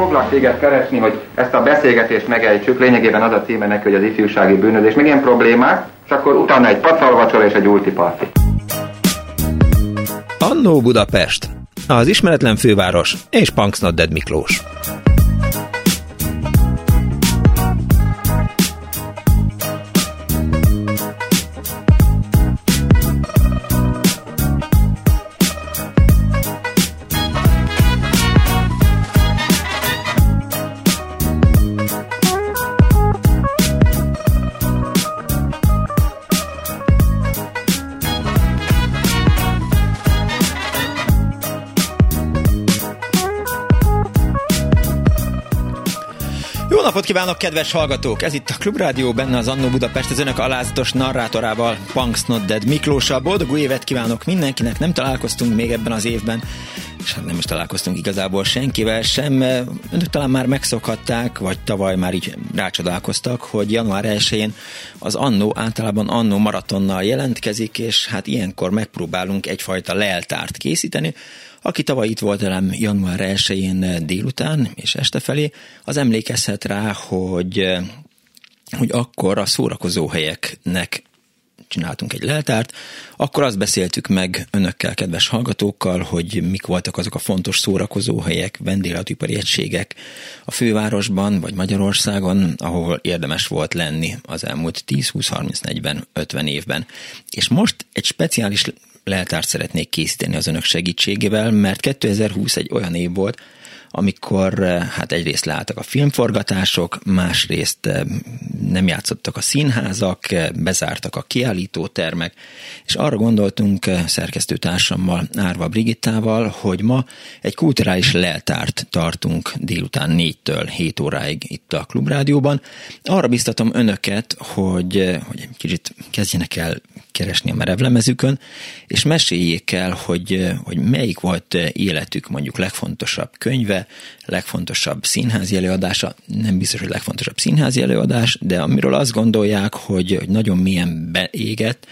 Foglak téged keresni, hogy ezt a beszélgetést megejtsük, lényegében az a címe neki, hogy az ifjúsági bűnözés, meg ilyen problémák, és akkor utána egy pacalvacsora és egy ultiparti. Annó Budapest, az ismeretlen főváros és Punk's Not Dead Miklós. Kívánok, kedves hallgatók! Ez itt a Klubrádió, benne az Annó Budapest, az önök alázatos narrátorával, Punk's Not Dead Miklóssal. Boldog új évet kívánok mindenkinek, nem találkoztunk még ebben az évben, és nem is találkoztunk igazából senkivel sem. Önök talán már megszokhatták, vagy tavaly már így rácsodálkoztak, hogy január 1-én az Annó általában Annó maratonnal jelentkezik, és hát ilyenkor megpróbálunk egyfajta leltárt készíteni. Aki tavaly itt volt velem január 1-én délután és este felé, az emlékezhet rá, hogy akkor a szórakozóhelyeknek csináltunk egy leltárt, akkor azt beszéltük meg önökkel, kedves hallgatókkal, hogy mik voltak azok a fontos szórakozóhelyek, vendéglátipari egységek a fővárosban vagy Magyarországon, ahol érdemes volt lenni az elmúlt 10, 20, 30, 40, 50 évben. És most egy speciális leltárt szeretnék készíteni az önök segítségével, mert 2020 egy olyan év volt, amikor hát egyrészt leálltak a filmforgatások, másrészt nem játszottak a színházak, bezártak a kiállítótermek, és arra gondoltunk szerkesztőtársammal, Árva Brigittával, hogy ma egy kulturális leltárt tartunk délután 4-től 7 óráig itt a Klubrádióban. Arra biztatom önöket, hogy egy kicsit kezdjenek el keresni a merevlemezükön, és meséljék el, hogy melyik volt életük mondjuk legfontosabb könyve, legfontosabb színházi előadása, nem biztos, hogy legfontosabb színházi előadás, de amiről azt gondolják, hogy nagyon mélyen beégett,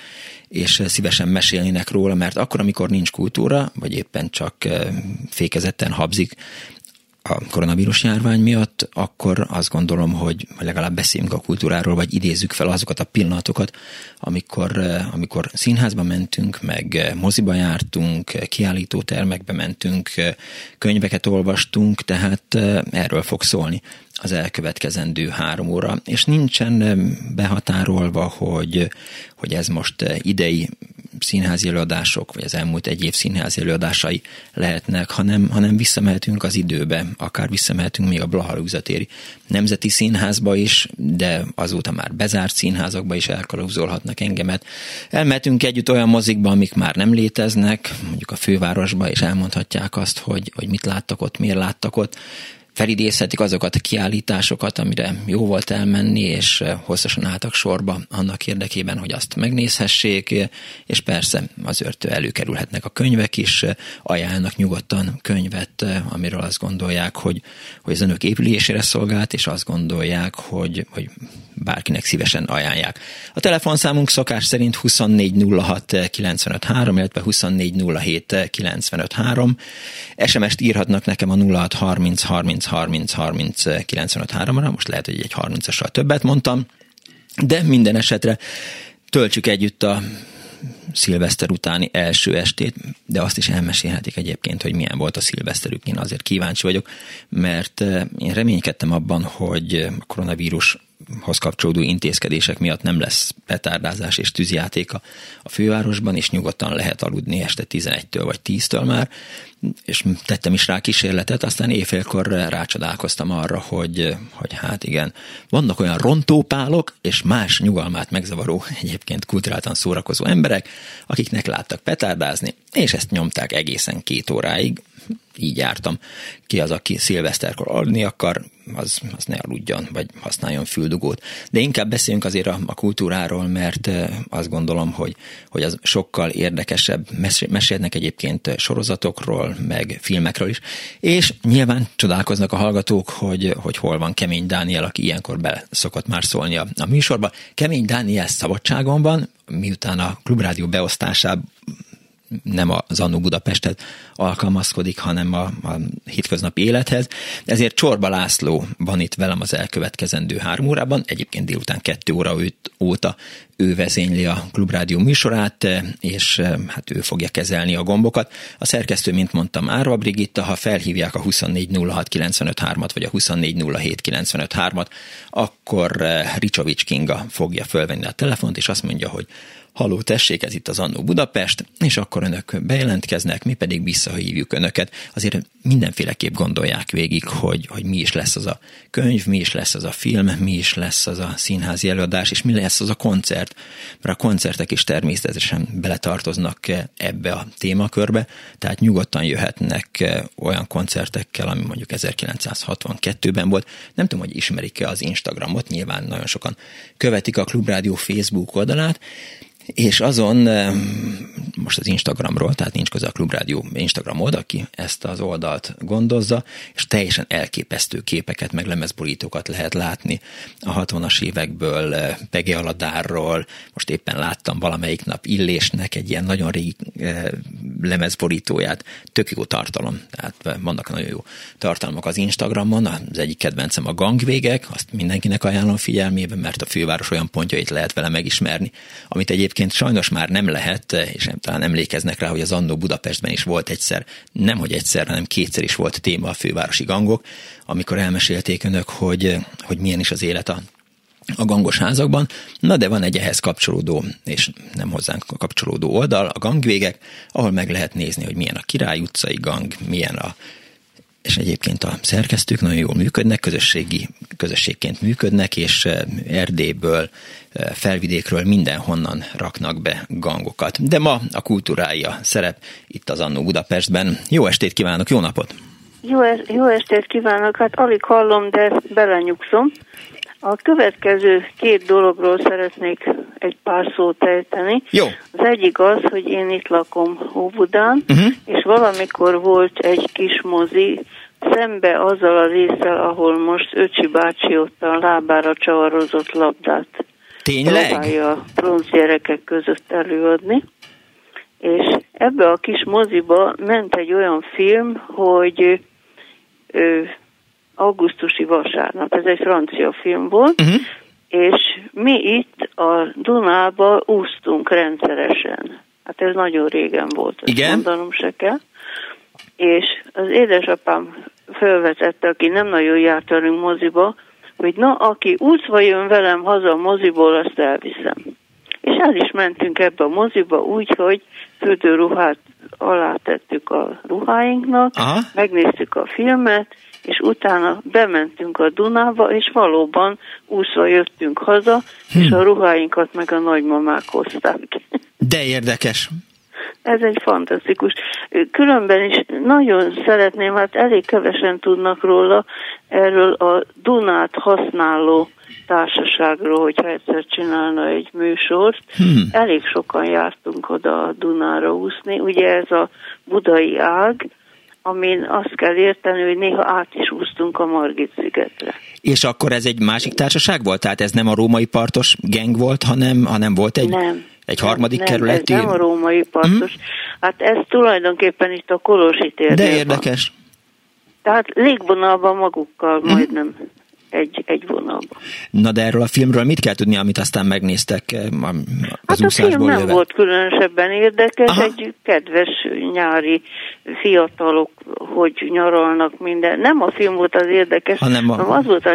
és szívesen mesélnének róla, mert akkor, amikor nincs kultúra, vagy éppen csak fékezetten habzik a koronavírus járvány miatt, akkor azt gondolom, hogy legalább beszéljünk a kultúráról, vagy idézzük fel azokat a pillanatokat, amikor színházba mentünk, meg moziba jártunk, kiállítótermekbe mentünk, könyveket olvastunk, tehát erről fog szólni az elkövetkezendő 3 óra. És nincsen behatárolva, hogy ez most idei színházi előadások, vagy az elmúlt egy év színházi előadásai lehetnek, hanem visszamehetünk az időbe, akár visszamehetünk még a Blahalúzatéri Nemzeti Színházba is, de azóta már bezárt színházakba is elkalauzolhatnak engemet. Elmehetünk együtt olyan mozikba, amik már nem léteznek, mondjuk a fővárosba, és elmondhatják azt, hogy mit láttak ott, miért láttak ott. Felidézhetik azokat a kiállításokat, amire jó volt elmenni, és hosszasan álltak sorba annak érdekében, hogy azt megnézhessék, és persze az őrtől előkerülhetnek a könyvek is, ajánlnak nyugodtan könyvet, amiről azt gondolják, hogy az önök épülésére szolgált, és azt gondolják, hogy bárkinek szívesen ajánlják. A telefonszámunk szokás szerint 2406953, illetve 2407953. SMS-t írhatnak nekem a 063030303953-ra, most lehet, hogy egy 30-assal többet mondtam, de minden esetre töltsük együtt a szilveszter utáni első estét, de azt is elmesélhetik egyébként, hogy milyen volt a szilveszterük. Én azért kíváncsi vagyok, mert én reménykedtem abban, hogy a koronavírushoz kapcsolódó intézkedések miatt nem lesz petárdázás és tűzjáték a fővárosban, és nyugodtan lehet aludni este 11-től vagy 10-től már, és tettem is rá kísérletet, aztán éjfélkor rácsodálkoztam arra, hogy hát igen, vannak olyan rontópálok, és más nyugalmát megzavaró, egyébként kulturáltan szórakozó emberek, akiknek láttak petárdázni, és ezt nyomták egészen 2 óráig, így jártam. Ki az, aki szilveszterkor aludni akar, az ne aludjon, vagy használjon füldugót. De inkább beszéljünk azért a kultúráról, mert azt gondolom, hogy az sokkal érdekesebb. Mesélnek egyébként sorozatokról, meg filmekről is. És nyilván csodálkoznak a hallgatók, hogy hol van Kemény Dániel, aki ilyenkor bele szokott már szólni a műsorba. Kemény Dániel szabadságon van, miután a Klubrádió beosztásában nem az Annó Budapestet alkalmazkodik, hanem a hétköznapi élethez. Ezért Csorba László van itt velem az elkövetkezendő 3 órában, egyébként délután 2 óra óta ő vezényli a Klubrádió műsorát, és hát ő fogja kezelni a gombokat. A szerkesztő, mint mondtam, Árva Brigitta, ha felhívják a 2406953-at, vagy a 2407953-at, akkor Ricsovics Kinga fogja fölvenni a telefont, és azt mondja, hogy halló, tessék, ez itt az Annó Budapest, és akkor önök bejelentkeznek, mi pedig visszahívjuk önöket. Azért mindenféleképp gondolják végig, hogy mi is lesz az a könyv, mi is lesz az a film, mi is lesz az a színházi előadás, és mi lesz az a koncert, mert a koncertek is természetesen beletartoznak ebbe a témakörbe, tehát nyugodtan jöhetnek olyan koncertekkel, ami mondjuk 1962-ben volt. Nem tudom, hogy ismerik-e az Instagramot, nyilván nagyon sokan követik a Klubrádió Facebook oldalát, és azon, most az Instagramról, tehát nincs köze a Klubrádió Instagram oldal, aki ezt az oldalt gondozza, és teljesen elképesztő képeket, meg lemezborítókat lehet látni a 60-as évekből, Pege Aladárról, most éppen láttam valamelyik nap Illésnek egy ilyen nagyon régi lemezborítóját, tök jó tartalom, tehát vannak nagyon jó tartalmak az Instagramon, az egyik kedvencem a Gangvégek, azt mindenkinek ajánlom figyelmébe, mert a főváros olyan pontjait lehet vele megismerni, amit egyébként sajnos már nem lehet, és talán emlékeznek rá, hogy az Annó Budapestben is volt egyszer, nemhogy egyszer, hanem kétszer is volt téma a fővárosi gangok, amikor elmesélték önök, hogy milyen is az élet a gangos házakban. Na de van egy ehhez kapcsolódó, és nem hozzánk kapcsolódó oldal, a Gangvégek, ahol meg lehet nézni, hogy milyen a Király utcai gang, milyen a... és egyébként a szerkesztők nagyon jól működnek, közösségként működnek, és Erdélyből, Felvidékről, mindenhonnan raknak be gangokat. De ma a kultúrája szerep itt az Annó Budapestben. Jó estét kívánok, jó napot! Jó estét kívánok, hát alig hallom, de belenyugszom. A következő 2 dologról szeretnék egy pár szót ejteni. Jó. Az egyik az, hogy én itt lakom Óbudán, és valamikor volt egy kis mozi, szembe azzal a részsel, ahol most Öcsi bácsi ott a lábára csavarozott labdát. Tényleg? Próbálja a bronzgyerekek között előadni. És ebbe a kis moziba ment egy olyan film, hogy... Augusztusi vasárnap, ez egy francia film volt, és mi itt a Dunába úsztunk rendszeresen. Hát ez nagyon régen volt, ezt mondanom se kell. És az édesapám felvetette, aki nem nagyon járt velünk moziba, hogy na, aki úszva jön velem haza a moziból, azt elviszem. És el is mentünk ebbe a moziba úgy, hogy fürdőruhát alá tettük a ruháinknak, megnéztük a filmet, és utána bementünk a Dunába, és valóban úszva jöttünk haza, és a ruháinkat meg a nagymamák hozták. De érdekes. Ez egy fantasztikus. Különben is nagyon szeretném, hát elég kevesen tudnak róla, erről a Dunát használó társaságról, hogyha egyszer csinálna egy műsort. Elég sokan jártunk oda a Dunára úszni. Ugye ez a budai ág, amin azt kell érteni, hogy néha át is úsztunk a Margit-szigetre. És akkor ez egy másik társaság volt? Tehát ez nem a római partos geng volt, hanem volt egy, nem, egy harmadik kerületi? Nem, ez nem a római partos. Hát ez tulajdonképpen itt a Kolozsi térben. De érdekes. Tehát légbonalban magukkal majdnem egy vonalban. Na de erről a filmről mit kell tudni, amit aztán megnéztek az úszásból? Hát a film nem volt különösebben érdekes, egy kedves nyári fiatalok, hogy nyaralnak minden. Nem a film volt az érdekes, hanem az volt a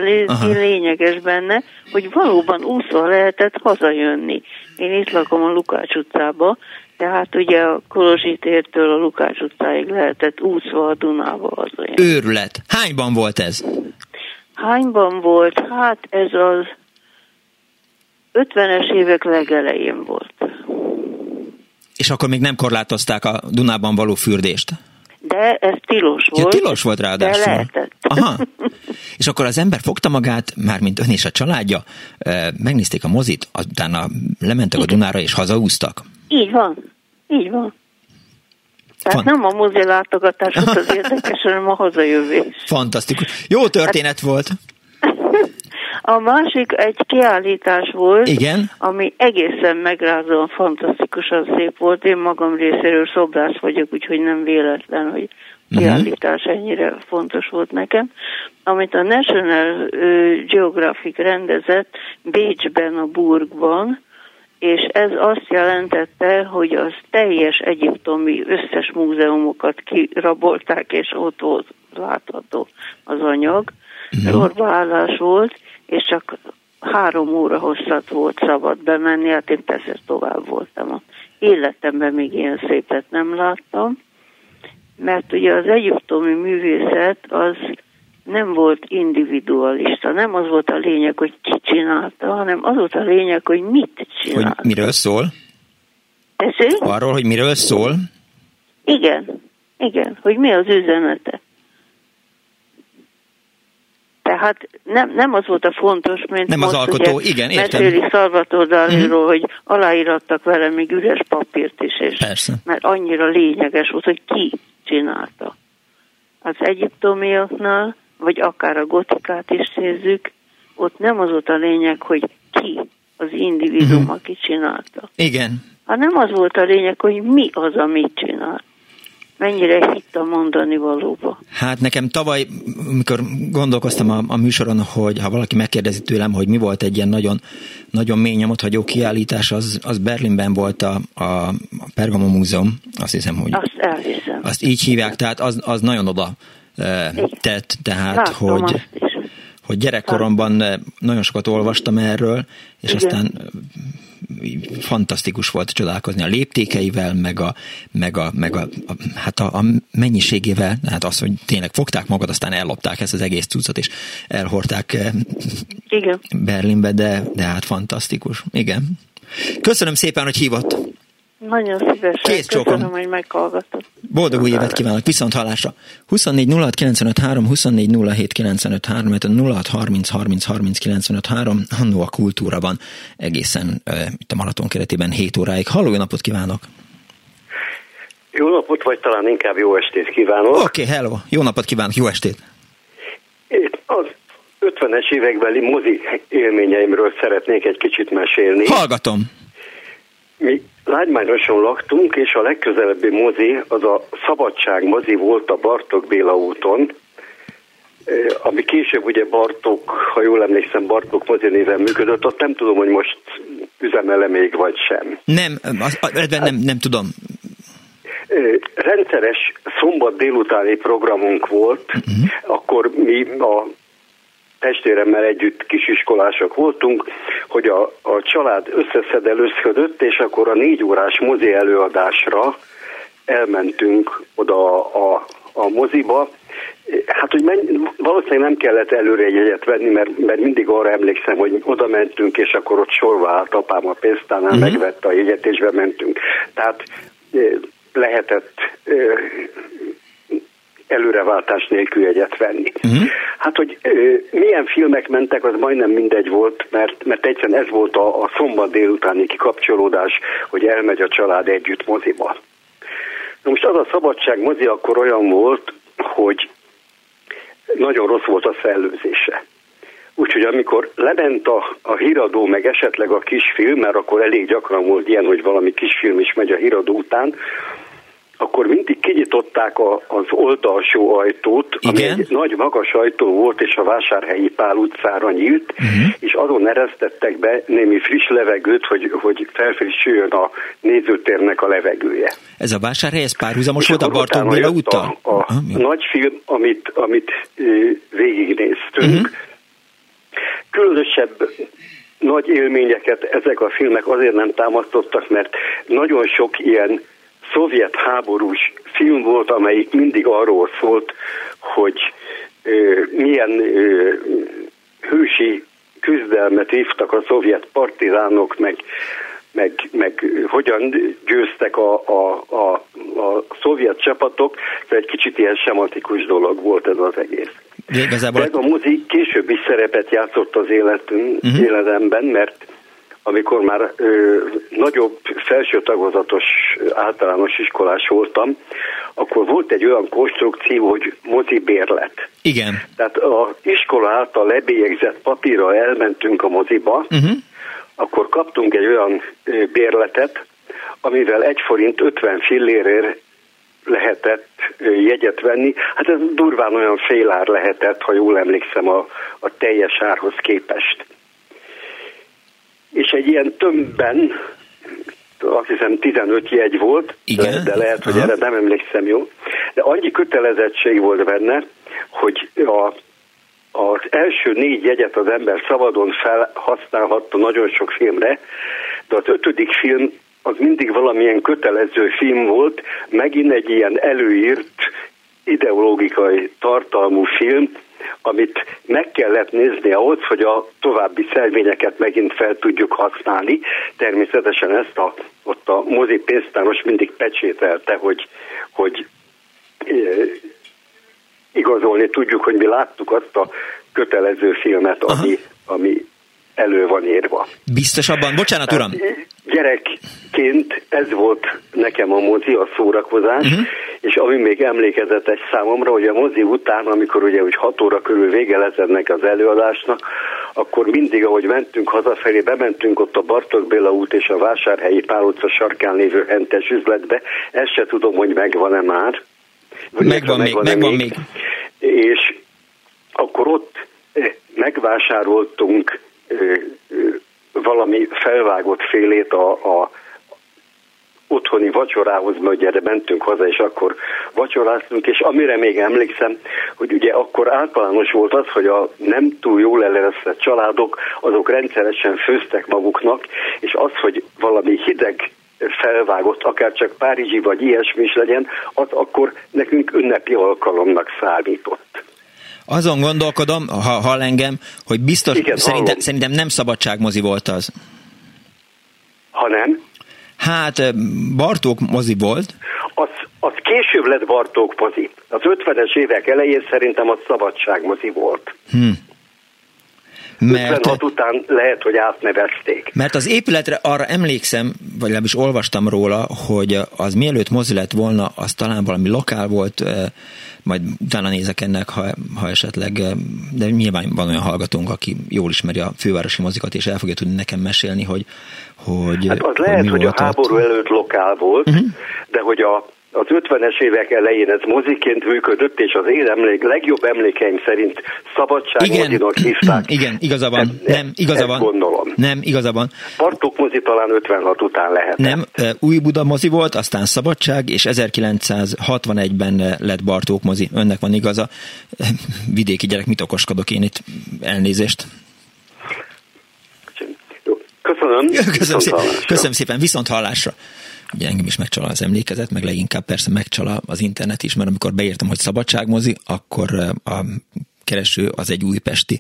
lényeges benne, hogy valóban úszva lehetett hazajönni. Én itt lakom a Lukács utcába, tehát ugye a Kolozsi tértől a Lukács utcáig lehetett úszva a Dunába hazajönni. Őrület! Hányban volt ez? Hányban volt? Hát ez az 50-es évek legelején volt. És akkor még nem korlátozták a Dunában való fürdést? De ez tilos volt. Ja, tilos volt ráadásul. De lehetett. És akkor az ember fogta magát, mármint ön és a családja, megnézték a mozit, utána lementek a Dunára és hazaúztak. Így van. Így van. Tehát nem a mozi látogatás volt az érdekes, hanem a hazajövés. Fantasztikus. Jó történet volt. A másik egy kiállítás volt, igen, ami egészen megrázóan, fantasztikusan szép volt. Én magam részéről szobrász vagyok, úgyhogy nem véletlen, hogy kiállítás ennyire fontos volt nekem, amit a National Geographic rendezett Bécsben, a Burgban, és ez azt jelentette, hogy az teljes egyiptomi összes múzeumokat kirabolták, és ott volt látható az anyag. Sorbaállás volt, és csak 3 óra hosszat volt szabad bemenni, hát én persze tovább voltam. Életemben még ilyen szépet nem láttam, mert ugye az egyiptomi művészet az nem volt individualista, nem az volt a lényeg, hogy ki csinálta, hanem az volt a lényeg, hogy mit csinálta. Hogy miről szól? Teszünk? Arról, hogy miről szól? Igen, igen, hogy mi az üzenete. Tehát nem az volt a fontos, mint nem most az alkotó, ugye, igen, értem. Meséli Salvador Dalíról, hogy aláírattak vele még üres papírt is, és mert annyira lényeges volt, hogy ki csinálta. Az egyiptomiaknál, vagy akár a gotikát is nézzük, ott nem az volt a lényeg, hogy ki az individuum, aki csinálta. Igen. Hanem az volt a lényeg, hogy mi az, amit csinált. Mennyire hitt a mondani valóba? Hát nekem tavaly, amikor gondolkoztam a műsoron, hogy ha valaki megkérdezi tőlem, hogy mi volt egy ilyen nagyon, nagyon mély nyomothagyó kiállítás, az Berlinben volt a Pergamon Múzeum, azt hiszem, hogy... Azt elhiszem. Azt így hívják, tehát az nagyon oda tett, tehát láttam, hogy gyerekkoromban nagyon sokat olvastam erről, és aztán... fantasztikus volt csodálkozni a léptékeivel, meg a hát a mennyiségével, hát az, hogy tényleg fogták magad, aztán ellopták ezt az egész cuccot, és elhordták Berlinbe, de hát fantasztikus. Igen. Köszönöm szépen, hogy hívott. Nagyon szívesen. Kész csókom. Köszönöm, hogy meghallgatott. Boldog új évet kívánok. Viszont hallásra. 2406953, 2407953, mert a 0630303953 Annó a kultúra van egészen itt a Maraton keretében 7 óráig. Halló, jó napot kívánok! Jó napot, vagy talán inkább jó estét kívánok. Oké, hello. Jó napot kívánok, jó estét. Az 50-es évekbeli mozi élményeimről szeretnék egy kicsit mesélni. Hallgatom. Mi Lágymányoson laktunk, és a legközelebbi mozi, az a Szabadság mozi volt a Bartók Béla úton, ami később ugye Bartók, ha jól emlékszem, Bartók mozi néven működött, ott nem tudom, hogy most üzemele még vagy sem. Nem tudom. Rendszeres szombat délutáni programunk volt, akkor mi a testvéremmel együtt kisiskolások voltunk, hogy a család összeszedelőzködött, és akkor a 4 órás mozi előadásra elmentünk oda a moziba. Hát, hogy valószínűleg nem kellett előre jegyet venni, mert mindig arra emlékszem, hogy oda mentünk, és akkor ott sorba állt apám a pénztárnál, megvette a jegyet, és bementünk. Tehát lehetett... előreváltás nélkül egyet venni. Hát, hogy milyen filmek mentek, az majdnem mindegy volt, mert egyszerűen ez volt a szombat délutáni kikapcsolódás, hogy elmegy a család együtt moziba. Na most az a Szabadság mozi akkor olyan volt, hogy nagyon rossz volt a szellőzése. Úgyhogy amikor lement a híradó, meg esetleg a kisfilm, mert akkor elég gyakran volt ilyen, hogy valami kisfilm is megy a híradó után, akkor mindig kinyitották az oldalsó ajtót, ami egy nagy magas ajtó volt, és a Vásárhelyi Pál utcára nyílt, és azon eresztettek be némi friss levegőt, hogy felfrissüljön a nézőtérnek a levegője. Ez a Vásárhely, ez párhuzamos volt a Bartók Béla úttal? A nagy film, amit végignéztünk. Különösebb nagy élményeket ezek a filmek azért nem támasztottak, mert nagyon sok ilyen szovjet háborús film volt, amelyik mindig arról szólt, hogy milyen hősi küzdelmet hívtak a szovjet partizánok, meg hogyan győztek a szovjet csapatok, de egy kicsit ilyen sematikus dolog volt ez az egész. De a mozi később is szerepet játszott az életemben, mert amikor már nagyobb felső tagozatos általános iskolás voltam, akkor volt egy olyan konstrukció, hogy mozibérlet. Igen. Tehát az iskola által lebélyegzett papírra elmentünk a moziba, uh-huh. akkor kaptunk egy olyan bérletet, amivel 1 forint 50 fillérért lehetett jegyet venni. Hát ez durván olyan félár lehetett, ha jól emlékszem, a teljes árhoz képest. És egy ilyen tömbben, azt hiszem 15 jegy volt, igen? De lehet, hogy erre nem emlékszem jól. De annyi kötelezettség volt benne, hogy az első 4 jegyet az ember szabadon felhasználhatta nagyon sok filmre, de az 5. film az mindig valamilyen kötelező film volt, megint egy ilyen előírt ideológikai tartalmú film, amit meg kellett nézni ahhoz, hogy a további szervényeket megint fel tudjuk használni. Természetesen ezt ott a mozi pénztáros mindig pecsételte, hogy igazolni tudjuk, hogy mi láttuk azt a kötelező filmet, ami elő van írva. Biztos abban? Bocsánat, uram! Gyerekként ez volt nekem a mozi, a szórakozás, uh-huh. és ami még emlékezetes számomra, hogy a mozi után, amikor ugye 6 óra körül vége lett ennek az előadásnak, akkor mindig, ahogy mentünk hazafelé, bementünk ott a Bartók Béla út és a Vásárhelyi Pál utca sarkán lévő hentes üzletbe, ezt se tudom, hogy megvan-e már. Megvan még. És akkor ott megvásároltunk valami felvágott félét a otthoni vacsorához, mert ugye mentünk haza, és akkor vacsoráztunk, és amire még emlékszem, hogy ugye akkor általános volt az, hogy a nem túl jól elresztett családok, azok rendszeresen főztek maguknak, és az, hogy valami hideg felvágott, akár csak párizsi vagy ilyesmi is legyen, az akkor nekünk ünnepi alkalomnak számított. Azon gondolkodom, ha hall engem, hogy biztos, igen, szerintem nem szabadságmozi volt az. Ha nem? Hát Bartók mozi volt. Az később lett Bartók mozi. Az 50-es évek elején szerintem az szabadságmozi volt. 56 után lehet, hogy átnevezték. Mert az épületre arra emlékszem, vagy legalábbis olvastam róla, hogy az mielőtt mozi lett volna, az talán valami lokál volt, majd utána nézek ennek, ha esetleg, de nyilván van olyan hallgatónk, aki jól ismeri a fővárosi mozikat, és el fogja tudni nekem mesélni, hogy hát az lehet, hogy a háború előtt lokál volt, uh-huh. de hogy az 50-es évek elején ez moziként működött, és az én legjobb emlékeim szerint szabadságmozinak hívták. Igen, igaza van. Nem, igaza van. Bartók mozi talán 56 után lehet. Nem, Új Buda mozi volt, aztán Szabadság, és 1961-ben lett Bartók mozi. Önnek van igaza. Vidéki gyerek, mit okoskodok én itt? Elnézést. Köszönöm. Köszönöm szépen. Viszont hallásra. Ugye engem is megcsala az emlékezet, meg leginkább persze megcsala az internet is, mert amikor beírtam, hogy szabadságmozi, akkor a kereső az egy újpesti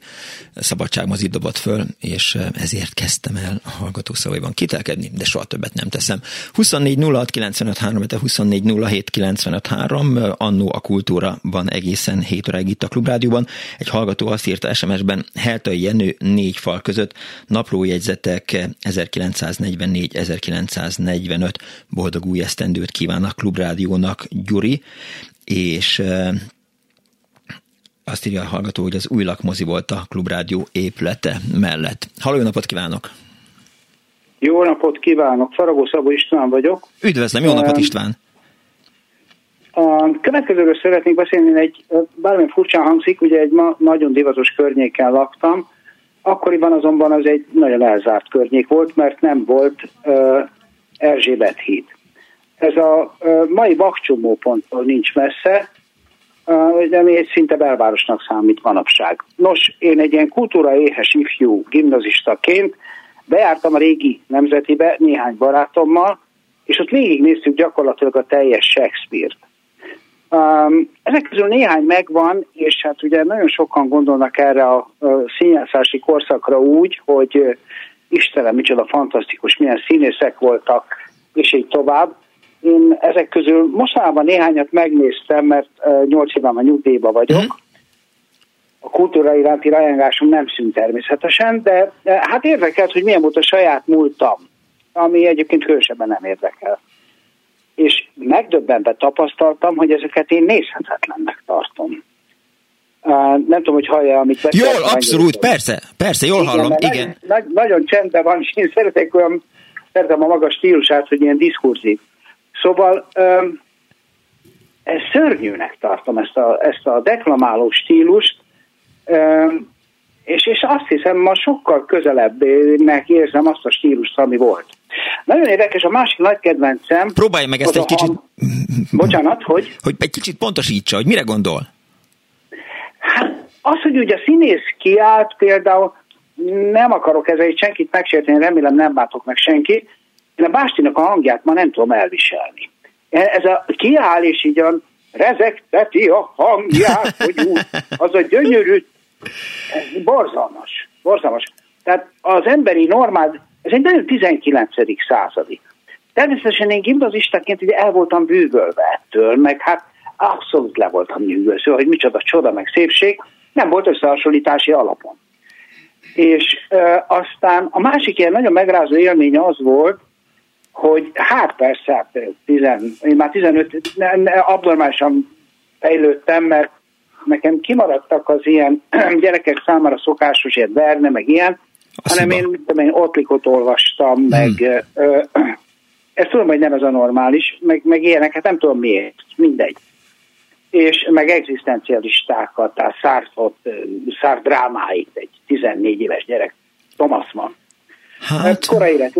szabadságmozit dobott föl, és ezért kezdtem el a hallgató szavaiban kitelkedni, de soha többet nem teszem. 24.06.953, de 24.07.953, annó a kultúra van egészen 7 óráig itt a Klubrádióban. Egy hallgató azt írta SMS-ben, Heltai Jenő 4 fal között, naplójegyzetek 1944-1945, boldog új esztendőt kíván a Klubrádiónak, Gyuri, és... Azt írja a hallgató, hogy az új lakmozi volt a Klubrádió épülete mellett. Halló, jó napot kívánok! Jó napot kívánok! Faragó Szabó István vagyok. Üdvözlöm, jó napot István! A következőről szeretnék beszélni, bármilyen furcsán hangzik, ugye egy nagyon divatos környéken laktam, akkoriban azonban az egy nagyon elzárt környék volt, mert nem volt Erzsébet híd. Ez a mai Bakcsomóponttól nincs messze, ami egy szinte belvárosnak számít manapság. Nos, én egy ilyen kultúraéhes ifjú gimnazistaként bejártam a régi nemzetibe néhány barátommal, és ott végignéztük gyakorlatilag a teljes Shakespeare-t. Ezek közül néhány megvan, és hát ugye nagyon sokan gondolnak erre a színjátszási korszakra úgy, hogy Istenem, micsoda fantasztikus, milyen színészek voltak, és így tovább. Én ezek közül mostanában néhányat megnéztem, mert 8 éven a nyugdíjba vagyok. A kultúra iránti rajongásom nem szűnt természetesen, de hát érdekelt, hogy milyen volt a saját múltam, ami egyébként különösebben nem érdekel. és megdöbbenve tapasztaltam, hogy ezeket én nézhetetlennek tartom. Nem tudom, hogy hallja, amit... Jól, abszolút, persze, jól hallom, igen. Nagyon csendben van, és én szeretem a magas stílusát, hogy ilyen diskurzív. Szóval szörnyűnek tartom ezt a deklamáló stílust, és azt hiszem, ma sokkal közelebbnek érzem azt a stílust, ami volt. Nagyon érdekes, a másik nagy kedvencem... Próbálj meg ezt egy kicsit... Bocsánat, hogy... Hogy egy kicsit pontosítsa, hogy mire gondol? Hát az, hogy ugye a színész kiállt például, nem akarok ezzel senkit megsérteni, remélem nem bántok meg senkit, én a Bástinak a hangját ma nem tudom elviselni. Ez a kiáll és így a rezegteti a hangját, hogy úgy, az a gyönyörű, ez borzalmas. Tehát az emberi normál, ez egy nagyon 19. századi. Természetesen én gimnazistaként ugye el voltam bűvölve ettől, meg hát abszolút le voltam nyűgöző, hogy micsoda csoda, meg szépség, nem volt összehasonlítási alapon. És aztán a másik ilyen nagyon megrázó élmény az volt, hogy hát persze, én már 15, abnormálisan fejlődtem, mert nekem kimaradtak az ilyen gyerekek számára szokásos, ilyen Verne, meg ilyen, hanem én Ortlikot olvastam, meg ezt tudom, hogy nem ez a normális, meg ilyenek, hát nem tudom miért, mindegy. És meg egzisztencialistákat, tehát Sartre drámáit, egy 14 éves gyerek, Thomas Mann. Hát...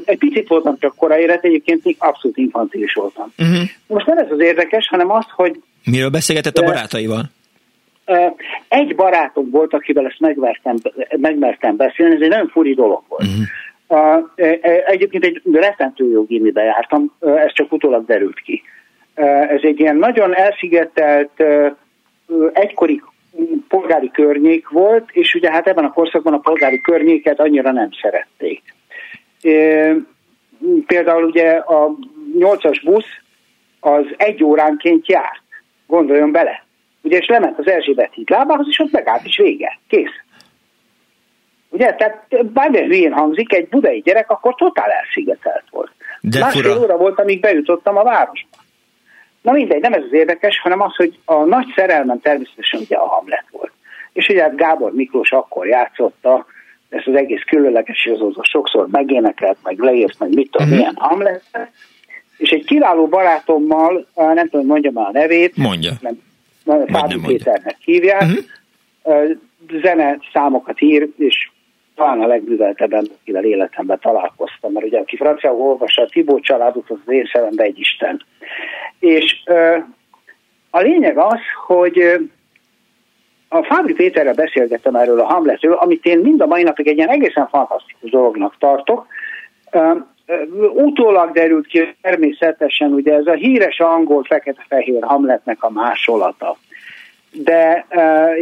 Egy picit voltam csak koraélet, egyébként még abszolút infantilis voltam. Uh-huh. Most nem ez az érdekes, hanem az, hogy... Miről beszélgetett a barátaival? Egy barátom volt, akivel ezt megmertem beszélni, ez egy nagyon furi dolog volt. Uh-huh. Egyébként egy rettentő jó gimibe jártam, ez csak utólag derült ki. Ez egy ilyen nagyon elszigetelt egykori polgári környék volt, és ugye hát ebben a korszakban a polgári környéket annyira nem szerették. Például ugye a 8-as busz az 1 óránként járt, gondoljon bele. Ugye és lement az Erzsébet híd lábához, és ott megállt, és vége, kész. Ugye, tehát bármilyen hülyén hangzik, egy budai gyerek akkor totál elszigetelt volt. Másfél óra volt, amíg bejutottam a városba. Na mindegy, nem ez az érdekes, hanem az, hogy a nagy szerelmem természetesen ugye a Hamlet volt. És ugye hát Gábor Miklós akkor játszotta ezt az egész különleges, és az sokszor megénekelt, meg leírt, meg mit tudom, milyen Hamlet. És egy kiváló barátommal, nem tudom, mondjam már a nevét. Mondja. Fábri Péternek hívják. Zene számokat ír, és talán a legműveltebben, akivel életemben találkoztam, mert ugye aki franciául olvassa a Tibó családot, az én szememben egy isten. És a lényeg az, hogy a Fábri Péterrel beszélgettem erről a Hamletről, amit én mind a mai napig egy ilyen egészen fantasztikus dolognak tartok. Utólag derült ki, természetesen ugye ez a híres angol fekete-fehér Hamletnek a másolata. De,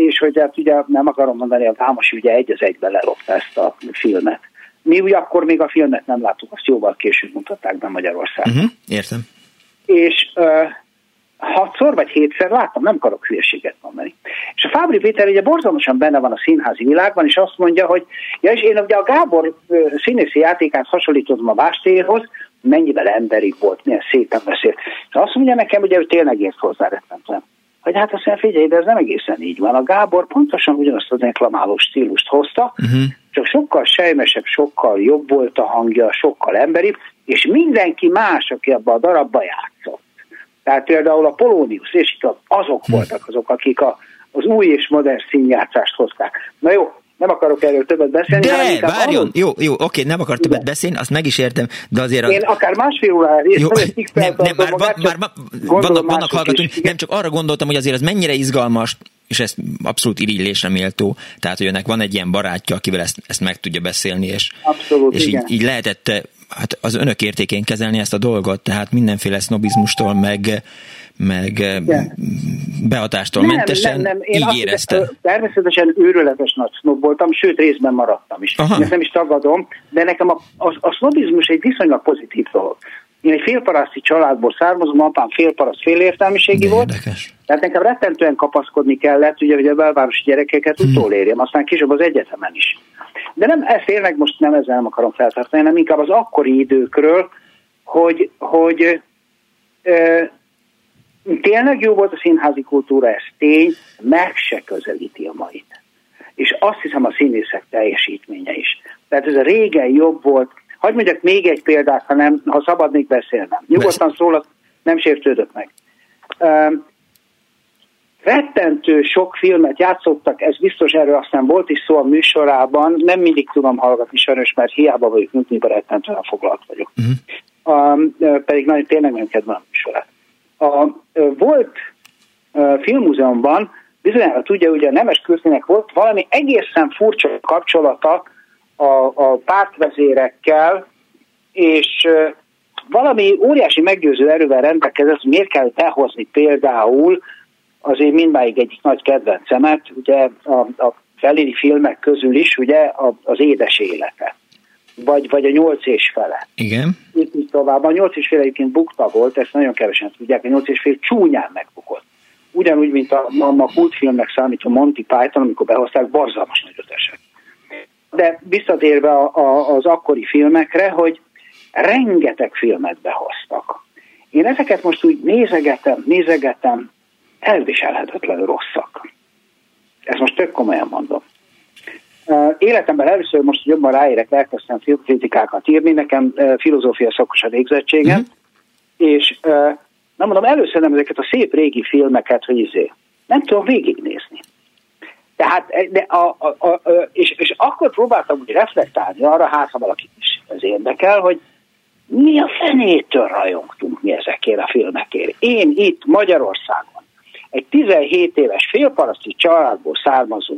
és hogy hát ugye nem akarom mondani, a Vámos ugye egy az egyben lerobta ezt a filmet. Mi ugye akkor még a filmet nem láttuk, azt jóval később mutatták be Magyarországon. Uh-huh, értem. És 6-szor vagy 7-szer láttam, nem akarok hülyeséget mondani. És a Fábri Péter ugye borzalmasan benne van a színházi világban, és azt mondja, hogy ja, és én ugye a Gábor színészi játékát hasonlítottam a Bástéhoz, mennyivel emberi volt, milyen szépen beszélt. És azt mondja nekem, ugye ő tényleg ért hozzárettentem. Hogy hát aztán figyelj, de ez nem egészen így van. A Gábor pontosan ugyanazt az reklamáló stílust hozta, csak sokkal sejmesebb, sokkal jobb volt a hangja, sokkal emberibb, és mindenki más, aki abban a darabban játszott. Tehát például a Polónius, és itt azok voltak azok, akik az új és modern színjátszást hozták. Na jó, nem akarok erről többet beszélni. De, várjon, jó, oké, nem akar többet beszélni, azt meg is értem, de azért... Én akár másfél órára vannak hallgatóink, nem csak arra gondoltam, hogy azért az mennyire izgalmas, és ez abszolút irigylésre méltó, tehát, hogy önnek van egy ilyen barátja, akivel ezt meg tudja beszélni, és, abszolút, és így lehetett hát az önök értékén kezelni ezt a dolgot, tehát mindenféle sznobizmustól, meg behatástól mentesen így érezte. Természetesen őrületes nagy sznob voltam, sőt részben maradtam is. Aha. Ezt nem is tagadom, de nekem a sznobizmus egy viszonylag pozitív dolog. Én egy félparaszti családból származom, apám félparaszt félértelmiségi volt. Érdekes. Tehát nekem rettentően kapaszkodni kellett, ugye, hogy a belvárosi gyerekeket utolérjem, aztán később az egyetemen is. De nem, ezt tényleg most nem ezzel nem akarom feltartani, hanem inkább az akkori időkről, hogy Tényleg jó volt a színházi kultúra, ez tény, meg se közelíti a mait. És azt hiszem a színészek teljesítménye is. Tehát ez a régen jobb volt. Hadd mondjak még egy példát, ha szabad még beszélnem. Nyugodtan szólok, nem sértődök meg. Rettentő sok filmet játszottak, ez biztos, erről aztán volt is szó a műsorában, nem mindig tudom hallgatni sajnos, mert hiába vagyok, mindig rettentően foglalt vagyok. Pedig nagyon tényleg nem kedvem a műsorát. Volt filmmúzeumban, bizonyára tudja, ugye a Nemes Kürtnének volt valami egészen furcsa kapcsolata a pártvezérekkel, és valami óriási meggyőző erővel rendelkezett, miért kell behozni például az én mindmáig egyik nagy kedvencemet, ugye a Fellini filmek közül is, ugye az Édes élete, vagy a 8 és fele. Igen. Itt tovább. A 8 és fél egyébként bukta volt, ezt nagyon kevesen tudják, a 8 és fél csúnyán megbukott. Ugyanúgy, mint a kultfilmnek számítva Monty Python, amikor behozták, borzalmas nagy ötesek. De visszatérve az akkori filmekre, hogy rengeteg filmet behoztak. Én ezeket most úgy nézegetem, elviselhetetlenül rosszak. Ezt most tök komolyan mondom. Életemben először most jobban ráérek, elkezdtem filmkritikákat írni, nekem filozófia szakos a végzettségem, és nem mondom, először nem ezeket a szép régi filmeket, hogy nem tudom végignézni. Tehát, és akkor próbáltam úgy reflektálni arra, hát ha valaki is ez érdekel, hogy mi a fenétől rajongtunk mi ezekért a filmekért. Én itt Magyarországon egy 17 éves félparaszti családból származó,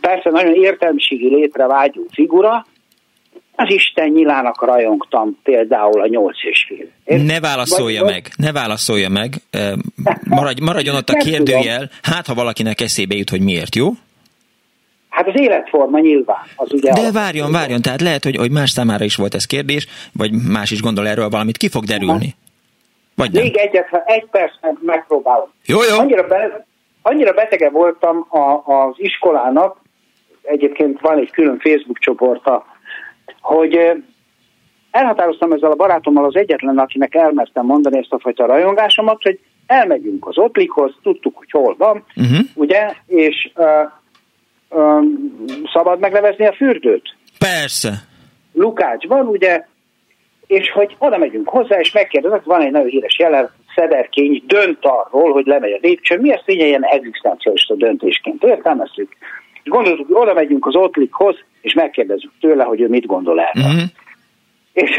persze nagyon értelmiségi létre vágyó figura, az Isten nyilának rajongtam például a 8 és fél. Ne válaszolja meg. Maradjon ott a kérdőjel. Hát, ha valakinek eszébe jut, hogy miért, jó? Hát az életforma nyilván. Az ugye de várjon. Tehát lehet, hogy más számára is volt ez kérdés, vagy más is gondol erről valamit. Ki fog derülni? Vagy nem? Még egy percben megpróbálom. Jó. Annyira betege voltam az iskolának, egyébként van egy külön Facebook csoporta, hogy elhatároztam ezzel a barátommal, az egyetlen, akinek elmertem mondani ezt a fajta rajongásomat, hogy elmegyünk az Oplikhoz, tudtuk, hogy hol van, ugye, és szabad megnevezni a fürdőt? Persze. Lukács van, ugye, és hogy oda megyünk hozzá, és megkérdezek, van egy nagyon híres jelenet, Szederkény dönt arról, hogy lemegy a lépcsőn, mi ezt ilyen egzisztencialista döntésként értelmezzük. És gondoltuk, hogy oda megyünk az Ottlikhoz, és megkérdezzük tőle, hogy ő mit gondol erről. És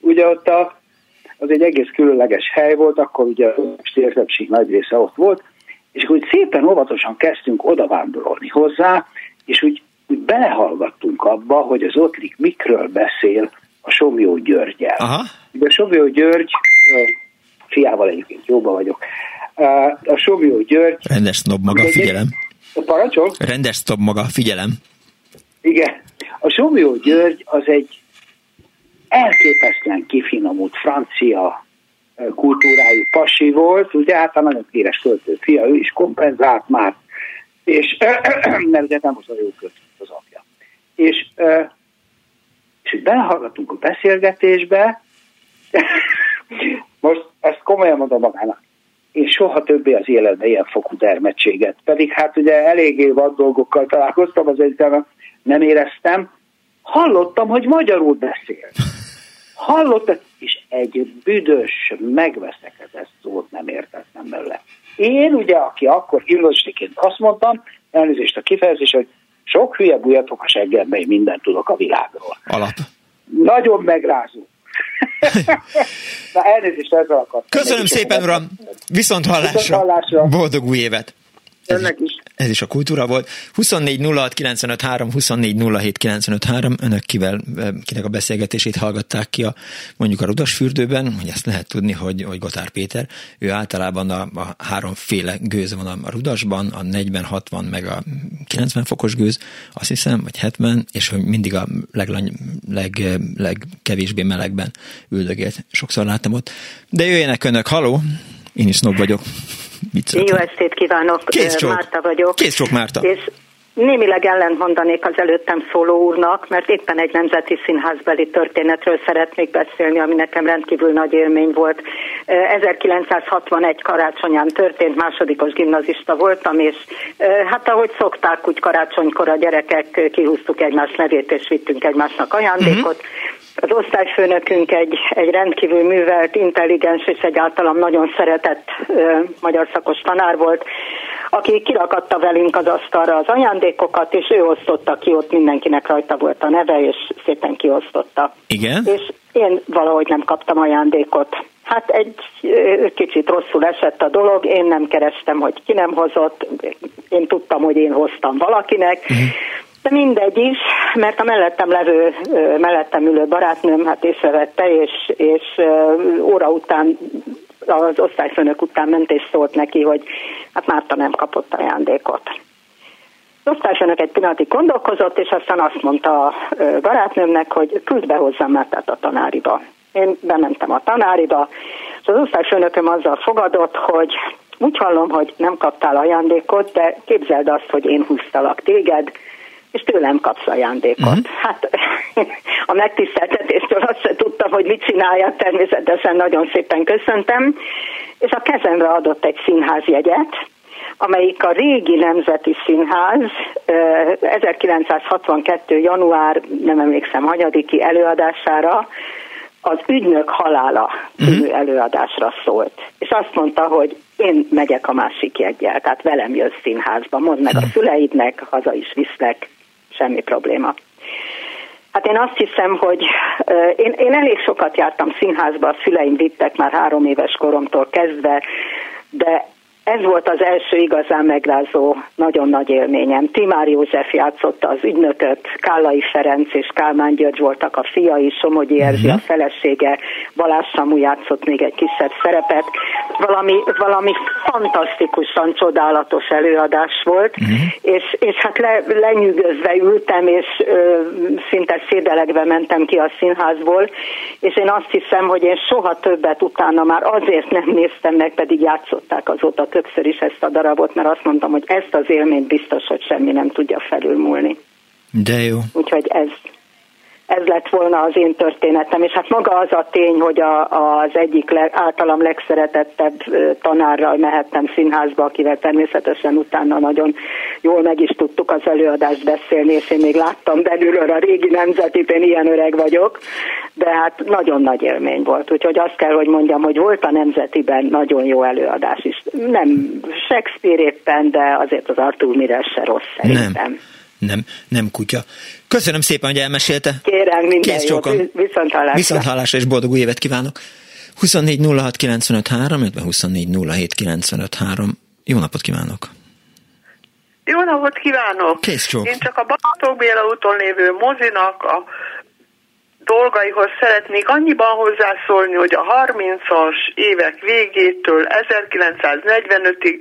ugye ott az egy egész különleges hely volt, akkor ugye a értelmiség nagy része ott volt, és akkor úgy szépen óvatosan kezdtünk odavándorolni hozzá, és úgy belehallgattunk abba, hogy az Ottlik mikről beszél a Somjó Györgyel. Ugye a Somjó György, fiával egyébként jóban vagyok, a Somjó György... Rendes sznob maga, figyelem. Parancsol? Rendes sznob maga, figyelem. Igen. A Somjó György az egy elképesztően kifinomult francia kultúrájú pasi volt, ugye hát a nagyon híres költő fia, ő is kompenzált már, és mert ugye nem az a jó költő az apja. És belehallgatunk a beszélgetésbe, most ezt komolyan mondom magának, én soha többé az életben ilyen fokú dermedtséget, pedig hát ugye eléggé vad dolgokkal találkoztam az egyetemen, nem éreztem, hallottam, hogy magyarul beszél. Hallottam, és egy büdös, megveszekedett szót nem értettem belőle. Én ugye, aki akkor gyilvosniként azt mondtam, elnézést a kifejezés, hogy sok hülye bújatok a seggembe, én mindent tudok a világról. Alap. Nagyon megrázó. Na elnézést, ezzel akartam. Köszönöm szépen, uram! Viszont hallásra! Boldog új évet! Ez is a kultúra volt. 24 06 953, 24 07 953. Önök kinek a beszélgetését hallgatták ki mondjuk a Rudasfürdőben, hogy ezt lehet tudni, hogy Gotár Péter, ő általában a háromféle gőz van a Rudasban, a 40-60 meg a 90 fokos gőz, azt hiszem, vagy 70, és hogy mindig a legkevésbé melegben üldögélt. Sokszor láttam ott. De jöjjenek önök, halló! Én is snob vagyok. Jó estét kívánok, Márta vagyok. Kész csak Márta. És Némileg ellent mondanék az előttem szóló úrnak, mert éppen egy nemzeti színházbeli történetről szeretnék beszélni, ami nekem rendkívül nagy élmény volt. 1961 karácsonyán történt, másodikos gimnazista voltam, és hát ahogy szokták, úgy karácsonykor a gyerekek kihúztuk egymás nevét, és vittünk egymásnak ajándékot. Az osztályfőnökünk egy rendkívül művelt, intelligens és egyáltalán nagyon szeretett magyar szakos tanár volt, aki kirakadta velünk az asztalra az ajándékokat, és ő osztotta ki, ott mindenkinek rajta volt a neve, és szépen kiosztotta. Igen? És én valahogy nem kaptam ajándékot. Hát egy kicsit rosszul esett a dolog, én nem kerestem, hogy ki nem hozott, én tudtam, hogy én hoztam valakinek, de mindegy is, mert a mellettem ülő barátnőm hát észrevette, és óra után, az osztályfőnök után ment és szólt neki, hogy hát Márta nem kapott ajándékot. Az osztályfőnök egy pillanatig gondolkozott, és aztán azt mondta a barátnőmnek, hogy küld be hozzám Mártát a tanáriba. Én bementem a tanáriba, és az osztályfőnököm azzal fogadott, hogy úgy hallom, hogy nem kaptál ajándékot, de képzeld azt, hogy én húztalak téged, és tőlem kapsz ajándékot. Hát a megtiszteltetéstől azt se tudtam, hogy mit csináljak, természetesen nagyon szépen köszöntem, és a kezemre adott egy színházjegyet, amelyik a régi Nemzeti Színház 1962. január, nem emlékszem, hanyadiki előadására, az Ügynök halála című előadásra szólt. És azt mondta, hogy én megyek a másik jeggyel, tehát velem jössz színházba, mondd meg a szüleidnek, haza is visznek, semmi probléma. Hát én azt hiszem, hogy én elég sokat jártam színházba, a szüleim vittek már 3 éves koromtól kezdve, de ez volt az első igazán megrázó, nagyon nagy élményem. Timár József játszotta az ügynököt, Kállai Ferenc és Kálmán György voltak a fiai, Somogyi Erzsi a felesége, Balázs Samu játszott még egy kisebb szerepet. Valami fantasztikusan csodálatos előadás volt, és hát lenyűgözve ültem, és szinte szédelegve mentem ki a színházból, és én azt hiszem, hogy én soha többet utána már azért nem néztem meg, pedig játszották azóta többször is ezt a darabot, mert azt mondtam, hogy ezt az élményt biztos, hogy semmi nem tudja felülmúlni. De jó. Úgyhogy ez lett volna az én történetem, és hát maga az a tény, hogy az egyik általam legszeretettebb tanárral mehettem színházba, akivel természetesen utána nagyon jól meg is tudtuk az előadást beszélni, és én még láttam belülről a régi Nemzetit, én ilyen öreg vagyok, de hát nagyon nagy élmény volt, úgyhogy azt kell, hogy mondjam, hogy volt a Nemzetiben nagyon jó előadás is. Nem Shakespeare éppen, de azért az Arthur Miller se rossz szerintem. Nem kutya. Köszönöm szépen, hogy elmesélte. Kérem, minden jót, viszonthallásra és boldog új évet kívánok. 24 06 95 3, illetve 24 07 95 3. Jó napot kívánok! Jó napot kívánok! Kész csók. Én csak a Bartók Béla úton lévő mozinak a dolgaihoz szeretnék annyiban hozzászólni, hogy a 30-as évek végétől 1945-ig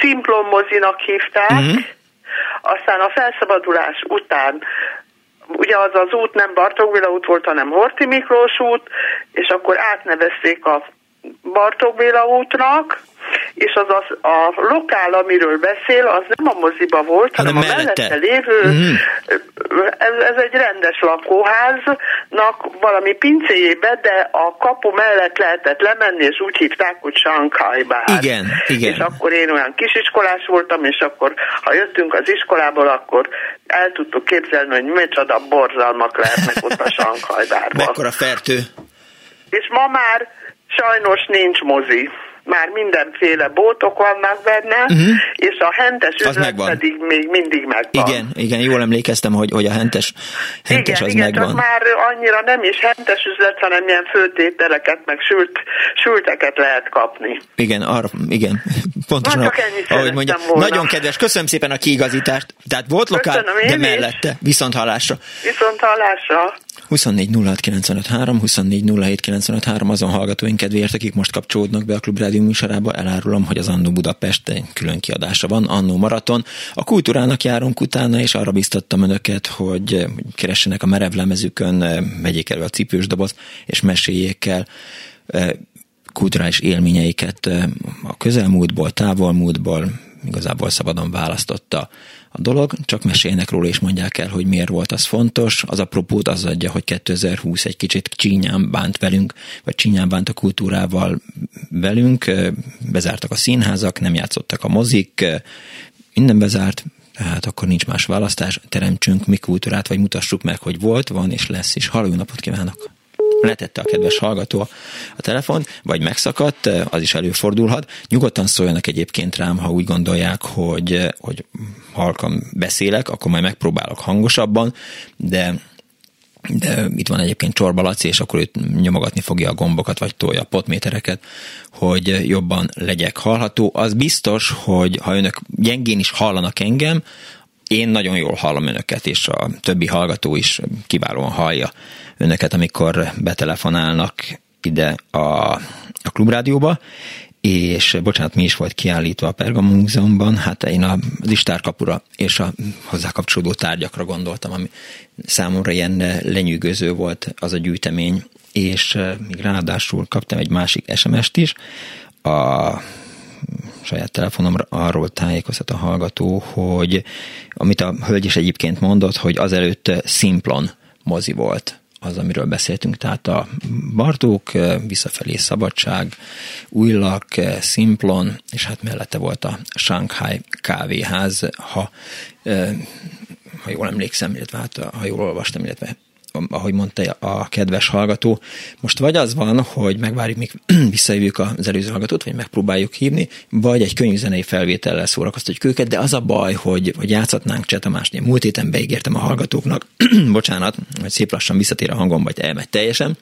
Szimplon mozinak hívták, aztán a felszabadulás után, ugye az út nem Bartók Béla út volt, hanem Horthy Miklós út, és akkor átnevezték a Bartók Béla útnak, és a lokál, amiről beszél, az nem a moziba volt, hanem a mellette lévő, ez egy rendes lakóháznak valami pincéjébe, de a kapu mellett lehetett lemenni, és úgy hívták, hogy Shanghai Bár. Igen. És akkor én olyan kisiskolás voltam, és akkor, ha jöttünk az iskolából, akkor el tudtuk képzelni, hogy micsoda borzalmak lehetnek ott a Shanghai Bárban. Mekkora fertő. És ma már sajnos nincs mozi. Már mindenféle boltok vannak benne, és a hentes üzlet pedig még mindig megvan. Igen, jól emlékeztem, hogy a hentes igen, az megvan. Igen, csak már annyira nem is hentes üzlet, hanem ilyen főtételeket, meg sülteket lehet kapni. Igen, pontosan. Csak ahogy mondja. Nagyon kedves, köszönöm szépen a kiigazítást. Tehát volt lokál, de mellette. Viszonthallásra. 24 06 95 3, 24 07 95 3. Azon hallgatóink kedvéért, akik most kapcsolódnak be a Klubrádió műsorába, elárulom, hogy az Annó Budapest egy külön kiadása van, Annó Maraton. A kultúrának járunk utána, és arra biztattam önöket, hogy keressenek a merevlemezükön, vegyék elő a cipős dobozt, és meséljék el kulturális élményeiket a közelmúltból, távolmúltból, igazából szabadon választotta a dolog, csak mesélnek róla és mondják el, hogy miért volt az fontos. Az apropót az adja, hogy 2020 egy kicsit csínyán bánt velünk, vagy csínyán bánt a kultúrával velünk, bezártak a színházak, nem játszottak a mozik, minden bezárt, tehát akkor nincs más választás, teremtsünk mi kultúrát, vagy mutassuk meg, hogy volt, van és lesz, és halló, jó napot kívánok! Letette a kedves hallgató a telefont, vagy megszakadt, az is előfordulhat. Nyugodtan szóljanak egyébként rám, ha úgy gondolják, hogy halkan beszélek, akkor majd megpróbálok hangosabban, de itt van egyébként Csorba Laci, és akkor őt nyomogatni fogja a gombokat, vagy tolja a potmétereket, hogy jobban legyek hallható. Az biztos, hogy ha önök gyengén is hallanak engem, én nagyon jól hallom önöket, és a többi hallgató is kiválóan hallja önöket, amikor betelefonálnak ide a Klubrádióba, és bocsánat, mi is volt kiállítva a Pergamon Múzeumban, hát én az istárkapura és a hozzá kapcsolódó tárgyakra gondoltam, ami számomra ilyen lenyűgöző volt az a gyűjtemény, és még ráadásul kaptam egy másik SMS-t is, a saját telefonomra arról tájékoztat a hallgató, hogy amit a hölgy is egyébként mondott, hogy azelőtt szimplon mozi volt az, amiről beszéltünk, tehát a Bartók, Visszafelé Szabadság, Újlak, Szimplon, és hát mellette volt a Shanghai kávéház, ha jól emlékszem, illetve hát, ha jól olvastam, illetve ahogy mondta a kedves hallgató. Most vagy az van, hogy megvárjuk, míg visszahívjuk az előző hallgatót, vagy megpróbáljuk hívni, vagy egy könnyűzenei felvétellel szórakoztatjuk őket, de az a baj, hogy játszhatnánk Cseh Tamásnél. Múlt héten beígértem a hallgatóknak, bocsánat, hogy szép lassan visszatér a hangom, vagy elmegy teljesen.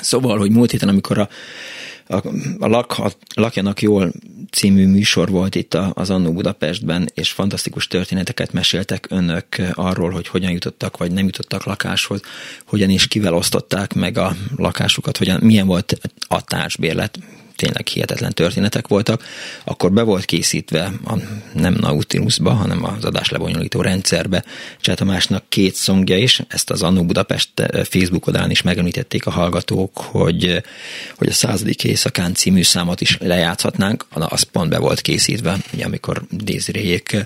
Szóval, hogy múlt héten, amikor a Lakjanak Jól című műsor volt itt az Annó Budapestben, és fantasztikus történeteket meséltek önök arról, hogy hogyan jutottak, vagy nem jutottak lakáshoz, hogyan és kivel osztották meg a lakásukat, milyen volt a társbérlet, tényleg hihetetlen történetek voltak, akkor be volt készítve nem Nautilusba, hanem az adáslebonyolító rendszerbe Cseh Tamásnak két szongja is, ezt az Annó Budapest Facebook oldalán is megemlítették a hallgatók, hogy a 100. éjszakán című számot is lejátszhatnánk, az pont be volt készítve, ugye, amikor Déziréjék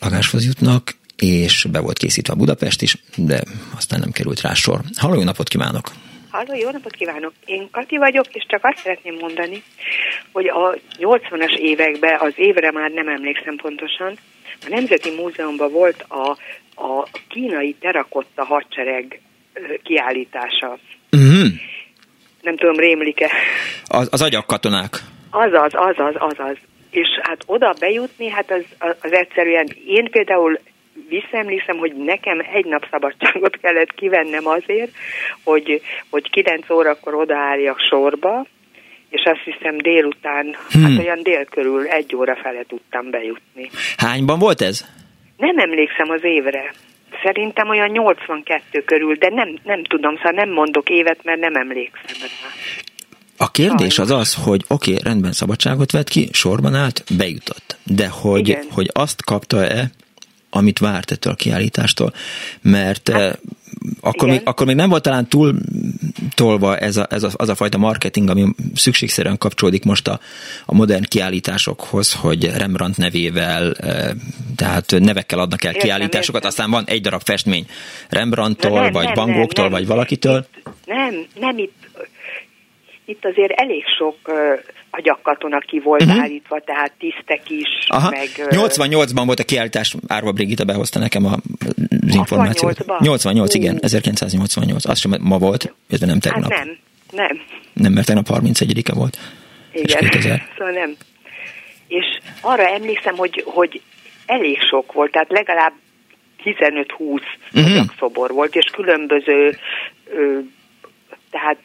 lakáshoz jutnak, és be volt készítve a Budapest is, de aztán nem került rá sor. Halló, jó napot kívánok! Halló, jó napot kívánok! Én Kati vagyok, és csak azt szeretném mondani, hogy a 80-as években, az évre már nem emlékszem pontosan, a Nemzeti Múzeumban volt a kínai terakotta hadsereg kiállítása. Mm-hmm. Nem tudom, rémlik-e? Az agyagkatonák. Azaz. És hát oda bejutni, hát az egyszerűen, én például visszaemlékszem, hogy nekem egy nap szabadságot kellett kivennem azért, hogy 9 órakor odaálljak sorba, és azt hiszem délután, hát olyan dél körül 1 óra fele tudtam bejutni. Hányban volt ez? Nem emlékszem az évre. Szerintem olyan 82 körül, de nem tudom, szóval nem mondok évet, mert nem emlékszem rá. A kérdés az az, hogy oké, rendben, szabadságot vett ki, sorban állt, bejutott. De hogy azt kapta-e, amit várt ettől a kiállítástól, mert akkor még nem volt talán túl tolva az a fajta marketing, ami szükségszerűen kapcsolódik most a modern kiállításokhoz, hogy Rembrandt nevével, tehát nevekkel adnak el kiállításokat, aztán van egy darab festmény Rembrandttól, vagy Van Goghktól, vagy valakitől. Itt azért elég sok agyagkatona ki volt állítva, tehát tisztek is. Aha. Meg... 88-ban volt a kiállítás, Árva Brigitta behozta nekem az információt. 88, igen, 1988. Az sem ma volt, illetve nem tegnap. Hát nem. Nem, mert tegnap 31-e volt. Igen, szóval nem. És arra emlékszem, hogy elég sok volt, tehát legalább 15-20 szobor volt, és különböző, tehát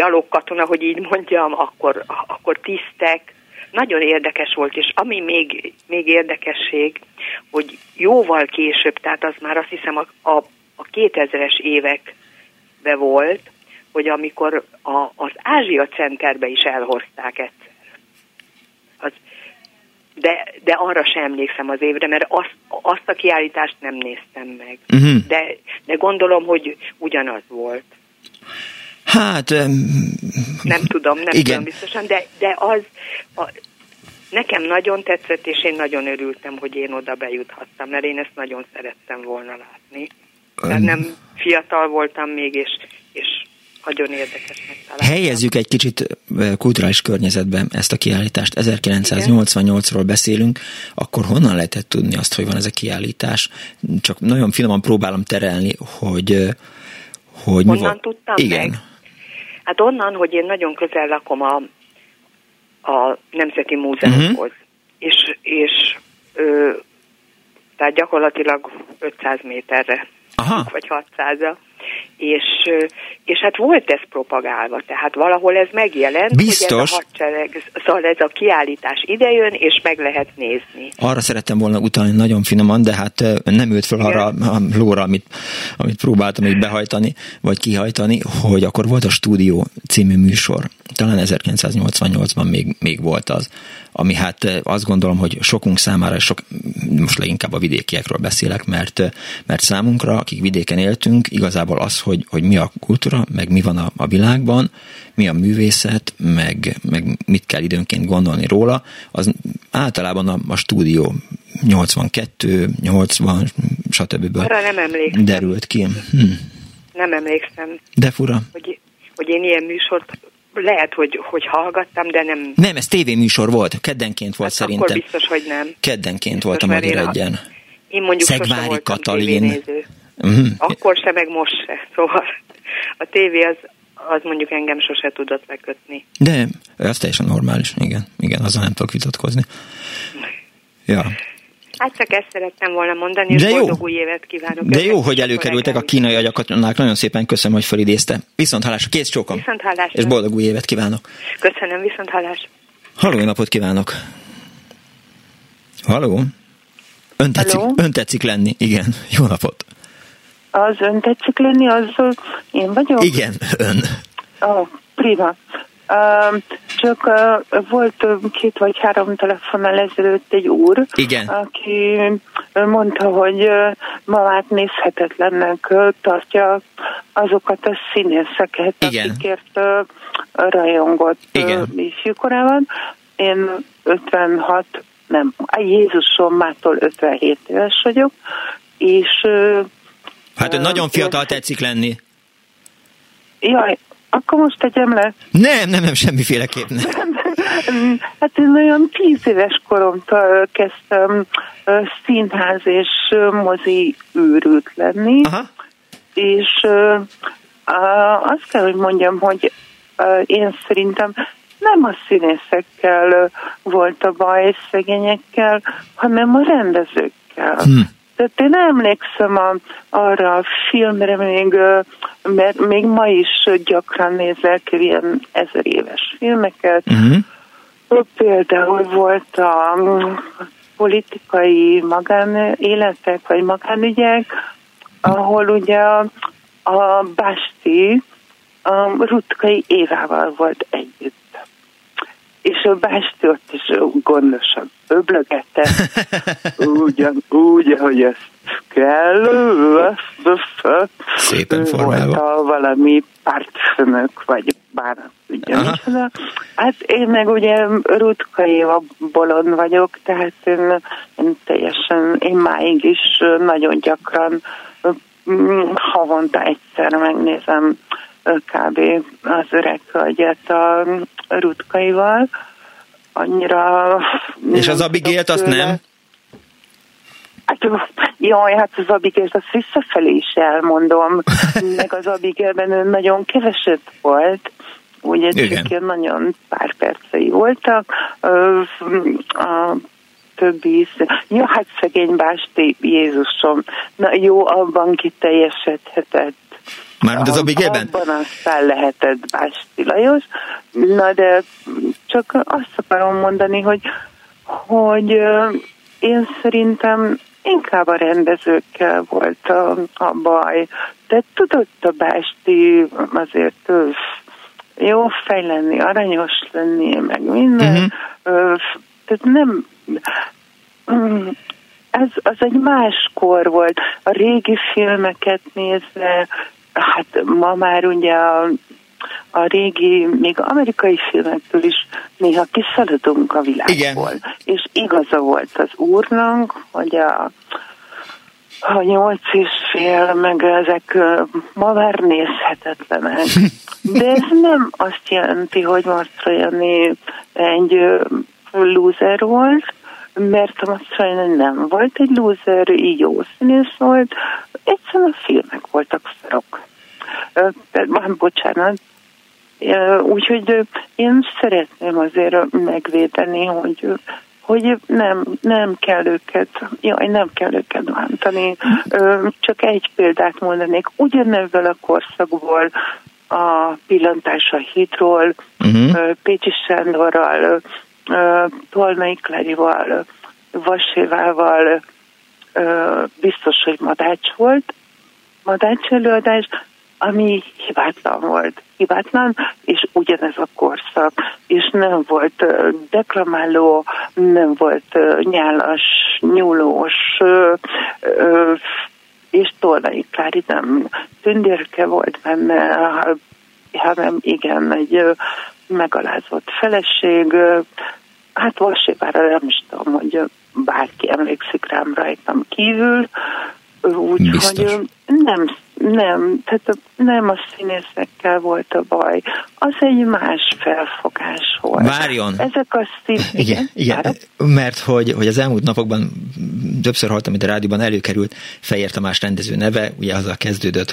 gyalogkatona, hogy így mondjam, akkor tisztek. Nagyon érdekes volt, és ami még érdekesség, hogy jóval később, tehát az már azt hiszem a 2000-es években volt, hogy amikor az Ázsia Centerbe is elhozták egyszer. De arra sem emlékszem az évre, mert azt a kiállítást nem néztem meg. Uh-huh. De gondolom, hogy ugyanaz volt. Hát... Nem tudom biztosan, de az... Nekem nagyon tetszett, és én nagyon örültem, hogy én oda bejuthattam, mert én ezt nagyon szerettem volna látni. Tehát nem fiatal voltam még, és nagyon érdekesnek találtam. Helyezzük egy kicsit kulturális környezetben ezt a kiállítást. 1988-ról beszélünk, akkor honnan lehetett tudni azt, hogy van ez a kiállítás? Csak nagyon finoman próbálom terelni, hogy mi van. Tudtam igen. Meg? Hát onnan, hogy én nagyon közel lakom a Nemzeti Múzeumhoz, és tehát gyakorlatilag 500 méterre, aha, vagy 600-ra, és hát volt ez propagálva, tehát valahol ez megjelent, biztos, hogy ez a hadsereg, szóval ez a kiállítás idejön, és meg lehet nézni. Arra szerettem volna utalni nagyon finoman, de hát nem ült fel arra a lóra, amit próbáltam így behajtani, vagy kihajtani, hogy akkor volt a Stúdió című műsor, talán 1988-ban még volt az, ami hát azt gondolom, hogy sokunk számára, most leginkább a vidékiekről beszélek, mert számunkra, akik vidéken éltünk, igazából az, hogy mi a kultúra, meg mi van a világban, mi a művészet, meg mit kell időnként gondolni róla, az általában a Stúdió 82, 80, stb. Arra nem emlékszem. Derült ki. Nem emlékszem. De fura. Hogy én ilyen műsort lehet, hogy hallgattam, de nem... Nem, ez tévéműsor volt, keddenként volt, hát szerintem. Akkor biztos, hogy nem. Keddenként biztos volt a Magyar Egyen. Én mondjuk Szegvári sosem Katalin. Akkor se, meg most se. Szóval a tévé az mondjuk engem sose tudott megkötni. De ez teljesen normális, igen, azzal nem tudok vitatkozni. Ja. Hát csak ezt szerettem volna mondani, és boldog új évet kívánok. De jó, hogy előkerültek a kínai agyaknak, nagyon szépen köszönöm, hogy felidézte. Viszont hallásra, kész csókom. Viszont hallásra. És boldog új évet kívánok. Köszönöm, viszont hallásra. Halló, jó napot kívánok. Halló. Ön tetszik lenni, igen. Jó napot. Az ön tetszik lenni, az én vagyok? Igen, ön. Ó, prima. Csak volt 2 vagy 3 telefonnal ezelőtt egy úr, igen, aki mondta, hogy ma már nézhetetlennek tartja azokat a színészeket, igen, akikért rajongott ifjúkorában. Én 56, nem, Jézusom, mától 57 éves vagyok, és... Hát nagyon fiatal tetszik lenni. Jaj, akkor most tegyem le? Nem, semmiféleképp nem. Hát én olyan 10 éves koromtól kezdtem színház és mozi őrült lenni, aha, és azt kell, hogy mondjam, hogy én szerintem nem a színészekkel volt a baj, és szegényekkel, hanem a rendezőkkel. Tehát én emlékszem arra a filmre, mert még ma is gyakran nézek ilyen 1000 éves filmeket. Például volt a politikai magánéletek, vagy magánügyek, ahol ugye a Básti a Rutkai Évával volt együtt. És a Básti ott is gondosan öblögetett, úgy, ahogy ezt kell, szépen formálva. Valami pártfőnök, vagy bármilyen ugyanis. Hát én meg ugye Rutka Éva bolond vagyok, tehát én máig is nagyon gyakran, havonta egyszer megnézem kb. Az öreg hölgyet a Rutkaival. Annyira... És az Abigélt azt nem? Hát az Abigélt azt visszafelé is elmondom. Meg az Abigélben nagyon keveset volt. Ugye csak nagyon pár percei voltak. A többi... Ja, hát szegény Básti, Jézusom. Na jó, abban kiteljesedhetett. Mármint az Abigében? Abban aztán lehetett Básti Lajos. Na de csak azt akarom mondani, hogy én szerintem inkább a rendezőkkel volt a baj. De tudott a Básti azért jó fej lenni, aranyos lenni, meg minden. Tehát nem... Az egy más kor volt. A régi filmeket nézve, hát ma már ugye a régi, még amerikai filmekből is néha kiszaladunk a világból. Igen. És igaza volt az úrnak, hogy a 8,5 meg ezek ma már nézhetetlenek. De ez nem azt jelenti, hogy Marcsa Jani egy lúzer volt, mert Marcsa Jani nem volt egy lúzer, jó színész volt, egyszerűen a filmek voltak szarok. Bocsánat. Úgyhogy én szeretném azért megvédeni, hogy nem kell őket, bántani. Csak egy példát mondanék. Ugyanebből a korszakból a Pillantás a hídról, Pécsi Sándorral, Tolnai Klarival, Vasévával, biztos, hogy Madács előadás, ami hibátlan volt. És ugyanez a korszak. És nem volt deklamáló, nem volt nyálas, nyúlós, és Tolnai Klári nem tündérke volt benne, hanem igen, egy megalázott feleség. Hát Vasévára nem is tudom, hogy bárki emlékszik rám rajtam kívül, úgyhogy tehát nem a színészekkel volt a baj. Az egy más felfogás volt. Várjon! Ezek a színészek... Igen, mert hogy az elmúlt napokban többször hallottam, itt a rádióban előkerült Fejér Tamás rendező neve, ugye azzal kezdődött,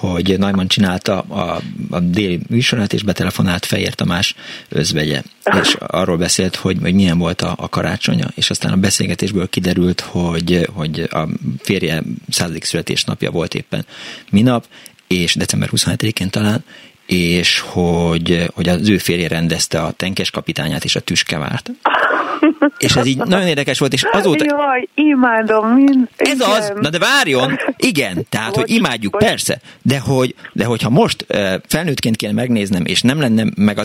hogy Neumann csinálta a déli műsorát, és betelefonált Fejér Tamás özvegye. És arról beszélt, hogy milyen volt a karácsonya, és aztán a beszélgetésből kiderült, hogy a férje 100. születésnapja volt éppen minap, és december 27-én talán, és hogy az ő férje rendezte a Tenkes kapitányát és a Tüskevárt. És ez így nagyon érdekes volt, és azóta... Jaj, imádom mind. Ez igen. Az, na de várjon, igen, tehát, hogy imádjuk, persze, de hogyha most felnőttként kéne megnéznem, és nem lenne meg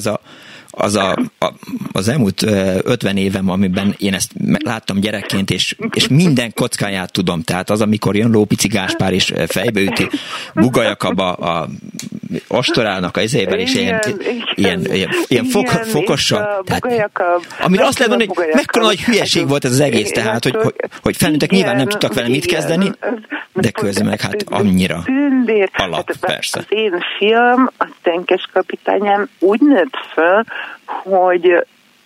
az elmúlt 50 évem, amiben én ezt láttam gyerekként, és minden kockáját tudom. Tehát az, amikor jön Lópici Gáspár, és fejbeüti Bugajakab a ostorálnak a izében, és ilyen fokosan. Amire azt lehet mondani, hogy mekkora nagy hülyeség volt ez az egész, tehát, hogy felnőttek nyilván nem tudtak vele mit kezdeni, de közben meg hát annyira alap, persze. Az én fiam a Tenkes kapitányán úgy nőtt föl, hogy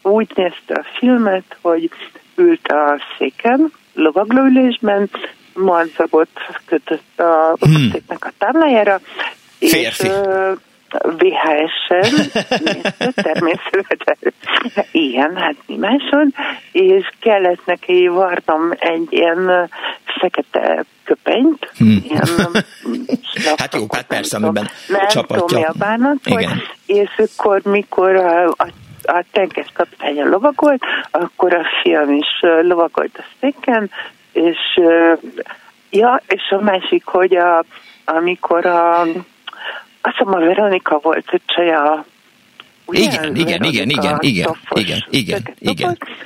úgy nézte a filmet, hogy ült a széken, lovaglóülésben, madzagot kötött a széknek a támlájára, és VHS-en természetesen ilyen, hát mi máson, és kellett neki varrnom egy ilyen fekete köpenyt, ilyen hát jó, hát persze, amiben csapatja. Nem a bánat, és akkor, mikor a Tenkes kapitánya lovagolt, akkor a fiam is lovagolt a széken, és a másik, hogy amikor azt hiszem, a Veronika volt a csaja.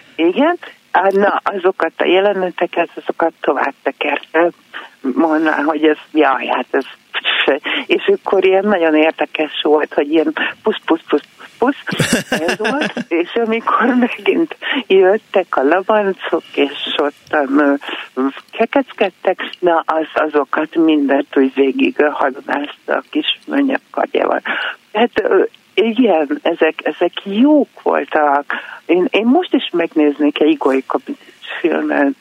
Igen. Na, azokat a jeleneteket, azokat tovább tekerte. Mondaná, hogy ez, jaj, hát ez... És akkor ilyen nagyon érdekes volt, hogy ilyen pusz, ez volt, és amikor megint jöttek a labancok, és ott kekeckedtek, na azokat mindent úgy végig hadonázta a kis mönnyek karjával. Hát igen, ezek jók voltak. Én most is megnéznék egy Igor Kapics filmet.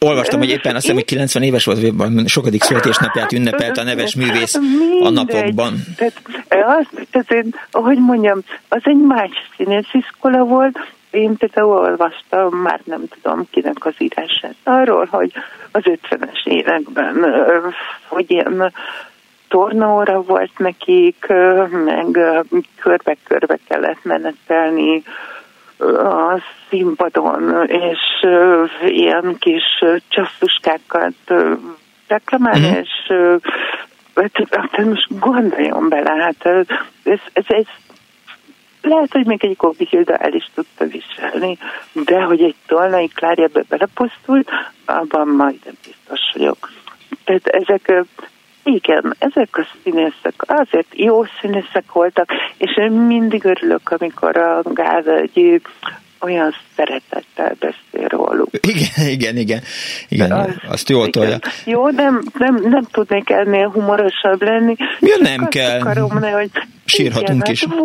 Olvastam, hogy éppen azt hiszem, hogy 90 éves volt, vagy sokadik születésnapját ünnepelt a neves művész a napokban. Tehát ahogy mondjam, az egy más színésziskola volt, én például olvastam, már nem tudom kinek az írását arról, hogy az 50-es években, hogy ilyen tornaóra volt nekik, meg körbe-körbe kellett menetelni a színpadon, és ilyen kis csasszuskákat reklamálni, és most gondoljon bele, hát ez lehet, hogy még egy Gobbi Hilda el is tudta viselni, de hogy egy Tolnai Klári ebbe belepusztult, abban majdnem biztos vagyok. Tehát ezek igen, ezek a színészek azért jó színészek voltak, és én mindig örülök, amikor a Gáz egy olyan szeretettel beszél róluk. Igen. Azt jól tolja. Jó, nem tudnék ennél humorosabb lenni. Ja, nem azt kell. Akarom, hogy sírhatunk igen, is. Hát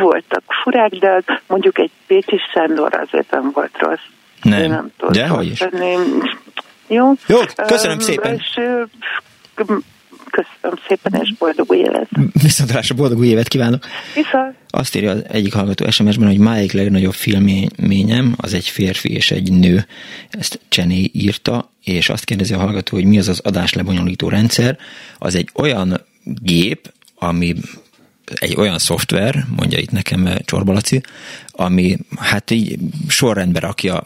voltak furák, de mondjuk egy Pécsi Sándor azért nem volt rossz. Nem dehogy is. Jó, köszönöm szépen. Köszönöm szépen, és boldog új évet. Viszontlátásra, boldog új évet kívánok. Viszont. Azt írja az egyik hallgató SMS-ben, hogy máig legnagyobb filmélményem az egy férfi és egy nő. Ezt Csené írta, és azt kérdezi a hallgató, hogy mi az az adáslebonyolító rendszer. Az egy olyan gép, ami egy olyan szoftver, mondja itt nekem Csorba Laci, ami hát így sorrendbe rakja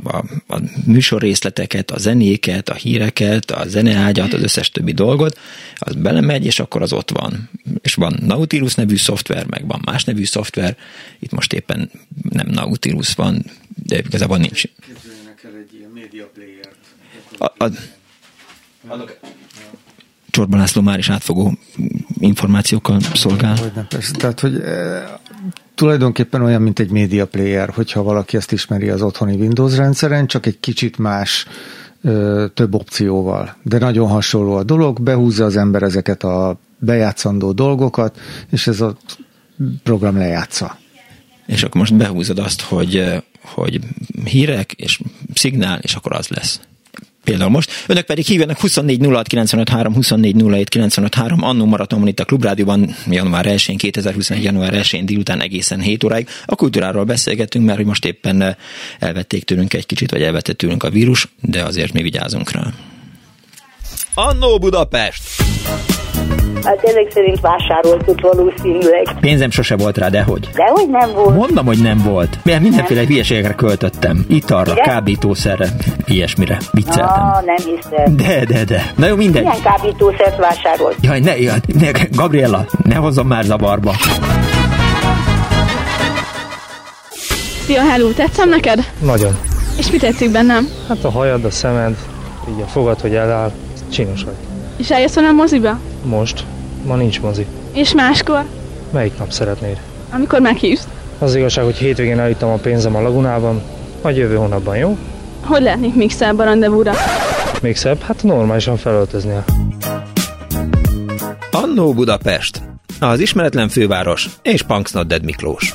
a műsorrészleteket, a zenéket, a híreket, a zeneágyat, az összes többi dolgot, az belemegy, és akkor az ott van. És van Nautilus nevű szoftver, meg van más nevű szoftver, itt most éppen nem Nautilus van, de igazából nincs. Képzeljének el egy ilyen média playert. Csorba László már is átfogó információkkal szolgál. Hogyne, persze. Tehát, hogy tulajdonképpen olyan, mint egy média player, hogyha valaki ezt ismeri az otthoni Windows rendszeren, csak egy kicsit más, több opcióval. De nagyon hasonló a dolog, behúzza az ember ezeket a bejátszandó dolgokat, és ez a program lejátsza. És akkor most behúzod azt, hogy hírek, és szignál, és akkor az lesz. Például most. Önök pedig hívjanak 24 06 95 3, 24 07 95 3. Annó maraton van itt a Klubrádióban január 1-én, 2021. január 1-én délután egészen 7 óráig. A kultúráról beszélgetünk, mert hogy most éppen elvették tőlünk egy kicsit, vagy elvetett tőlünk a vírus, de azért mi vigyázunk rá. Annó Budapest! Hát ezek szerint vásároltuk valószínűleg. Pénzem sose volt rá, dehogy. Dehogy nem volt. Mondom, hogy nem volt. Mert mindenféle hülyeségekre költöttem. Italra, kábítószerre, ilyesmire. Vicceltem. Nem hiszem. De. Na jó, mindegy. Milyen kábítószert vásárolt? Jaj, ne, Gabriella, ne hozzon már zavarba. Szia, hello, tetszem neked? Nagyon. És mi tetszik bennem? Hát a hajad, a szemed, így a fogad, hogy eláll, csinos vagy. És eljössz volna a moziba? Most. Ma nincs mozi. És máskor? Melyik nap szeretnéd? Amikor meghívsz. Az igazság, hogy hétvégén eljöttem a pénzem a Lagunában, majd jövő hónapban, jó? Hogy lehetnék még szebb a rendezvúra? Még szebb? Hát normálisan felöltöznél. Annó Budapest, az ismeretlen főváros és Punk's Not Dead Miklós.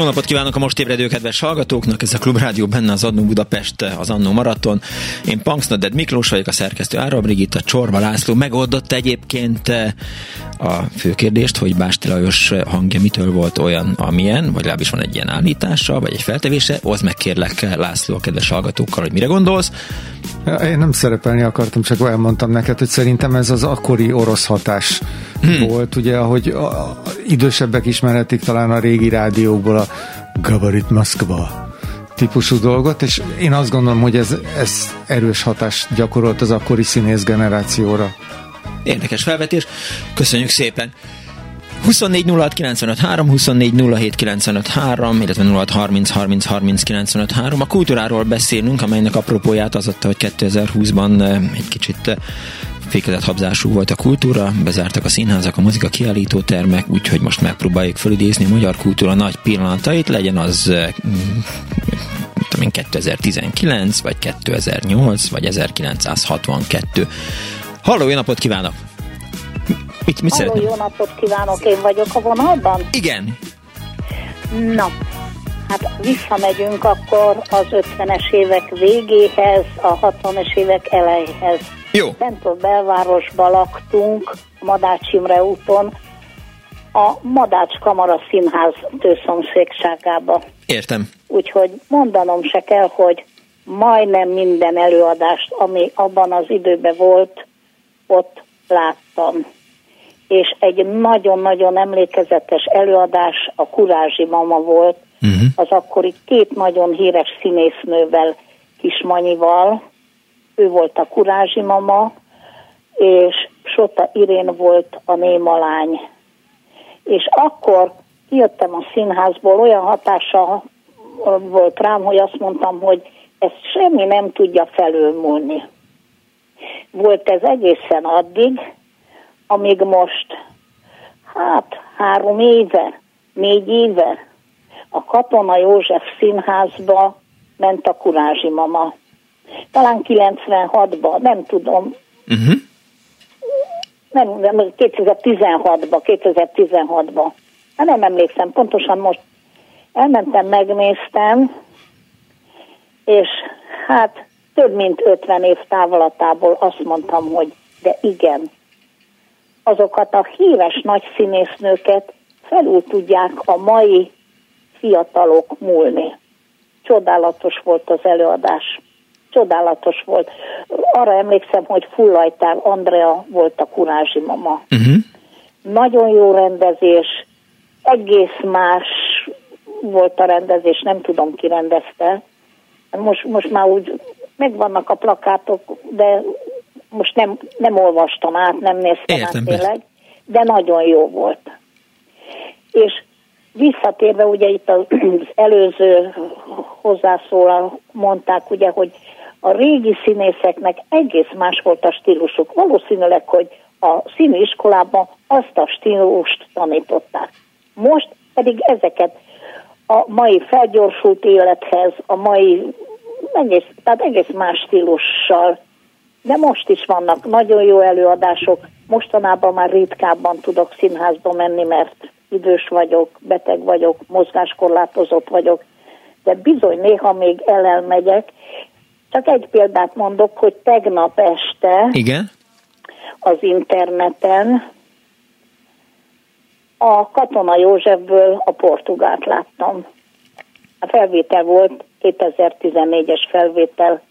napot kívánok a most ébredő kedves hallgatóknak, ez a Klubrádió, benne az Annó Budapest, az Annó Maraton. Én Punk's Not Dead Miklós vagyok, a szerkesztő Árva Brigitta, Csorba László megoldott egyébként a fő kérdést, hogy Básti Lajos hangja mitől volt olyan, amilyen, vagy legalábbis van egy ilyen állítása, vagy egy feltevése. Oszd meg kérlek, László, a kedves hallgatókkal, hogy mire gondolsz. Én nem szerepelni akartam, csak elmondtam neked, hogy szerintem ez az akkori orosz hatás volt, ugye, ahogy a idősebbek ismerhetik talán a régi rádiókból a Gabarit Moszkva típusú dolgot, és én azt gondolom, hogy ez erős hatást gyakorolt az akkori színész generációra. Érdekes felvetés, köszönjük szépen! 24 06 95 3, 24 07 95 3, illetve 06 30 30 30 95 3. A kultúráról beszélünk, amelynek apropóját az adta, hogy 2020-ban egy kicsit fékezett habzású volt a kultúra, bezártak a színházak, a mozika kiállítótermek, úgyhogy most megpróbáljuk fölidézni a magyar kultúra nagy pillanatait, legyen az 2019, vagy 2008, vagy 1962. Halló, jó napot kívánok! Mit szeretném? Jó napot kívánok, én vagyok a vonalban? Igen. Na, hát visszamegyünk akkor az 50-es évek végéhez, a 60-es évek elejéhez. Jó. Bent a belvárosban laktunk, Madács Imre úton, a Madács Kamara Színház tőszomszédságába. Értem. Úgyhogy mondanom se kell, hogy majdnem minden előadást, ami abban az időben volt, ott láttam. És egy nagyon-nagyon emlékezetes előadás a Kurázsi Mama volt, az akkori két nagyon híres színésznővel, Kismanyival, ő volt a Kurázsi Mama, és Sota Irén volt a Néma Lány. És akkor kijöttem a színházból, olyan hatása volt rám, hogy azt mondtam, hogy ezt semmi nem tudja felülmúlni. Volt ez egészen addig, amíg most, hát 3 éve, 4 éve a Katona József Színházba ment a Kurázsi Mama. Talán 96-ban, nem tudom. Nem, 2016-ban. Hát nem emlékszem, pontosan most elmentem, megnéztem, és hát több mint 50 év távlatából azt mondtam, hogy de igen, azokat a híres nagy színésznőket felül tudják a mai fiatalok múlni. Csodálatos volt az előadás. Csodálatos volt. Arra emlékszem, hogy Fullajtár Andrea volt a Kurázsi Mama. Nagyon jó rendezés, egész más volt a rendezés, nem tudom, ki rendezte. Most már úgy megvannak a plakátok, de most nem olvastam át, nem néztem át tényleg, de nagyon jó volt. És visszatérve, ugye itt az előző hozzászólal mondták, ugye, hogy a régi színészeknek egész más volt a stílusuk. Valószínűleg, hogy a színiskolában azt a stílust tanították. Most pedig ezeket a mai felgyorsult élethez, a mai, tehát egész más stílussal. De most is vannak nagyon jó előadások. Mostanában már ritkábban tudok színházba menni, mert idős vagyok, beteg vagyok, mozgáskorlátozott vagyok. De bizony néha még elmegyek. Csak egy példát mondok, hogy tegnap este az interneten a Katona Józsefből a Portugált láttam. A felvétel volt, 2014-es felvétel,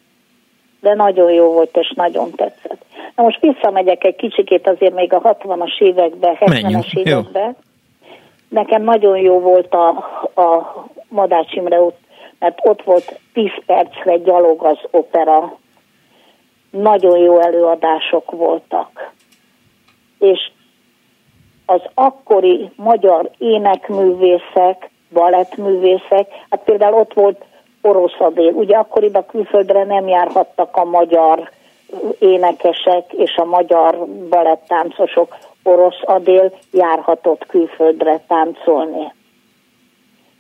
de nagyon jó volt, és nagyon tetszett. Na most visszamegyek egy kicsikét azért még a 60-as évekbe, 70-es évekbe. Jó. Nekem nagyon jó volt a Madács Imre út, mert ott volt 10 percre gyalog az opera. Nagyon jó előadások voltak. És az akkori magyar énekművészek, balettművészek, hát például ott volt Orosz Adél. Ugye akkoriban külföldre nem járhattak a magyar énekesek és a magyar balettáncosok. Orosz Adél járhatott külföldre táncolni.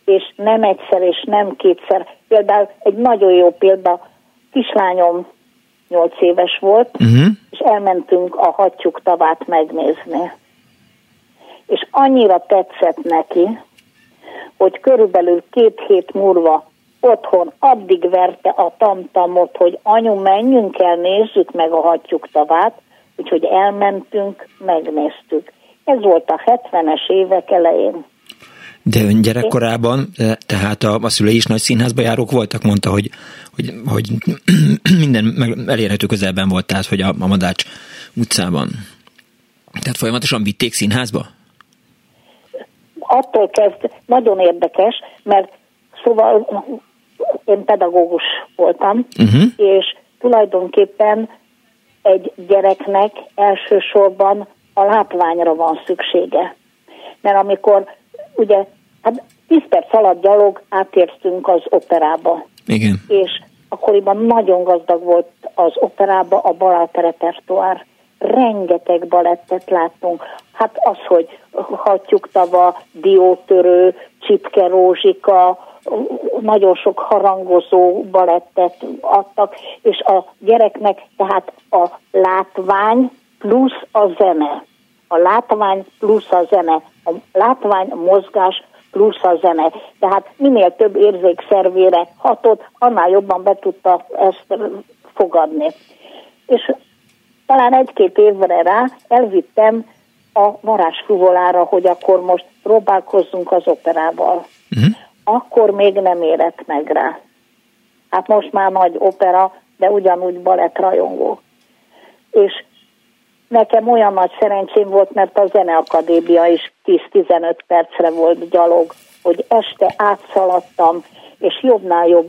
És nem egyszer és nem kétszer. Például egy nagyon jó példa, kislányom 8 éves volt, és elmentünk a Hattyúk tavát megnézni. És annyira tetszett neki, hogy körülbelül 2 hét múlva otthon addig verte a tamtamot, hogy anyu, menjünk el, nézzük meg a Hattyúk tavát, úgyhogy elmentünk, megnéztük. Ez volt a 70-es évek elején. De ön gyerekkorában, tehát a szülei is nagy színházba járók voltak, mondta, hogy minden elérhető közelben volt, tehát hogy a Madács utcában. Tehát folyamatosan vitték színházba? Attól kezdve, nagyon érdekes, mert szóval én pedagógus voltam, és tulajdonképpen egy gyereknek elsősorban a látványra van szüksége. Mert amikor, ugye, hát 10 perc alatt gyalog átértünk az operába. Igen. És akkoriban nagyon gazdag volt az operába a balett repertoár. Rengeteg balettet láttunk. Hát az, hogy Hattyúk tava, Diótörő, Csipke Rózsika, nagyon sok harangozó balettet adtak, és a gyereknek tehát a látvány plusz a zene. a látvány plusz a zene, a látvány, a mozgás plusz a zene. Tehát minél több érzékszervére hatott, annál jobban be tudta ezt fogadni. És talán egy-két évre rá elvittem a varázsfuvolára, hogy akkor most próbálkozzunk az operával. Uh-huh. Akkor még nem érett meg rá. Hát most már nagy opera, de ugyanúgy balettrajongó. És nekem olyan nagy szerencsém volt, mert a Zeneakadémia is 10-15 percre volt gyalog, hogy este átszaladtam, és jobbnál jobb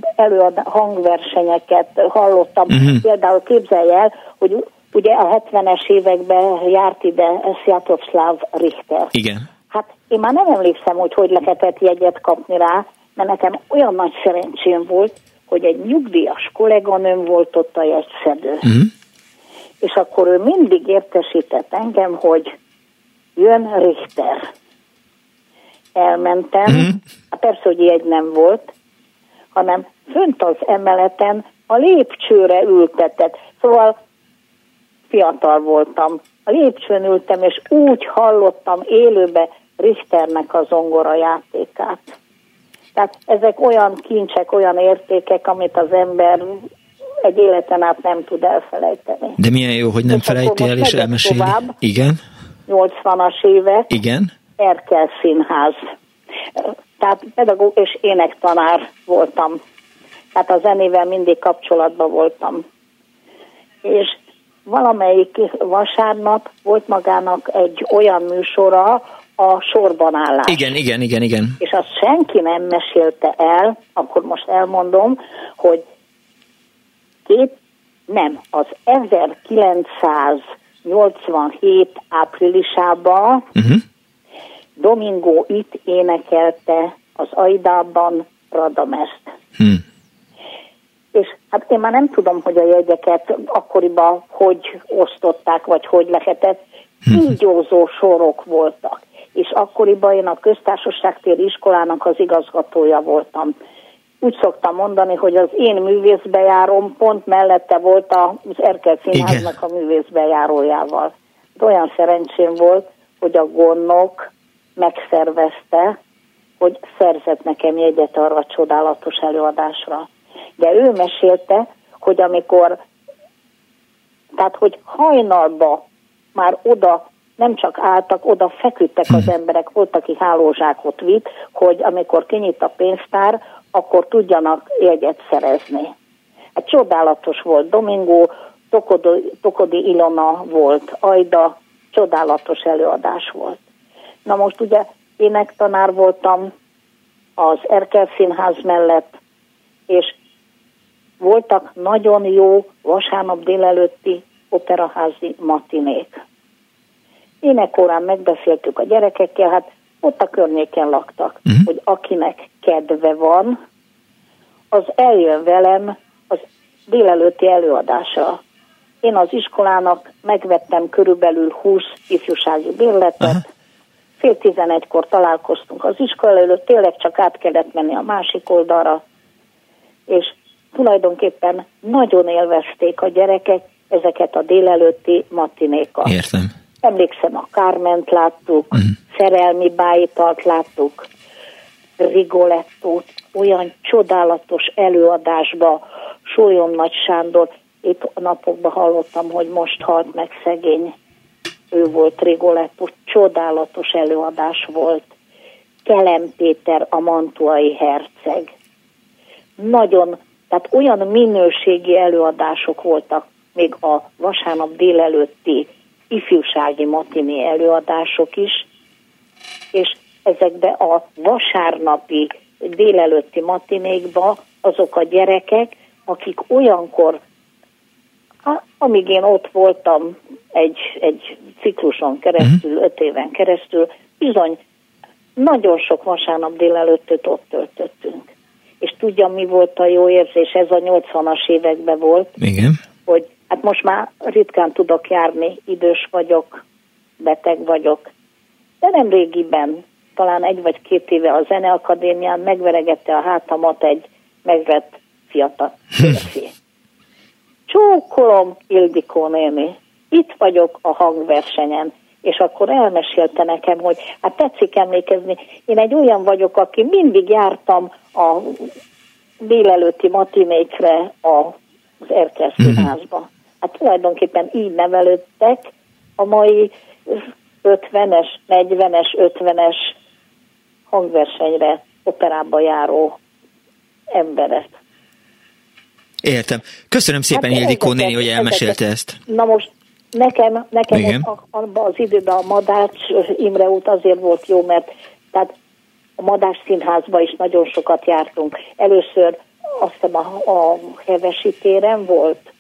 hangversenyeket hallottam. Uh-huh. Például képzelj el, hogy ugye a 70-es években járt ide Szvjatoszlav Richter. Igen. Hát én már nem emlékszem, hogy lehetett jegyet kapni rá, mert nekem olyan nagy szerencsém volt, hogy egy nyugdíjas kolléganőm volt ott a jegyszedő. Uh-huh. És akkor ő mindig értesített engem, hogy jön Richter. Elmentem, uh-huh. Persze, hogy jegy nem volt, hanem fönt az emeleten a lépcsőre ültetett. Szóval fiatal voltam. A lépcsőn ültem, és úgy hallottam élőbe Richternek a zongora játékát. Tehát ezek olyan kincsek, olyan értékek, amit az ember egy életen át nem tud elfelejteni. De milyen jó, hogy nem felejti el, és elmeséli. Tovább, igen. 80-as évek. Igen. Erkel Színház. Tehát pedagógus és énektanár voltam. Tehát a zenével mindig kapcsolatban voltam. És valamelyik vasárnap volt magának egy olyan műsora, a sorbanállás. Igen. És azt senki nem mesélte el, akkor most elmondom, hogy az 1987 áprilisában uh-huh. Domingo itt énekelte az Aidában Radamest. Hmm. És hát én már nem tudom, hogy a jegyeket akkoriban hogy osztották, vagy hogy lehetett. Kígyózó sorok voltak. És akkoriban én a köztársaságtéri iskolának az igazgatója voltam. Úgy szoktam mondani, hogy az én művészbejárom pont mellette volt az Erkel Színháznak a művészbejárójával. De olyan szerencsém volt, hogy a gondnok megszervezte, hogy szerzett nekem jegyet arra a csodálatos előadásra. De ő mesélte, hogy amikor, tehát hogy hajnalba már oda nem csak álltak, oda feküdtek az emberek, volt, aki hálózsákot vitt, hogy amikor kinyit a pénztár, akkor tudjanak jegyet szerezni. Hát csodálatos volt Domingo, Tokodi Ilona volt, Ajda, csodálatos előadás volt. Na most ugye énektanár voltam az Erkel Színház mellett, és voltak nagyon jó vasárnap délelőtti operaházi matinék. Énekorán megbeszéltük a gyerekekkel, hát ott a környéken laktak, uh-huh. hogy akinek kedve van, az eljön velem az délelőtti előadásra. Én az iskolának megvettem körülbelül 20 ifjúsági bérletet, uh-huh. 10:11 találkoztunk az iskola előtt, tényleg csak át kellett menni a másik oldalra, és tulajdonképpen nagyon élvezték a gyerekek ezeket a délelőtti matinékat. Értem. Emlékszem, a Kárment láttuk, Szerelmi Bájitalt láttuk, Rigolettót, olyan csodálatos előadásba, Sólyom Nagy Sándor, épp a napokban hallottam, hogy most halt meg szegény, ő volt Rigolettó, csodálatos előadás volt. Kelen Péter, a mantuai herceg. Nagyon, tehát olyan minőségi előadások voltak, még a vasárnap délelőtti ifjúsági matiné előadások is, és ezekbe a vasárnapi délelőtti matinékba azok a gyerekek, akik olyankor, amíg én ott voltam egy cikluson keresztül, 5 éven keresztül, bizony nagyon sok vasárnap délelőttöt ott töltöttünk. És tudjam, mi volt a jó érzés, ez a 80-as években volt, igen. hogy hát most már ritkán tudok járni, idős vagyok, beteg vagyok. De nemrégiben, talán 1 vagy 2 éve a Zeneakadémián megveregette a hátamat egy megvett fiatal férfi. Csókolom, Ildikó néni, itt vagyok a hangversenyen. És akkor elmesélte nekem, hogy hát tetszik emlékezni. Én egy olyan vagyok, aki mindig jártam a délelőtti matinékre az Erkel színházba. Hát tulajdonképpen így nevelődtek a mai 50-es, 40-es, 50-es hangversenyre, operába járó emberek. Értem. Köszönöm szépen, Ildikó néni, hogy elmesélte ezt. Na most nekem abban az időben a Madács Imre út azért volt jó, mert tehát a Madács színházba is nagyon sokat jártunk. Először azt hiszem a Hevesi téren volt,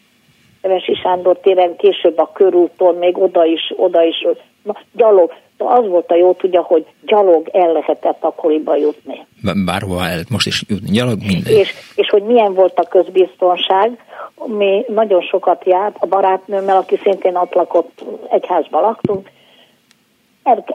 Hevesi Sándor téren, később a körúton, még oda is gyalog. Az volt a jó, tudja, hogy gyalog el lehetett akkoriban jutni. Bárhova el, most is jutni, gyalog minden. És hogy milyen volt a közbiztonság, mi nagyon sokat járt a barátnőmmel, aki szintén ott lakott, egyházban laktunk,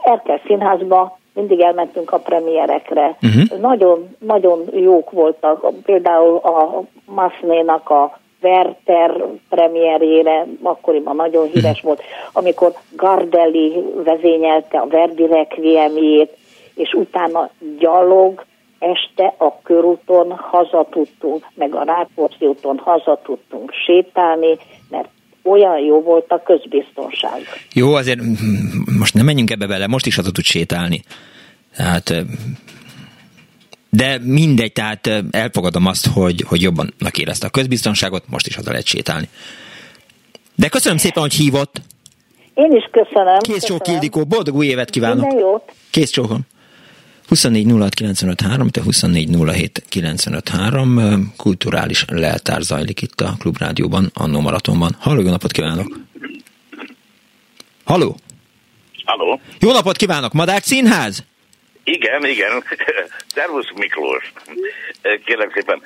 Erkel színházba mindig elmentünk a premierekre. Nagyon, nagyon jók voltak, például a Masnénak a Werther premierjére, akkoriban nagyon híres volt, amikor Gardeli vezényelte a Verdi requiemjét, és utána gyalog este a körúton haza tudtunk, meg a Rákóczi úton haza tudtunk sétálni, mert olyan jó volt a közbiztonság. Jó, azért most nem menjünk ebbe bele, most is haza tud sétálni. Tehát... De mindegy, tehát elfogadom azt, hogy jobbannak érezte a közbiztonságot, most is haza lehet sétálni. De köszönöm szépen, hogy hívott. Én is köszönöm. Kész csók, Ildikó, boldog új évet kívánok. Minden jót. Kész csókon. 24 06 95 3, 24 07 95 3. Kulturális leltár zajlik itt a Klubrádióban, Annó Maratonban. Halló, jó napot kívánok. Halló. Halló. Jó napot kívánok, Madács Színház. Igen. Szervusz Miklós. Kérlek szépen,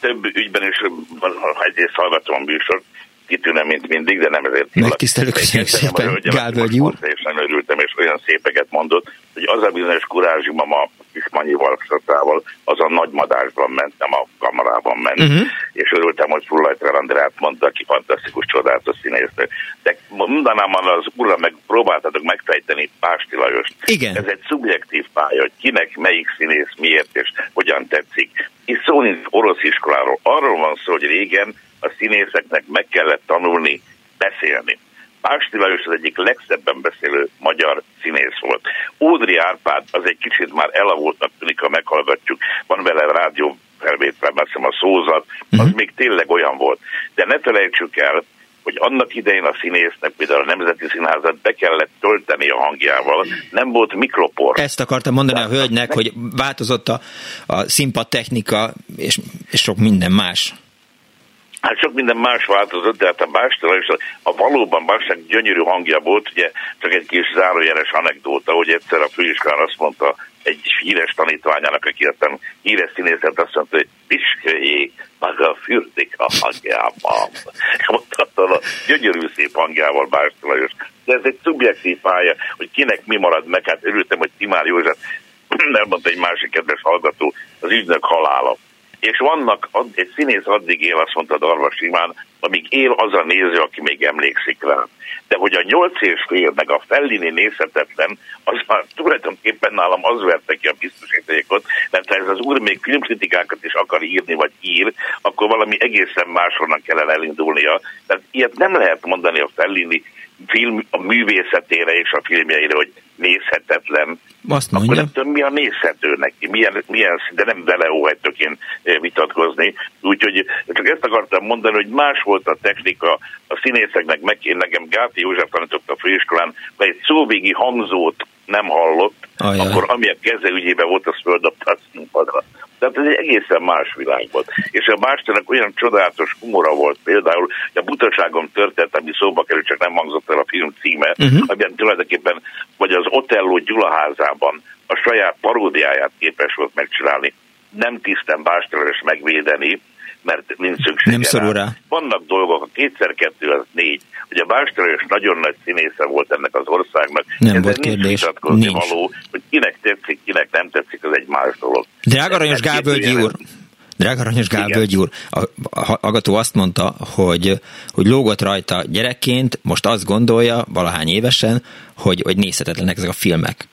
több ügyben is, ha egyrészt hallgatom a műsort, kitűnő, mint mindig, de nem ezért. Megtisztelő, köszönjük szépen, Gálvölgyi úr. Most örültem, és olyan szépeket mondott, hogy az a bizonyos kurázsimam a Kismanyi valksatával, az a nagy madásban ment, nem a kamarában ment. És örültem, hogy Fullajtár Andreát mondta, aki fantasztikus, csodálatos színésznő. De mondanám, az úrra meg próbáltatok megfejteni Básti Lajost. Igen. Ez egy szubjektív pálya, hogy kinek melyik színész miért és hogyan tetszik. És szó nincs orosz iskoláról. Arról van szó, hogy régen a színészeknek meg kellett tanulni beszélni. Básti Lajos az egyik legszebben beszélő magyar színész volt. Ódri Árpád az egy kicsit már elavultnak tűnik, ha meghallgatjuk. Van vele rádió felvétel, mert hiszem a szózat, az még tényleg olyan volt. De ne felejtsük el, hogy annak idején a színésznek, például a Nemzeti Színházat be kellett tölteni a hangjával, nem volt mikropor. Ezt akartam mondani a hölgynek, hogy változott a színpad technika, és sok minden más. Hát sok minden más változott, de hát a Básti Lajos, a valóban Bástinak gyönyörű hangja volt, ugye csak egy kis zárójeles anekdóta, hogy egyszer a főiskolán azt mondta egy híres tanítványának, aki aztán híres színészet, azt mondta, hogy piszköljék, maga fürdik a hangjában. Mondhattal a gyönyörű szép hangjával Básti Lajos. De ez egy szubjektív pálya, hogy kinek mi marad meg, hát örültem, hogy Timár József, nem mondta egy másik kedves hallgató, az ügynök halála. És vannak, egy színész addig él, azt mondta Darvas Iván, amíg él az a néző, aki még emlékszik rá. De hogy a 8,5 meg a Fellini nézhetetlen, az már tulajdonképpen nálam az verte ki a biztosítékot, mert ha ez az úr még filmkritikákat is akar írni, vagy ír, akkor valami egészen máshonnan kellene elindulnia. Tehát ilyet nem lehet mondani a Fellini film, a művészetére és a filmjeire, hogy nézhetetlen. Azt mondja. Akkor nem tudom, mi a nézhető neki, milyen, de nem vele óhajtok én vitatkozni. Úgyhogy csak ezt akartam mondani, hogy más volt a technika a színészeknek, nekem Gáti József tanított a főiskolán, de egy szóvégi hangzót nem hallott, akkor ami a keze ügyében volt, az földobta a színpadra. Tehát ez egy egészen más világ volt. És a Bástinak olyan csodálatos humora volt, például, hogy a Butaságon történt, ami szóba került, csak nem hangzott el a film címe, amilyen tulajdonképpen, vagy az Otelló Gyula házában a saját paródiáját képes volt megcsinálni. Nem tisztem Básti Lajos megvédeni, mert nincs szüksége rá. Vannak dolgok, a 2x2 az 4. Ugye a Básti Lajos nagyon nagy színésze volt ennek az országnak. Nem volt kérdés. Nincs való, hogy kinek tetszik, kinek nem tetszik, az egy más dolog. Drága aranyos Gábor úr, Drága aranyos Gábölgy úr, a hallgató azt mondta, hogy lógott rajta gyerekként, most azt gondolja, valahány évesen, hogy nézhetetlenek ezek a filmek.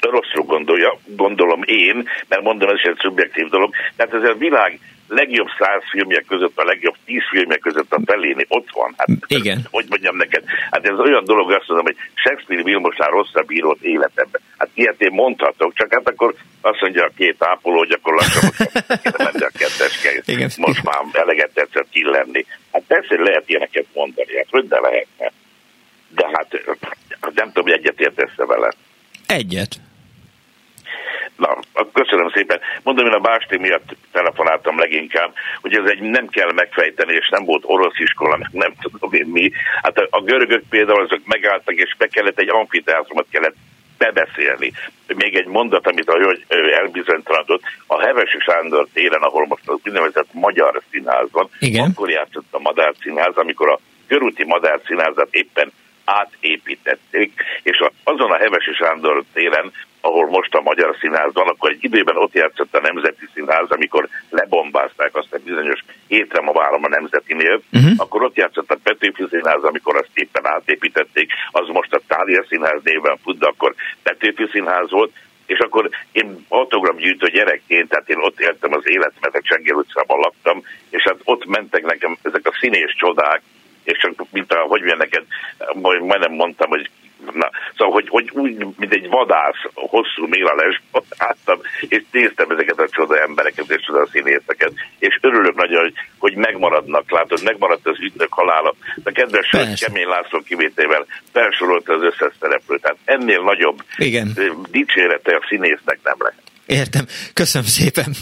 Rosszul gondolja, gondolom én, mert mondom, ez is egy szubjektív dolog. Tehát ez a világ legjobb 100 filmjek között, a legjobb 10 filmjek között a Fellini ott van. Hát, igen. Ez, hogy mondjam neked? Hát ez olyan dolog, azt mondom, hogy Shakespeare Vilmosnál rosszabb írót életemben. Hát ilyet én mondhatok, csak hát akkor azt mondja a két ápoló, hogy akkor lassan a kettes kell. Most már eleget tetszett illenni. Hát persze lehet ilyeneket mondani, hát hogy ne lehetne. De hát nem tudom, hogy egyet értesz-e vele. Egyet. Na, köszönöm szépen. Mondom, én a Básti miatt telefonáltam leginkább, hogy ez egy nem kell megfejteni, és nem volt orosz iskola, nem tudom én mi. Hát a görögök például azok megálltak, és be kellett egy amfiteátrumot kellett bebeszélni. Még egy mondat, amit a hölgy elbizonytalanodott, a Hevesi Sándor téren, ahol most az úgynevezett Magyar Színház van, akkor játszott a Madár Színház, amikor a körúti Madár Színházat éppen átépítették, és azon a Hevesi Sándor téren, ahol most a Magyar Színház van, akkor egy időben ott játszott a Nemzeti Színház, amikor lebombázták azt a bizonyos hétre ma várom a Nemzetinél, akkor ott játszott a Petőfi Színház, amikor azt éppen átépítették, az most a Thália Színház néven fut, de akkor Petőfi Színház volt, és akkor én autogramgyűjtő gyerekként, tehát én ott éltem az életmet, a Csengél utcában laktam, és hát ott mentek nekem ezek a színés csodák, és csak, mint a, hogy milyen neked, majdnem mondtam, hogy na, szóval, hogy úgy, mint egy vadász, hosszú mélelesben ott álltam, és néztem ezeket a csoda embereket, és csoda színészeket, és örülök nagyon, hogy megmaradnak, látod, megmaradt az ügynök halála, de kedves Kemény László kivételével felsorolta az összes szereplőt, tehát ennél nagyobb dicsérete a színésznek nem lehet. Értem, köszönöm szépen.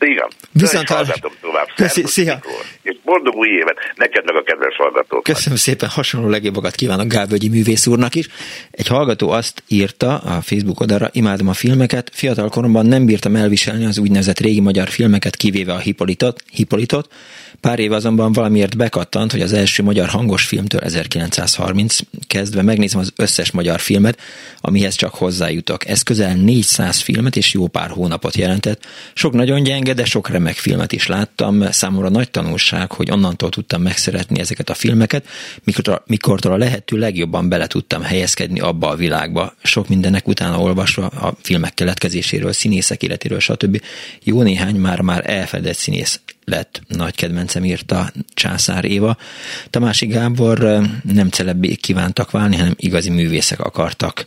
Igen. Viszont hallgatom tovább. Szia. És boldog új évet. Neked meg a kedves hallgatóknak. Köszönöm szépen. Hasonló legjobbakat kívánok Gálvölgyi művész úrnak is. Egy hallgató azt írta a Facebook oldalra, imádom a filmeket. Fiatal koromban nem bírtam elviselni az úgynevezett régi magyar filmeket, kivéve a Hippolytot. Pár éve azonban valamiért bekattant, hogy az első magyar hangos filmtől 1930 kezdve megnézem az összes magyar filmet, amihez csak hozzájutok. Ez közel 400 filmet és jó pár hónapot jelentett. Sok nagyon gyenge, de sok remek filmet is láttam. Számomra nagy tanulság, hogy onnantól tudtam megszeretni ezeket a filmeket, mikortól a lehető legjobban bele tudtam helyezkedni abba a világba. Sok mindennek utána olvasva a filmek keletkezéséről, színészek életéről, stb. Jó néhány már-már elfedett színész lett, nagy kedvencem, írta Császár Éva. Tamási Gábor, nem celebbé kívántak válni, hanem igazi művészek akartak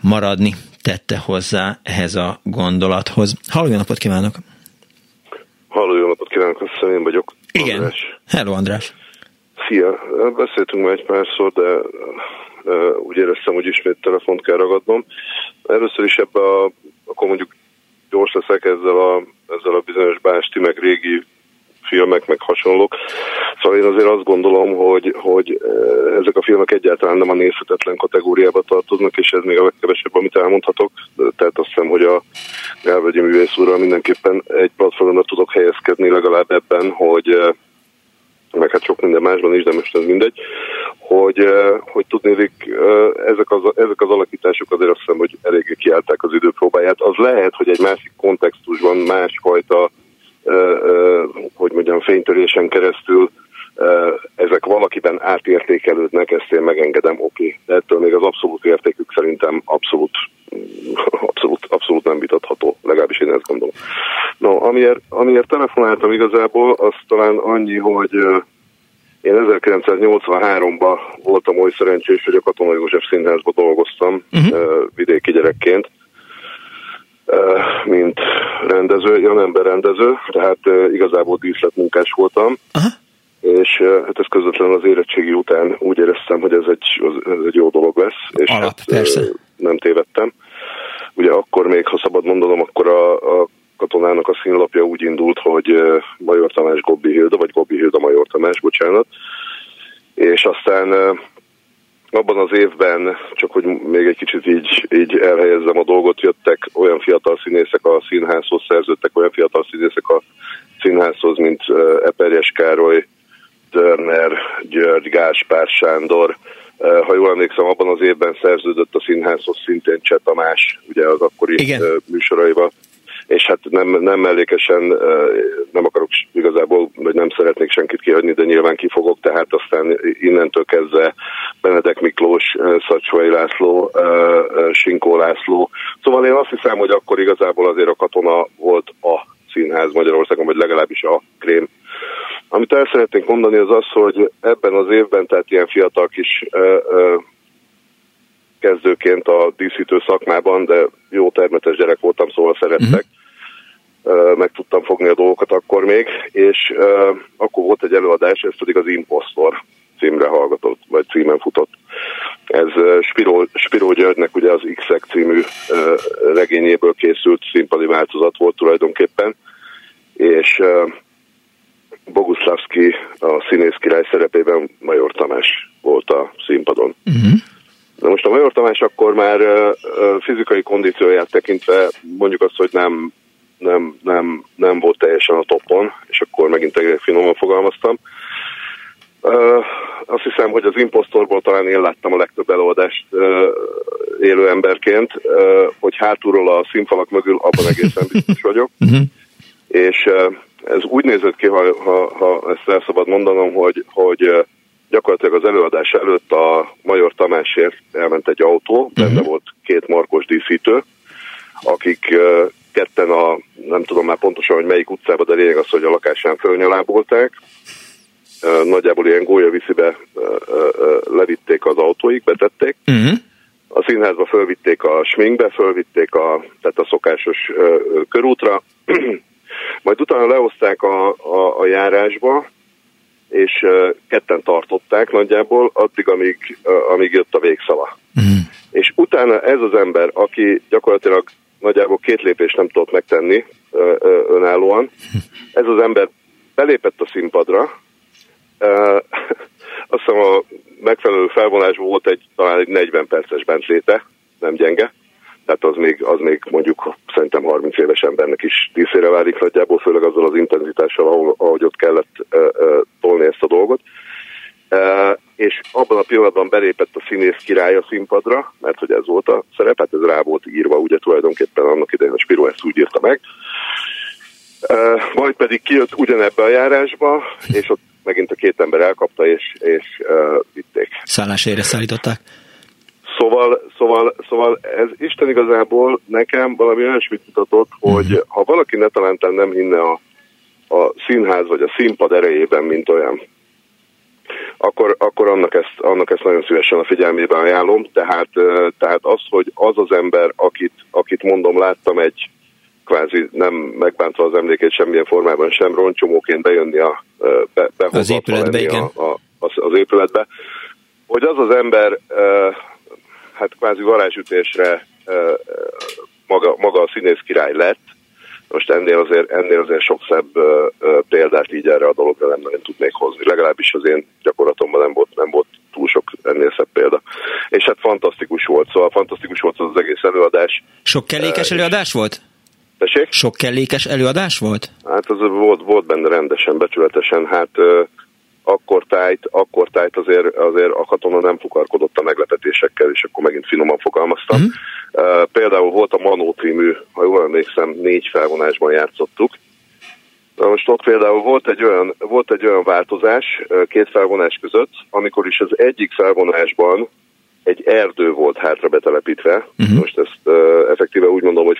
maradni, tette hozzá ehhez a gondolathoz. Halló, jó napot kívánok! Halló, jó napot kívánok, köszönöm, én vagyok. Igen, András. Hello András! Szia! Beszéltünk már egy párszor, de úgy éreztem, hogy ismét telefont kell ragadnom. Először is ebbe akkor mondjuk gyors leszek ezzel a bizonyos Básti, meg régi filmek, meg hasonlók. Szóval én azért azt gondolom, hogy ezek a filmek egyáltalán nem a nézhetetlen kategóriába tartoznak, és ez még a legkevesebb, amit elmondhatok. Tehát azt hiszem, hogy a Gálvölgyi művész úrral mindenképpen egy platformra tudok helyezkedni legalább ebben, hogy meg hát sok minden másban is, de most ez mindegy, hogy tudnélik, ezek az alakítások azért azt hiszem, hogy eléggé kiállták az időpróbáját. Az lehet, hogy egy másik kontextusban másfajta hogy mondjam, fénytörésen keresztül ezek valakiben átértékelődnek, ezt én megengedem, oké. De ettől még az abszolút értékük szerintem abszolút nem vitatható, legalábbis én ezt gondolom. No, amiért telefonáltam igazából, az talán annyi, hogy én 1983-ban voltam oly szerencsés, hogy a Katona József Színházban dolgoztam vidéki gyerekként, mint rendező, janemberrendező, tehát igazából díszletmunkás voltam, és hát ez közvetlenül az érettségi után úgy éreztem, hogy ez egy jó dolog lesz, és nem tévedtem. Ugye akkor még, ha szabad mondanom, akkor a Katonának a színlapja úgy indult, hogy Major Tamás Gobbi Hilda, vagy Gobbi Hilda Major Tamás, bocsánat, és aztán abban az évben, csak hogy még egy kicsit így elhelyezzem a dolgot, jöttek olyan fiatal színészek a színházhoz, szerződtek olyan fiatal színészek a színházhoz, mint Eperjes Károly, Dörner, György, Gáspár, Sándor. Ha jól emlékszem, abban az évben szerződött a színházhoz szintén Cseh Tamás, ugye az akkori műsoraival. és hát nem mellékesen nem akarok igazából, vagy nem szeretnék senkit kihagyni, de nyilván kifogok, tehát aztán innentől kezdve Benedek Miklós, Szacsvai László, Sinkó László. Szóval én azt hiszem, hogy akkor igazából azért a Katona volt a színház Magyarországon, vagy legalábbis a krém. Amit el szeretnénk mondani, az az, hogy ebben az évben, tehát ilyen fiatal kis kezdőként a díszítő szakmában, de jó termetes gyerek voltam, szóval szerettek, meg tudtam fogni a dolgokat akkor még, és akkor volt egy előadás, ez pedig az Impostor címre hallgatott, vagy címen futott. Ez Spiró Györgynek ugye az X-ek című regényéből készült színpadi változat volt tulajdonképpen, és Boguszlavszky a színész király szerepében Major Tamás volt a színpadon. Uh-huh. De most a Major Tamás akkor már fizikai kondícióját tekintve mondjuk azt, hogy nem volt teljesen a topon, és akkor megint egy finoman fogalmaztam. Azt hiszem, hogy az Impostorból talán én láttam a legtöbb előadást élő emberként, hogy hátulról a színfalak mögül abban egészen biztos vagyok. És ez úgy nézett ki, ha ezt el szabad mondanom, hogy gyakorlatilag az előadás előtt a Major Tamásért elment egy autó, benne volt két markos díszítő, akik ketten a, nem tudom már pontosan, hogy melyik utcába, de lényeg az, hogy a lakásán fölnyalábolták. Nagyjából ilyen gólyaviszibe levitték az autóik, betették. A színházba fölvitték a sminkbe, fölvitték tehát a szokásos körútra, majd utána lehozták a járásba, és ketten tartották nagyjából addig, amíg jött a végszava. És utána ez az ember, aki gyakorlatilag nagyjából két lépést nem tudott megtenni önállóan, ez az ember belépett a színpadra, azt hiszem a megfelelő felvonásból volt talán egy 40 perces bentléte, nem gyenge, tehát az még mondjuk szerintem 30 éves embernek is díszére válik nagyjából, főleg azzal az intenzitással, ahogy ott kellett tolni ezt a dolgot. És abban a pillanatban belépett a színész király a színpadra, mert hogy ez volt a szerep, hát ez rá volt írva, ugye tulajdonképpen annak idején a Spiró ezt úgy írta meg. Majd pedig kijött ugyanebbe a járásba, és ott megint a két ember elkapta, és vitték. Szálláshelyre szállították. Szóval ez Isten igazából nekem valami olyasmit mutatott, hogy ha valaki netalántán nem hinne a színház vagy a színpad erejében, mint olyan, akkor annak ezt nagyon szívesen a figyelmében ajánlom. Tehát az, hogy az az ember, akit mondom, láttam egy kvázi nem megbántva az emlékét semmilyen formában sem, roncsomóként bejönni az épületbe, igen. Az épületbe, hogy az az ember hát kvázi varázsütésre maga a színész király lett. Most ennél azért sok szebb példát így erre a dologra nem tudnék hozni. Legalábbis az én gyakorlatomban nem volt túl sok ennél szebb példa. És hát fantasztikus volt. Szóval fantasztikus volt az egész előadás. Sok kellékes előadás volt? Tessék? Sok kellékes előadás volt? Hát az volt benne rendesen, becsületesen. Hát akkor tájt azért a Katona nem fukarkodott a meglepetésekkel, és akkor megint finoman fogalmaztam. Például volt a Manó című, ha jól emlékszem, 4 felvonásban játszottuk. Na most ott például volt egy olyan változás két felvonás között, amikor is az egyik felvonásban egy erdő volt hátra betelepítve. Most ezt effektíve úgy mondom, hogy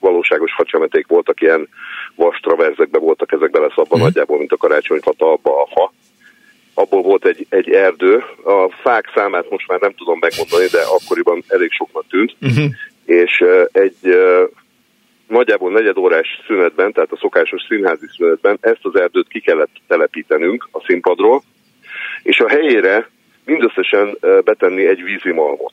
valóságos facsemeték voltak, ilyen vas traverzekbe voltak, ezek beleszabban nagyjából, mint a karácsonyfata, abba a fa. Abból volt egy erdő, a fák számát most már nem tudom megmondani, de akkoriban elég soknak tűnt, és egy nagyjából negyedórás szünetben, tehát a szokásos színházi szünetben ezt az erdőt ki kellett telepítenünk a színpadról, és a helyére mindösszesen betenni egy vízimalmot.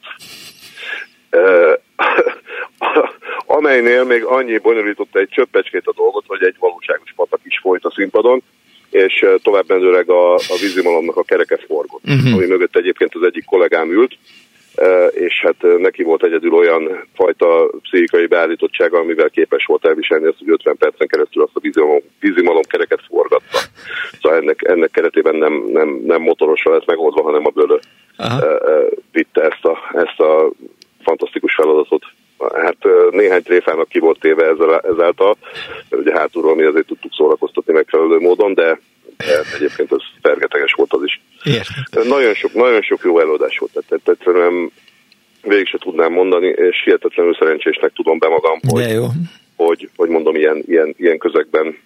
Amelynél még annyi bonyolította egy csöppecskét a dolgot, hogy egy valóságos patak is folyt a színpadon, és továbbmenőleg a vízimalomnak a kereke forgott, ami mögött egyébként az egyik kollégám ült, és hát neki volt egyedül olyan fajta pszichikai beállítottsága, amivel képes volt elviselni azt, hogy 50 percen keresztül azt a vízimalom kereket forgatta. Szóval ennek keretében nem motorosra lett megoldva, hanem a bőlő vitte ezt a fantasztikus feladatot. Hát néhány néhány tréfának ki volt téve ezáltal, mert ugye hátulról mi azért tudtuk szórakoztatni megfelelő módon, de egyébként ez fergeteges volt az is. Nagyon sok jó előadás volt, tehát egyszerűen végig se tudnám mondani, és hihetetlenül szerencsésnek tudom be magam, hogy mondom, ilyen közegben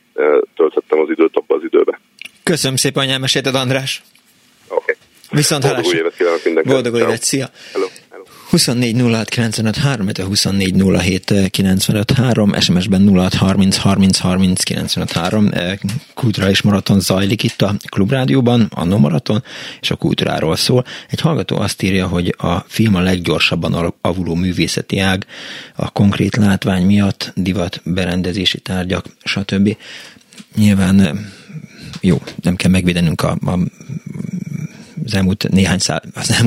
töltöttem az időt abba az időbe. Köszönöm szépen, hogy elmesélted, András. Okay. Viszont hallásra. Boldog új évet kívánok mindenkinek. Boldog új évet, szia. Hello. 24 06 95 3, 24 07 95 3, SMS-ben 06 30 30 30 95 3. Kulturális maraton zajlik itt a Klubrádióban, Annó maraton, és a kultúráról szól. Egy hallgató azt írja, hogy a film a leggyorsabban avuló művészeti ág, a konkrét látvány miatt, divat, berendezési tárgyak, stb. Nyilván jó, nem kell megvédenünk az elmúlt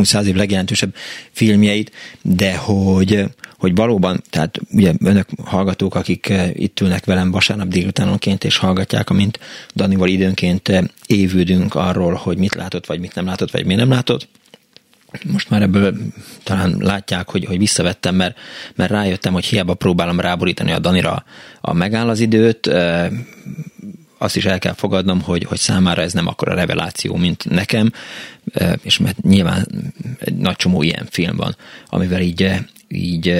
100 év legjelentősebb filmjeit, de hogy valóban, tehát ugye önök hallgatók, akik itt ülnek velem vasárnap délutánonként, és hallgatják, amint Danival időnként évődünk arról, hogy mit látott, vagy mit nem látott, vagy mi nem látott. Most már ebből talán látják, hogy visszavettem, mert rájöttem, hogy hiába próbálom ráborítani a Danira a megáll az időt, azt is el kell fogadnom, hogy számára ez nem akkora reveláció, mint nekem, és mert nyilván egy nagy csomó ilyen film van, amivel így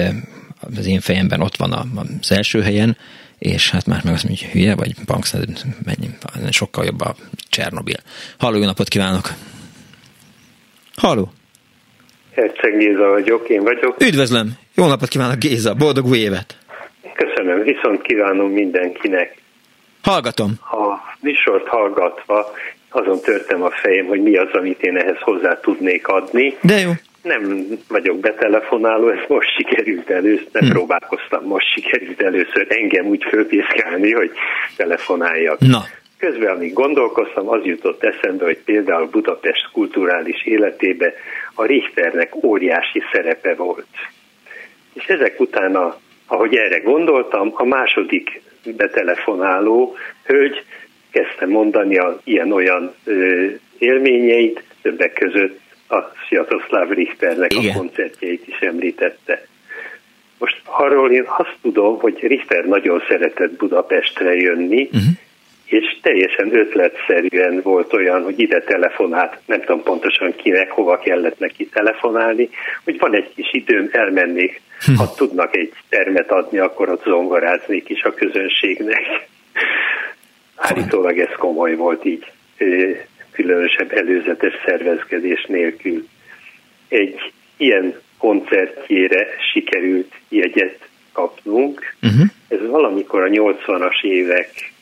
az én fejemben ott van az első helyen, és hát már meg azt mondja, hogy hülye, vagy Punk's Not Dead, sokkal jobb a Csernobil. Halló, jó napot kívánok! Halló! Herceg Géza vagyok, én vagyok. Üdvözlöm! Jó napot kívánok, Géza! Boldog új évet! Köszönöm, viszont kívánom mindenkinek. Hallgatom. A műsort hallgatva azon törtem a fejem, hogy mi az, amit én ehhez hozzá tudnék adni. De jó. Nem vagyok betelefonáló, ez most sikerült először, próbálkoztam, most sikerült először engem úgy fölpiszkálni, hogy telefonáljak. Na. Közben, amíg gondolkoztam, az jutott eszembe, hogy például Budapest kulturális életébe a Richternek óriási szerepe volt. És ezek után, ahogy erre gondoltam, a második betelefonáló hölgy kezdte mondani az ilyen-olyan élményeit, többek között a Szvjatoszlav Richternek a koncertjeit is említette. Most arról én azt tudom, hogy Richter nagyon szeretett Budapestre jönni, és teljesen ötletszerűen volt olyan, hogy ide telefonált, nem tudom pontosan kinek, hova kellett neki telefonálni, hogy van egy kis időm, elmennék, ha tudnak egy termet adni, akkor ott zongoráznék is a közönségnek. Állítólag ez komoly volt így, különösebb előzetes szervezkedés nélkül. Egy ilyen koncertjére sikerült jegyet kapnunk. Ez valamikor a 80-as évek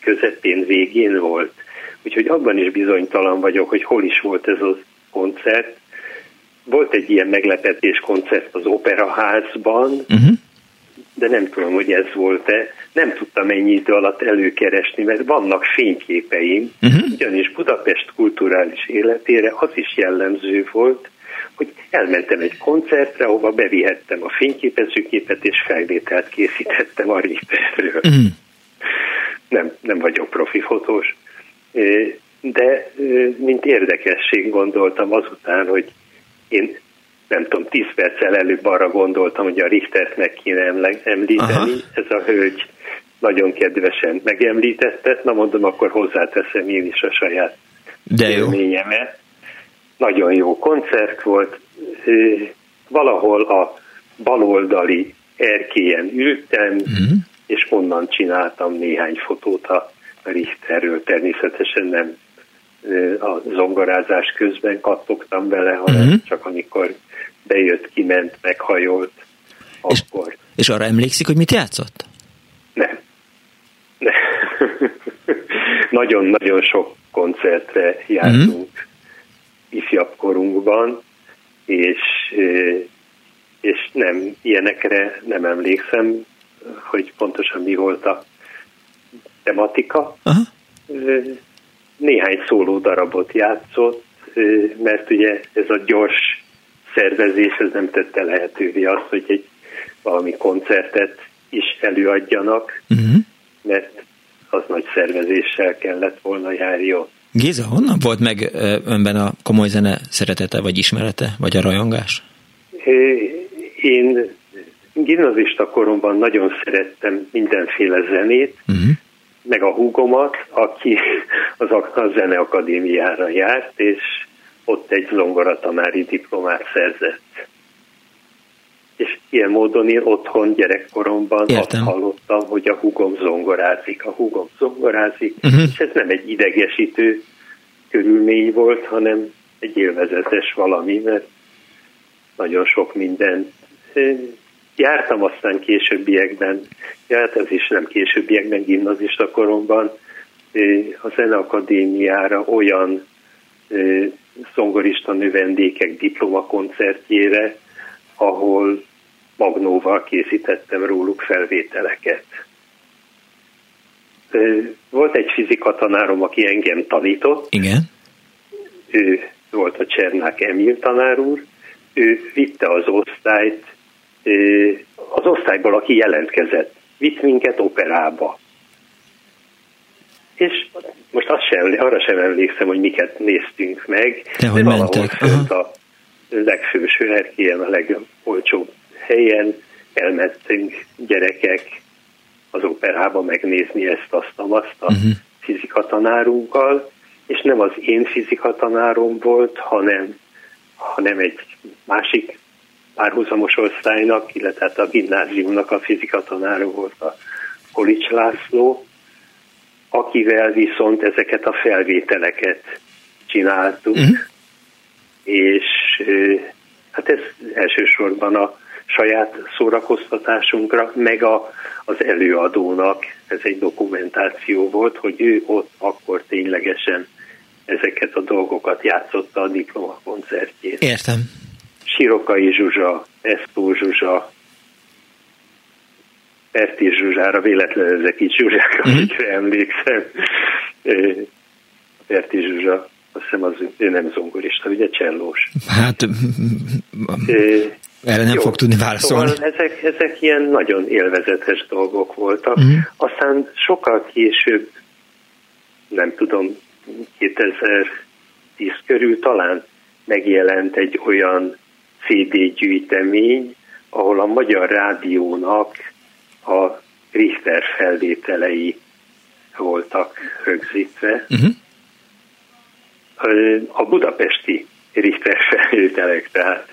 közepén, végén volt. Úgyhogy abban is bizonytalan vagyok, hogy hol is volt ez a koncert. Volt egy ilyen meglepetés koncert az Operaházban, de nem tudom, hogy ez volt-e. Nem tudtam ennyi idő alatt előkeresni, mert vannak fényképeim, ugyanis Budapest kulturális életére az is jellemző volt, hogy elmentem egy koncertre, ahova bevihettem a fényképezőképet, és felvételt készítettem a Richterről. Nem vagyok profi fotós, de mint érdekesség gondoltam azután, hogy én nem tudom, 10 perccel előbb arra gondoltam, hogy a Richtert meg kéne említeni. Ez a hölgy nagyon kedvesen megemlítette, na mondom, akkor hozzáteszem én is a saját élményemet. Nagyon jó koncert volt, valahol a baloldali erkélyen ültem, és onnan csináltam néhány fotót a Richterről. Természetesen nem a zongorázás közben kattogtam vele, hanem csak amikor bejött, kiment, meghajolt. Akkor. És arra emlékszik, hogy mit játszott? Nem. Nagyon-nagyon sok koncertre jártunk ifjabb korunkban, és nem, ilyenekre nem emlékszem, hogy pontosan mi volt a tematika. Néhány szóló darabot játszott, mert ugye ez a gyors szervezés, ez nem tette lehetővé azt, hogy egy valami koncertet is előadjanak, mert az nagy szervezéssel kellett volna járjon. Géza, honnan volt meg önben a komoly zene szeretete, vagy ismerete, vagy a rajongás? Én gimnazista koromban nagyon szerettem mindenféle zenét, meg a húgomat, aki az Akna Zeneakadémiára járt, és ott egy zongoratanári diplomát szerzett. És ilyen módon én otthon gyerekkoromban azt hallottam, hogy a húgom zongorázik, és ez nem egy idegesítő körülmény volt, hanem egy élvezetes valami, mert nagyon sok mindent jártam, aztán későbbiekben, hát ez is nem későbbiekben, gimnazista koromban a Zeneakadémiára olyan zongorista növendékek diplomakoncertjére, ahol magnóval készítettem róluk felvételeket. Volt egy fizikatanárom, aki engem tanított. Igen. Ő volt a Csernák Emil tanár úr. Ő vitte az osztályt, az osztályból, aki jelentkezett, vitt minket operába. És most arra sem emlékszem, hogy miket néztünk meg. De valahol fönt a legfőső erkélyen, a legolcsóbb helyen elmentünk gyerekek az operába megnézni ezt, azt a fizikatanárunkkal, és nem az én fizikatanárom volt, hanem egy másik párhuzamos osztálynak, illetve a gimnáziumnak a fizikatanára volt a Kolics László, akivel viszont ezeket a felvételeket csináltuk, és hát ez elsősorban a saját szórakoztatásunkra, meg az előadónak ez egy dokumentáció volt, hogy ő ott akkor ténylegesen ezeket a dolgokat játszotta a diplomakoncertjén. Értem. Sirokai Zsuzsa, Esztó Zsuzsa, Erti Zsuzsára, véletlenül ezek így Zsuzsák, amikre emlékszem. Erti Zsuzsa, azt hiszem ő nem zongorista, ugye csellós. Hát erre nem fog tudni válaszolni. Szóval ezek ilyen nagyon élvezetes dolgok voltak. Aztán sokkal később, nem tudom, 2010 körül talán megjelent egy olyan CD-gyűjtemény, ahol a Magyar Rádiónak a Richter felvételei voltak rögzítve. A budapesti Richter felvételek, tehát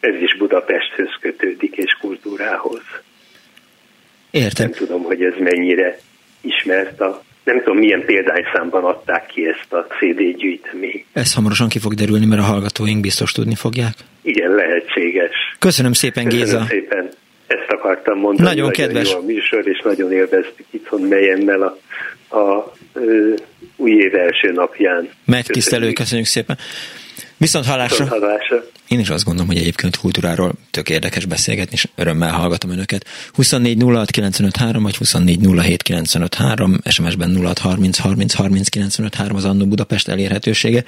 ez is Budapesthöz kötődik és kultúrához. Értem. Nem tudom, hogy ez mennyire ismert nem tudom, milyen példányszámban adták ki ezt a CD-gyűjteményt. Ez hamarosan ki fog derülni, mert a hallgatóink biztos tudni fogják. Igen, lehetséges. Köszönöm szépen, Géza. Köszönöm szépen. Ezt akartam mondani. Nagyon kedves. Jó a műsor, és nagyon élveztük itthon melyemmel a új év első napján. Megtisztelő, köszönjük szépen. Viszont hallásra. Én is azt gondolom, hogy egyébként kultúráról tök érdekes beszélgetni, és örömmel hallgatom önöket. 24 06 953 vagy 24 07 953, SMS-ben 06 30 30 30 953 az Annó Budapest elérhetősége,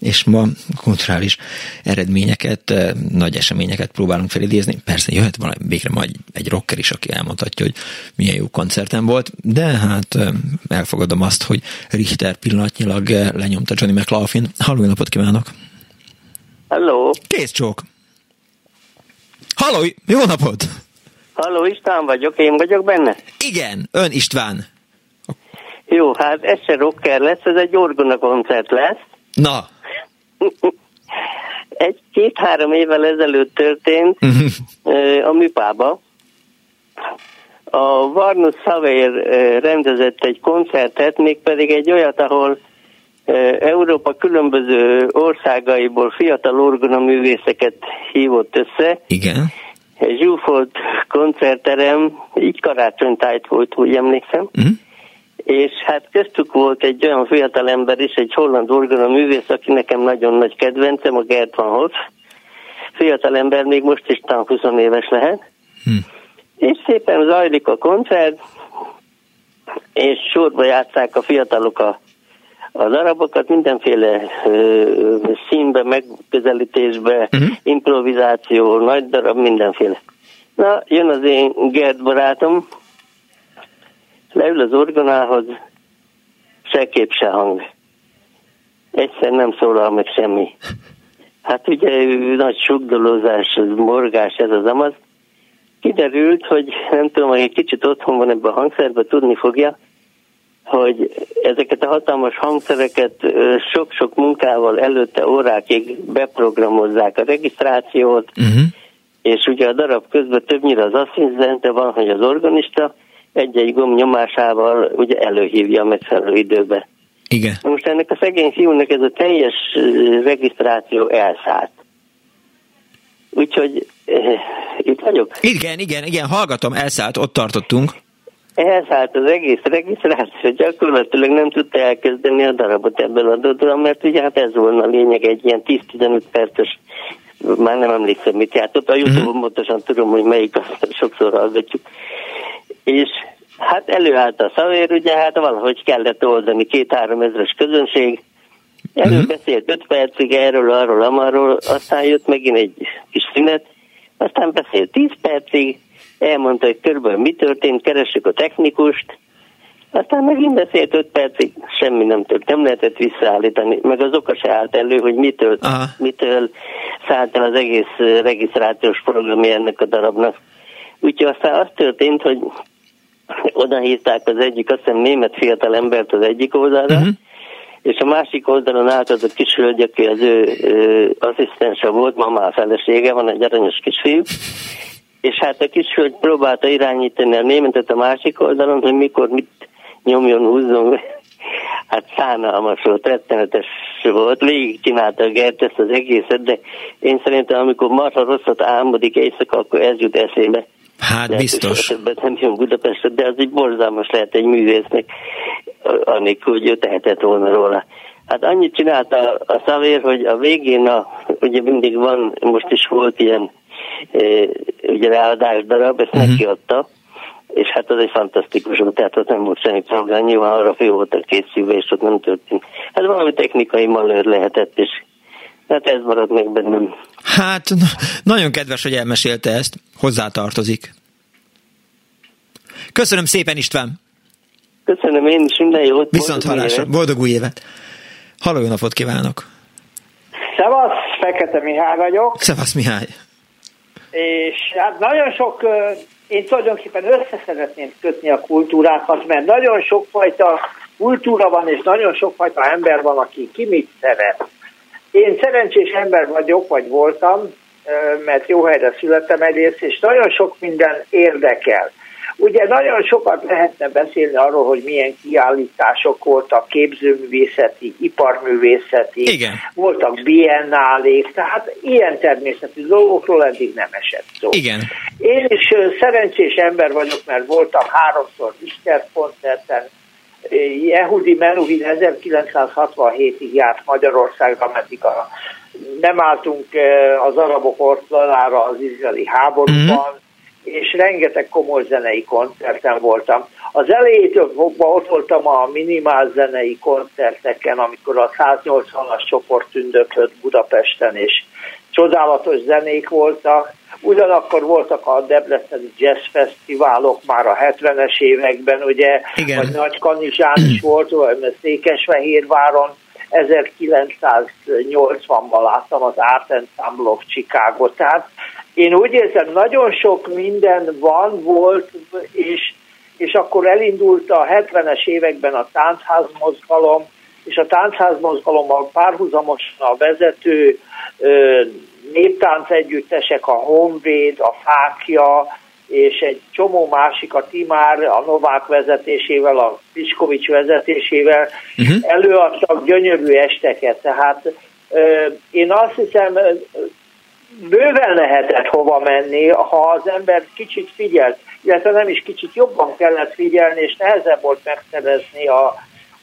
és ma kulturális eredményeket, nagy eseményeket próbálunk felidézni. Persze jöhet valami, végre majd egy rocker is, aki elmondhatja, hogy milyen jó koncerten volt, de hát elfogadom azt, hogy Richter pillanatnyilag lenyomta Johnny McLaughlin. Halló, napot kívánok! Halló! Kézcsók! Halló! Jó napot! Halló, István vagyok, én vagyok benne? Igen, ön István. Jó, hát ez se rocker lesz, ez egy orgona koncert lesz. Na! Egy-két-három évvel ezelőtt történt a Műpába. A Varnus Szavér rendezett egy koncertet, mégpedig egy olyat, ahol Európa különböző országaiból fiatal orgonaművészeket hívott össze. Igen. Zsúfolt koncertterem, így karácsonytájt volt, úgy emlékszem. És hát köztük volt egy olyan fiatal ember is, egy holland orgonaművész, aki nekem nagyon nagy kedvencem, a Gert van Hoff. Fiatal ember, még most is talán 20 éves lehet. És szépen zajlik a koncert, és sorba játsszák a fiatalok a darabokat mindenféle színbe, megközelítésbe, improvizáció, nagy darab, mindenféle. Na, jön az én Gerd barátom, leül az orgonához, se kép, se hang. Egyszer nem szólal meg semmi. Hát ugye nagy sugdolózás, morgás, ez az amaz. kiderült, hogy nem tudom, hogy egy kicsit otthon van ebben a hangszerben, tudni fogja, hogy ezeket a hatalmas hangszereket sok-sok munkával előtte órákig beprogramozzák a regisztrációt, és ugye a darab közben többnyire az asszisztens, de van, hogy az organista egy-egy gomb nyomásával ugye előhívja a megfelelő időbe. Igen. Most ennek a szegény fiúnak ez a teljes regisztráció elszállt. Úgyhogy itt vagyok. Igen, hallgatom, elszállt, ott tartottunk. Elszállt az egész regisztráció, gyakorlatilag nem tudta elkezdeni a darabot ebből adódóan, mert ugye hát ez volna a lényeg, egy ilyen 10-15 perces, már nem emlékszem mit játott, a YouTube-on pontosan tudom, hogy melyik, azt sokszor hallgatjuk. És hát előállt a szavér, ugye hát valahogy kellett oldani 2-3 ezres közönség, előbeszélt 5 percig erről, arról, amarról, aztán jött megint egy kis szünet, aztán beszélt 10 percig, elmondta, hogy körülbelül mi történt, keressük a technikust, aztán megint beszélt 5 percig, semmi nem történt, nem lehetett visszaállítani, meg az oka se állt elő, hogy mitől szállt el az egész regisztrációs programja ennek a darabnak. Úgyhogy aztán az történt, hogy oda hívták az egyik, azt hiszem német fiatal embert az egyik oldalra, és a másik oldalon állt az a kis hölgy, aki az ő asszisztense volt, ma már felesége, van egy aranyos kisfiú, és hát a kis hölgy próbálta irányítani a németet a másik oldalon, hogy mikor mit nyomjon, húzzon. Hát szánalmas volt, rettenetes volt, végig csinálta a Gert ezt az egészet, de én szerintem amikor marha rosszat álmodik éjszaka, akkor ez jut eszébe. Hát lehet, biztos. Nem jön Budapestre, de az egy borzalmas lehet egy művésznek, anélkül, hogy ő tehetett volna róla. Hát annyit csinálta a szavér, hogy a végén, ugye mindig van, most is volt ilyen ugye ráadás darab, ezt nekiadta, és hát az egy fantasztikus volt, tehát ott nem volt semmi program, nyilván arra fél volt a készülve, és ott nem történt. Hát valami technikai manőr lehetett, és hát ez maradt meg bennem. Hát nagyon kedves, hogy elmesélte ezt, hozzátartozik. Köszönöm szépen, István! Köszönöm én is, minden jót! Viszont hallásra, boldog új évet! Halló, jó napot kívánok! Szevasz, Fekete Mihály vagyok! Szevasz, Mihály! És hát nagyon sok, én tulajdonképpen össze szeretném kötni a kultúrákat, mert nagyon sokfajta kultúra van, és nagyon sokfajta ember van, aki ki mit szeret. Én szerencsés ember vagyok, vagy voltam, mert jó helyre születtem egyrészt, és nagyon sok minden érdekel. Ugye nagyon sokat lehetne beszélni arról, hogy milyen kiállítások voltak, képzőművészeti, iparművészeti, igen, voltak biennálék, tehát ilyen természetű dolgokról eddig nem esett szó. Igen. Én is szerencsés ember vagyok, mert voltam 3-szor Richter-koncerten, Yehudi Menuhin 1967-ig járt Magyarországra, meddig nem álltunk az arabok ordalára az izraeli háborúban, és rengeteg komoly zenei koncerten voltam. Az elejétől fogva ott voltam a minimál zenei koncerteken, amikor a 180-as csoport tündöklött Budapesten, és csodálatos zenék voltak. Ugyanakkor voltak a debreceni jazz fesztiválok már a 70-es években, ugye, igen, vagy Nagykanizsán is volt, vagy Székesfehérváron. 1980-ban láttam az Art Ensemble of Chicago. Tehát én úgy érzem, nagyon sok minden van, volt, és akkor elindult a 70-es években a táncházmozgalom, és a táncházmozgalommal párhuzamosan a vezető néptánc együttesek, a Honvéd, a Fákja, és egy csomó másik, a Timár, a Novák vezetésével, a Piskovics vezetésével előadtak gyönyörű esteket. Tehát én azt hiszem, bőven lehetett hova menni, ha az ember kicsit figyelt, illetve nem is kicsit, jobban kellett figyelni, és nehezebb volt megszerezni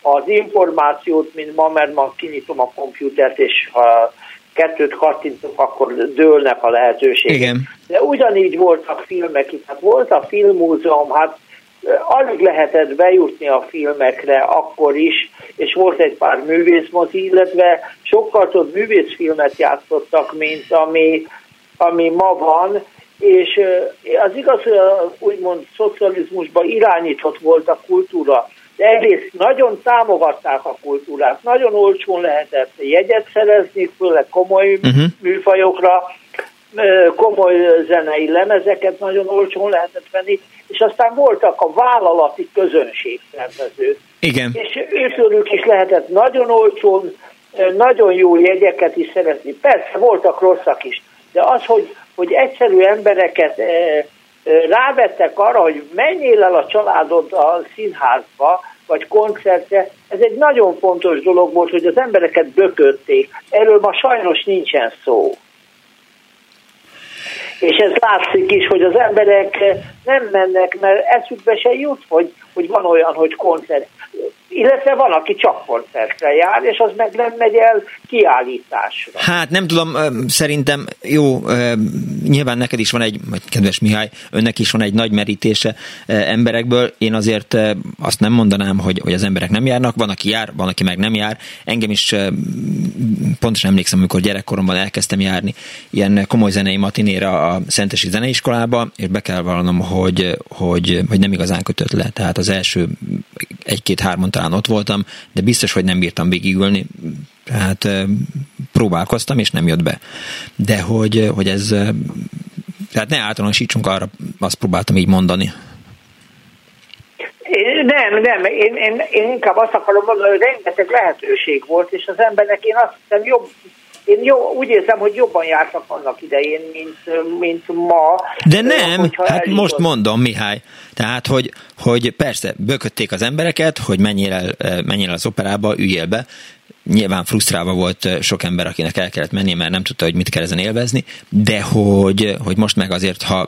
az információt, mint ma, mert ma kinyitom a komputert, és ha 2-t kattintok, akkor dőlnek a lehetőségek. Igen. De ugyanígy voltak filmek itt. Hát volt a filmmúzeum, hát alig lehetett bejutni a filmekre akkor is, és volt egy pár művészmozi, illetve sokkal több művészfilmet játszottak, mint ami ma van, és az igaz, hogy úgymond szocializmusban irányított volt a kultúra. De egyrészt nagyon támogatták a kultúrát, nagyon olcsón lehetett jegyet szerezni, főleg komoly műfajokra, komoly zenei lemezeket nagyon olcsón lehetett venni, és aztán voltak a vállalati közönségszervezők. Igen. És őtőlük is lehetett nagyon olcsón, nagyon jó jegyeket is szerezni. Persze voltak rosszak is, de az, hogy egyszerű embereket rávettek arra, hogy menjél el a családod a színházba, vagy koncertre, ez egy nagyon fontos dolog volt, hogy az embereket bökötték. Erről ma sajnos nincsen szó. És ez látszik is, hogy az emberek nem mennek, mert eszükbe se jut, hogy van olyan, hogy koncert. Illetve van, aki csak koncertre jár, és az meg nem megy el kiállításra. Hát nem tudom, szerintem jó, nyilván neked is van egy, kedves Mihály, önnek is van egy nagy merítése emberekből. Én azért azt nem mondanám, hogy az emberek nem járnak, van, aki jár, van, aki meg nem jár. Engem is pontosan emlékszem, amikor gyerekkoromban elkezdtem járni ilyen komoly zenei matinéra a Szentesi Zeneiskolába, és be kell vallanom, hogy nem igazán kötött le. Tehát az első 1-2-3-on talán ott voltam, de biztos, hogy nem bírtam végigülni, tehát próbálkoztam, és nem jött be. De hogy ez, tehát ne általánosítsunk arra, azt próbáltam így mondani. Nem, én inkább azt akarom mondani, hogy rengeteg lehetőség volt, és az embernek én azt hiszem úgy érzem, hogy jobban jártak annak idején, mint ma. De nem, hát most mondom, Mihály. Tehát, hogy persze, bökötték az embereket, hogy menjél el az operába, üljél be. Nyilván frusztrálva volt sok ember, akinek el kellett mennie, mert nem tudta, hogy mit kell ezen élvezni, de hogy most meg azért, ha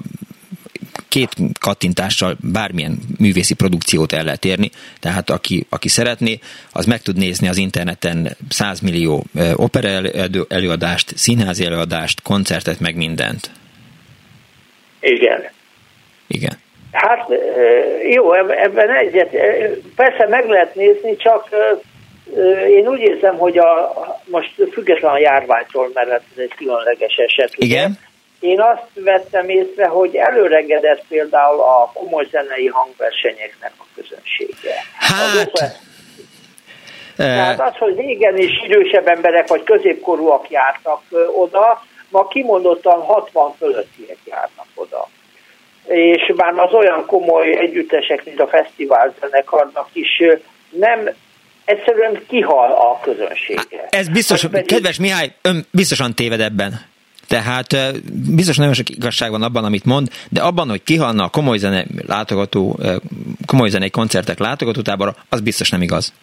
2 kattintással bármilyen művészi produkciót el lehet érni, tehát aki szeretné, az meg tud nézni az interneten 100 millió opera előadást, színházi előadást, koncertet, meg mindent. Igen. Hát jó, ebben egyet. Persze meg lehet nézni, csak én úgy érzem, hogy most független a járványtól, mert ez egy különleges eset. Igen. Én azt vettem észre, hogy előregedett például a komoly zenei hangversenyeknek a közönsége. Tehát az, hogy régen is idősebb emberek vagy középkorúak jártak oda, ma kimondottan 60 fölöttiek járnak oda. És bár az olyan komoly együttesek, mint a fesztiválzenekarnak is nem... Egyszerűen kihal a közönsége. Ez biztos, kedves Mihály, ön biztosan téved ebben. Tehát biztos nagyon sok igazság van abban, amit mond, de abban, hogy kihalna a komoly zenei koncertek látogatótábora, az biztos nem igaz.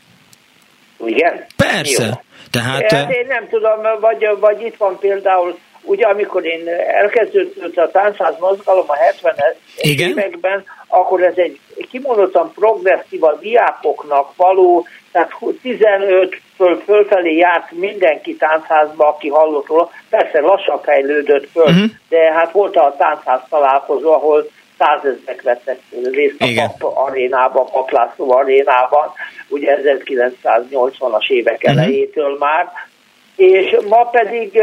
Igen? Persze. Jó. Tehát... Hát én nem tudom, vagy itt van például, ugye amikor én elkezdődött a táncház mozgalom a 70-es években, akkor ez egy kimondottan progresszív, a diákoknak való, tehát 15 fölfelé járt mindenki táncházba, aki hallott róla. Persze lassan fejlődött föl, de hát volt a táncház találkozó, ahol 100 ezrek vettek részt a Pap László arénában, ugye 1980-as évek elejétől már. És ma pedig,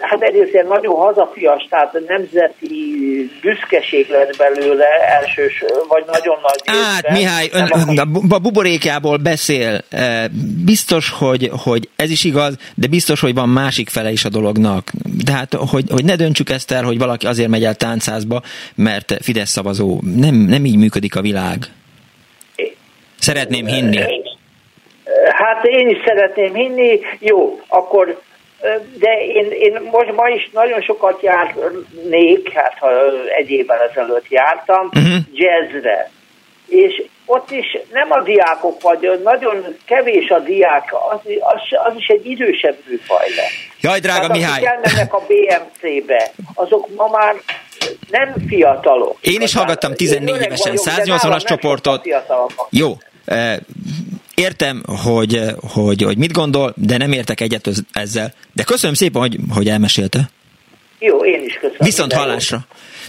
hát egyrészt nagyon hazafias, tehát nemzeti büszkeség lett belőle elsős, vagy nagyon nagy részben. Hát Mihály, ön a buborékjából beszél. Biztos, hogy ez is igaz, de biztos, hogy van másik fele is a dolognak. Tehát, hogy ne döntsük ezt el, hogy valaki azért megy el táncházba, mert Fidesz szavazó. Nem így működik a világ. Szeretném hinni. Hát én is szeretném hinni, jó, akkor, de én most ma is nagyon sokat járnék, hát ha egy évvel ezelőtt jártam, jazzre. És ott is nem a diákok vagy, nagyon kevés a diák, az is egy idősebb műfaj lett. Jaj, drága Mihály! Akik elmennek a BMC-be, azok ma már nem fiatalok. Én is hallgattam 14 évesen 180-as csoportot. Jó. Értem, hogy mit gondol, de nem értek egyet ezzel. De köszönöm szépen, hogy elmesélte. Jó, én is köszönöm. Viszont hallásra.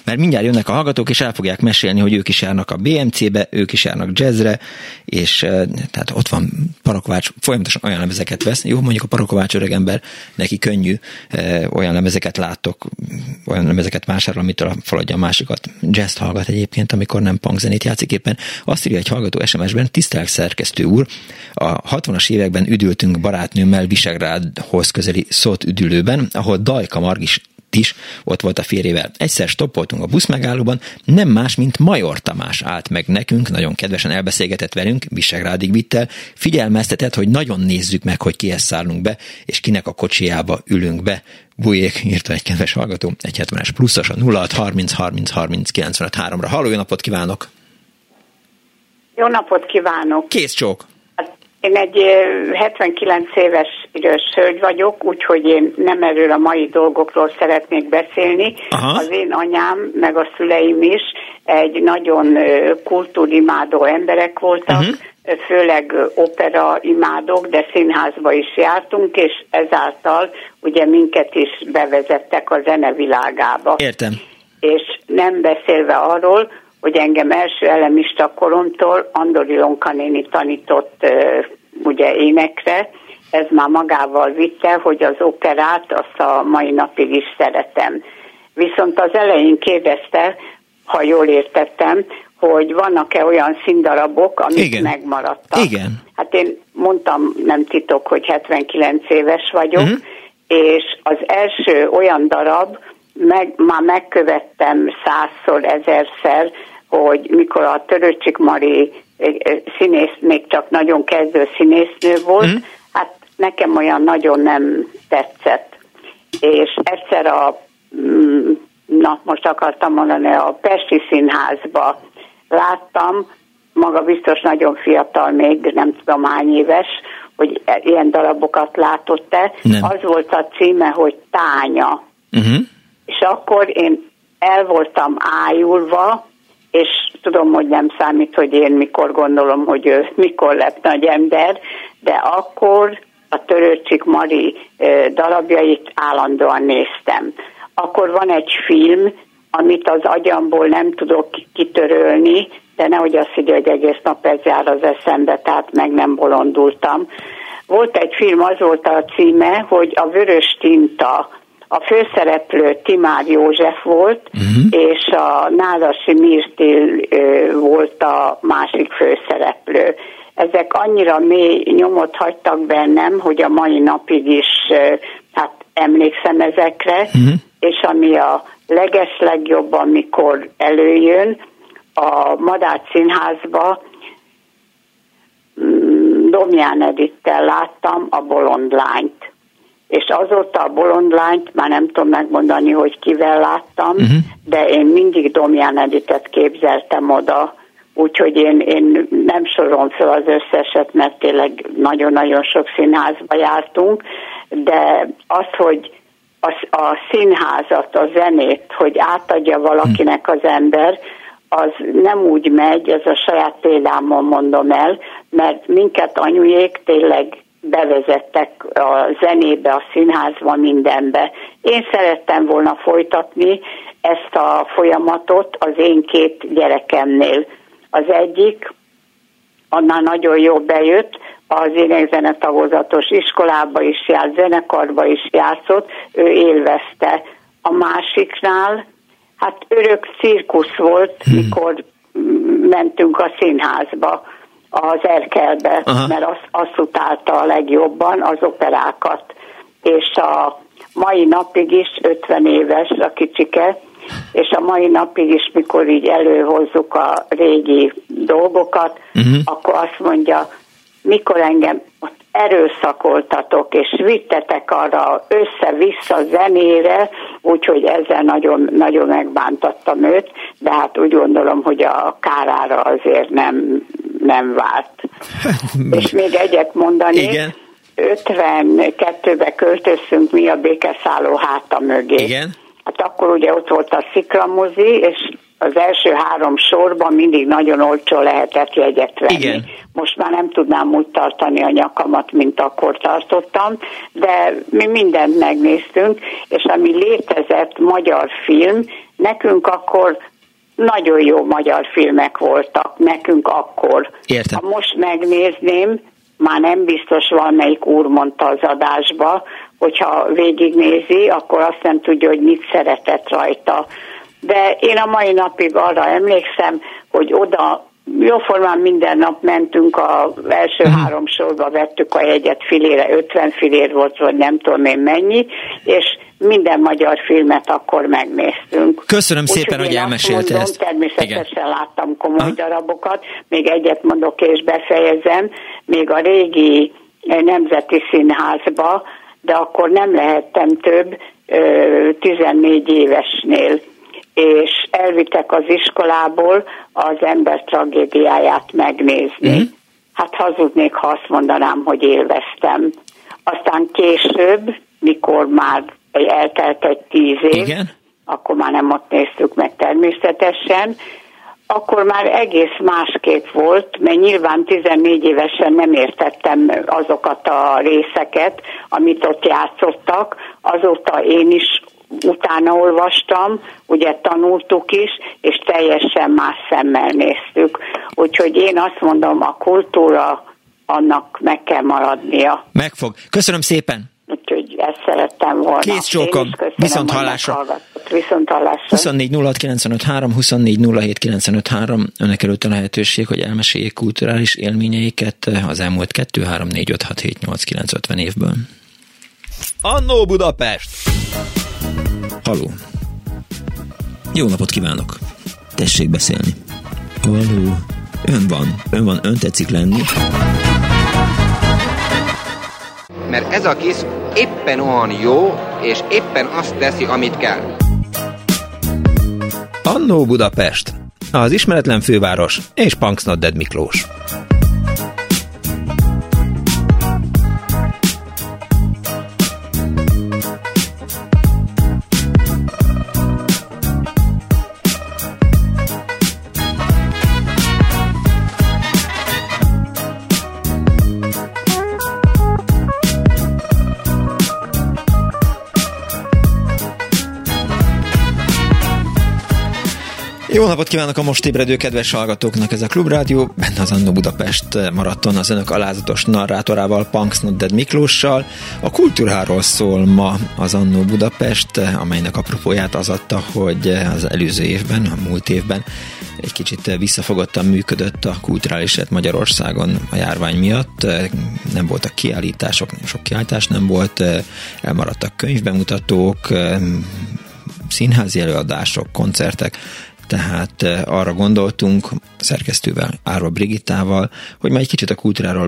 Mert mindjárt jönnek a hallgatók, és el fogják mesélni, hogy ők is járnak a BMC-be, ők is járnak jazzre, és tehát ott van Parakovács, folyamatosan olyan lemezeket vesz. Jó, mondjuk a Parakovács öregember, neki könnyű, olyan lemezeket láttok, olyan lemezeket vásárol, amitől feladja a másikat. Jazzt hallgat egyébként, amikor nem punkzenét játszik éppen. Azt írja egy hallgató SMS-ben, tisztelt szerkesztő úr, a 60-as években üdültünk barátnőmmel Visegrádhoz közeli Szót üdülőben, ahol Dajka Margit is ott volt a férjével. Egyszer stoppoltunk a buszmegállóban, nem más, mint Major Tamás állt meg nekünk, nagyon kedvesen elbeszélgetett velünk, Visegrádig vitt el, figyelmeztetett, hogy nagyon nézzük meg, hogy kihez szállunk be, és kinek a kocsijába ülünk be. Bújék, írta egy kedves hallgató, egy 70-es pluszos a 0630 30 30 95 3-ra. Halló, jó napot kívánok! Jó napot kívánok! Kész csók! Én egy 79 éves idős hölgy vagyok, úgyhogy én nem erről a mai dolgokról szeretnék beszélni. Aha. Az én anyám, meg a szüleim is egy nagyon kultúrimádó emberek voltak, uh-huh. főleg operaimádók, de színházba is jártunk, és ezáltal ugye minket is bevezettek a zenevilágába. Értem. És nem beszélve arról, hogy engem első elemista koromtól Andor Ilonka néni tanított ugye énekre. Ez már magával vitte, hogy az operát azt a mai napig is szeretem. Viszont az elején kérdezte, ha jól értettem, hogy vannak-e olyan színdarabok, amik igen. megmaradtak. Igen. Hát én mondtam, nem titok, hogy 79 éves vagyok, uh-huh. és az első olyan darab, már megkövettem 100-szor, 1000-szer, hogy mikor a Törőcsik Mari színész, még csak nagyon kezdő színésznő volt, mm. hát nekem olyan nagyon nem tetszett. És egyszer a Pesti Színházba láttam, maga biztos nagyon fiatal, még nem tudom hány éves, hogy ilyen darabokat látott-e. Nem. Az volt a címe, hogy Tánya. Mm-hmm. És akkor én el voltam ájulva, és tudom, hogy nem számít, hogy én mikor gondolom, hogy ő mikor lett nagy ember, de akkor a Törőcsik Mari darabjait állandóan néztem. Akkor van egy film, amit az agyamból nem tudok kitörölni, de nehogy azt higgye, hogy egész nap ez jár az eszembe, tehát meg nem bolondultam. Volt egy film, az volt a címe, hogy A vörös tinta. A főszereplő Timár József volt, uh-huh. és a Nálasi Mirstil volt a másik főszereplő. Ezek annyira mély nyomot hagytak bennem, hogy a mai napig is hát emlékszem ezekre, uh-huh. és ami a legeslegjobb, amikor előjön, a Madách Színházba Domján Edittel láttam a Bolond lányt. És azóta a Bolond lányt már nem tudom megmondani, hogy kivel láttam, uh-huh. de én mindig Domján Editet képzeltem oda, úgyhogy én nem sorolom fel az összeset, mert tényleg nagyon-nagyon sok színházba jártunk, de az, hogy a színházat, a zenét, hogy átadja valakinek az ember, az nem úgy megy, ez a saját példámon mondom el, mert minket anyujék tényleg bevezettek a zenébe, a színházba, mindenbe. Én szerettem volna folytatni ezt a folyamatot az én két gyerekemnél. Az egyik, annál nagyon jól bejött, az énekzene tagozatos iskolába is járt, zenekarba is játszott, ő élvezte. A másiknál, hát örök cirkusz volt, mikor mentünk a színházba, az Erkelbe, aha. mert azt utálta a legjobban, az operákat. És a mai napig is, 50 éves a kicsike, és a mai napig is, mikor így előhozzuk a régi dolgokat, uh-huh. akkor azt mondja, mikor engem ott erőszakoltatok, és vittetek arra össze-vissza zenére, úgyhogy ezzel nagyon, nagyon megbántattam őt, de hát úgy gondolom, hogy a kárára azért nem várt. És még egyet mondani, igen. 52-be költöztünk mi a Békeszálló háta mögé. Igen. Hát akkor ugye ott volt a sziklamozi, és az első 3 sorban mindig nagyon olcsó lehetett jegyet venni. Igen. Most már nem tudnám úgy tartani a nyakamat, mint akkor tartottam, de mi mindent megnéztünk, és ami létezett magyar film, nekünk akkor nagyon jó magyar filmek voltak, nekünk akkor. Értem. Ha most megnézném, már nem biztos, valamelyik úr mondta az adásba, hogyha végignézi, akkor azt nem tudja, hogy mit szeretett rajta. De én a mai napig arra emlékszem, hogy oda jóformán minden nap mentünk, az első 3 sorba vettük a jegyet, 50 filér volt, vagy nem tudom én mennyi, és minden magyar filmet akkor megnéztünk. Köszönöm szépen, hogy elmesélte ezt. Természetesen igen. Láttam komoly darabokat, még egyet mondok és befejezem, még a régi Nemzeti Színházba, de akkor nem lehettem több 14 évesnél, és elvittek az iskolából az ember tragédiáját megnézni. Mm. Hát hazudnék, ha azt mondanám, hogy élveztem. Aztán később, mikor már eltelt egy 10 év, igen. Akkor már nem ott néztük meg természetesen, akkor már egész másképp volt, mert nyilván 14 évesen nem értettem azokat a részeket, amit ott játszottak, azóta én is utána olvastam, ugye tanultuk is, és teljesen más szemmel néztük. Úgyhogy én azt mondom, a kultúra annak meg kell maradnia. Megfog. Köszönöm szépen! Úgyhogy ezt szerettem volna. Kész csókom, viszont hallásra. 24 06 95 3, 24 07 95 3. Önök előtt a lehetőség, hogy elmeséljék kulturális élményeiket az elmúlt 2, 3, 4, 5, 6, 7, 8, 9, 50 évből. Annó Budapest! Halló! Jó napot kívánok! Tessék beszélni! Halló! Ön van, ön tetszik lenni. Mert ez a kis éppen olyan jó, és éppen azt teszi, amit kell. Annó Budapest, az ismeretlen főváros és Punk's Not Dead Miklós. Jó napot kívánok a most ébredő kedves hallgatóknak, ez a Klubrádió, benne az Annó Budapest maraton az önök alázatos narrátorával, Punk's Not Dead Miklóssal. A kultúráról szól ma az Annó Budapest, amelynek apropóját az adta, hogy az előző évben, a múlt évben egy kicsit visszafogottan működött a kulturális élet Magyarországon a járvány miatt. Nem voltak kiállítások, nem sok kiállítás nem volt, elmaradtak könyvbemutatók, színházi előadások, koncertek. Tehát arra gondoltunk szerkesztővel, Árva Brigittával, hogy már egy kicsit a kultúráról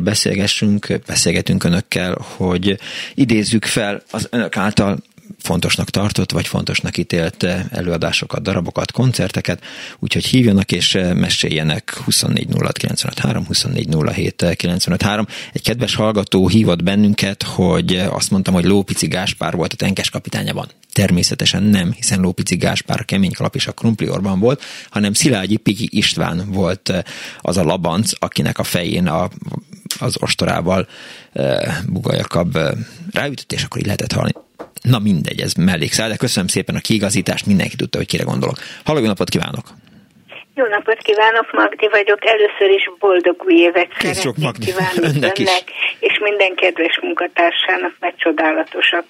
beszélgetünk önökkel, hogy idézzük fel az önök által fontosnak tartott, vagy fontosnak ítélt előadásokat, darabokat, koncerteket, úgyhogy hívjanak és meséljenek 24 06 95 3, 24 07 95 3. Egy kedves hallgató hívott bennünket, hogy azt mondtam, hogy Lópici Gáspár volt a Tenkes kapitányában. Természetesen nem, hiszen Lópici Gáspár a Kemény Kalap és a Krumpliorban volt, hanem Szilágyi Piki István volt az a labanc, akinek a fején az ostorával bugajakabb ráütött, és akkor így lehetett hallani. Na mindegy, ez mellékszál, de köszönöm szépen a kiigazítást, mindenki tudta, hogy kire gondolok. Halló, jó napot kívánok! Jó napot kívánok, Magdi vagyok. Először is boldog új évet szeretnék kívánni önnek, és minden kedves munkatársának, mert csodálatosak.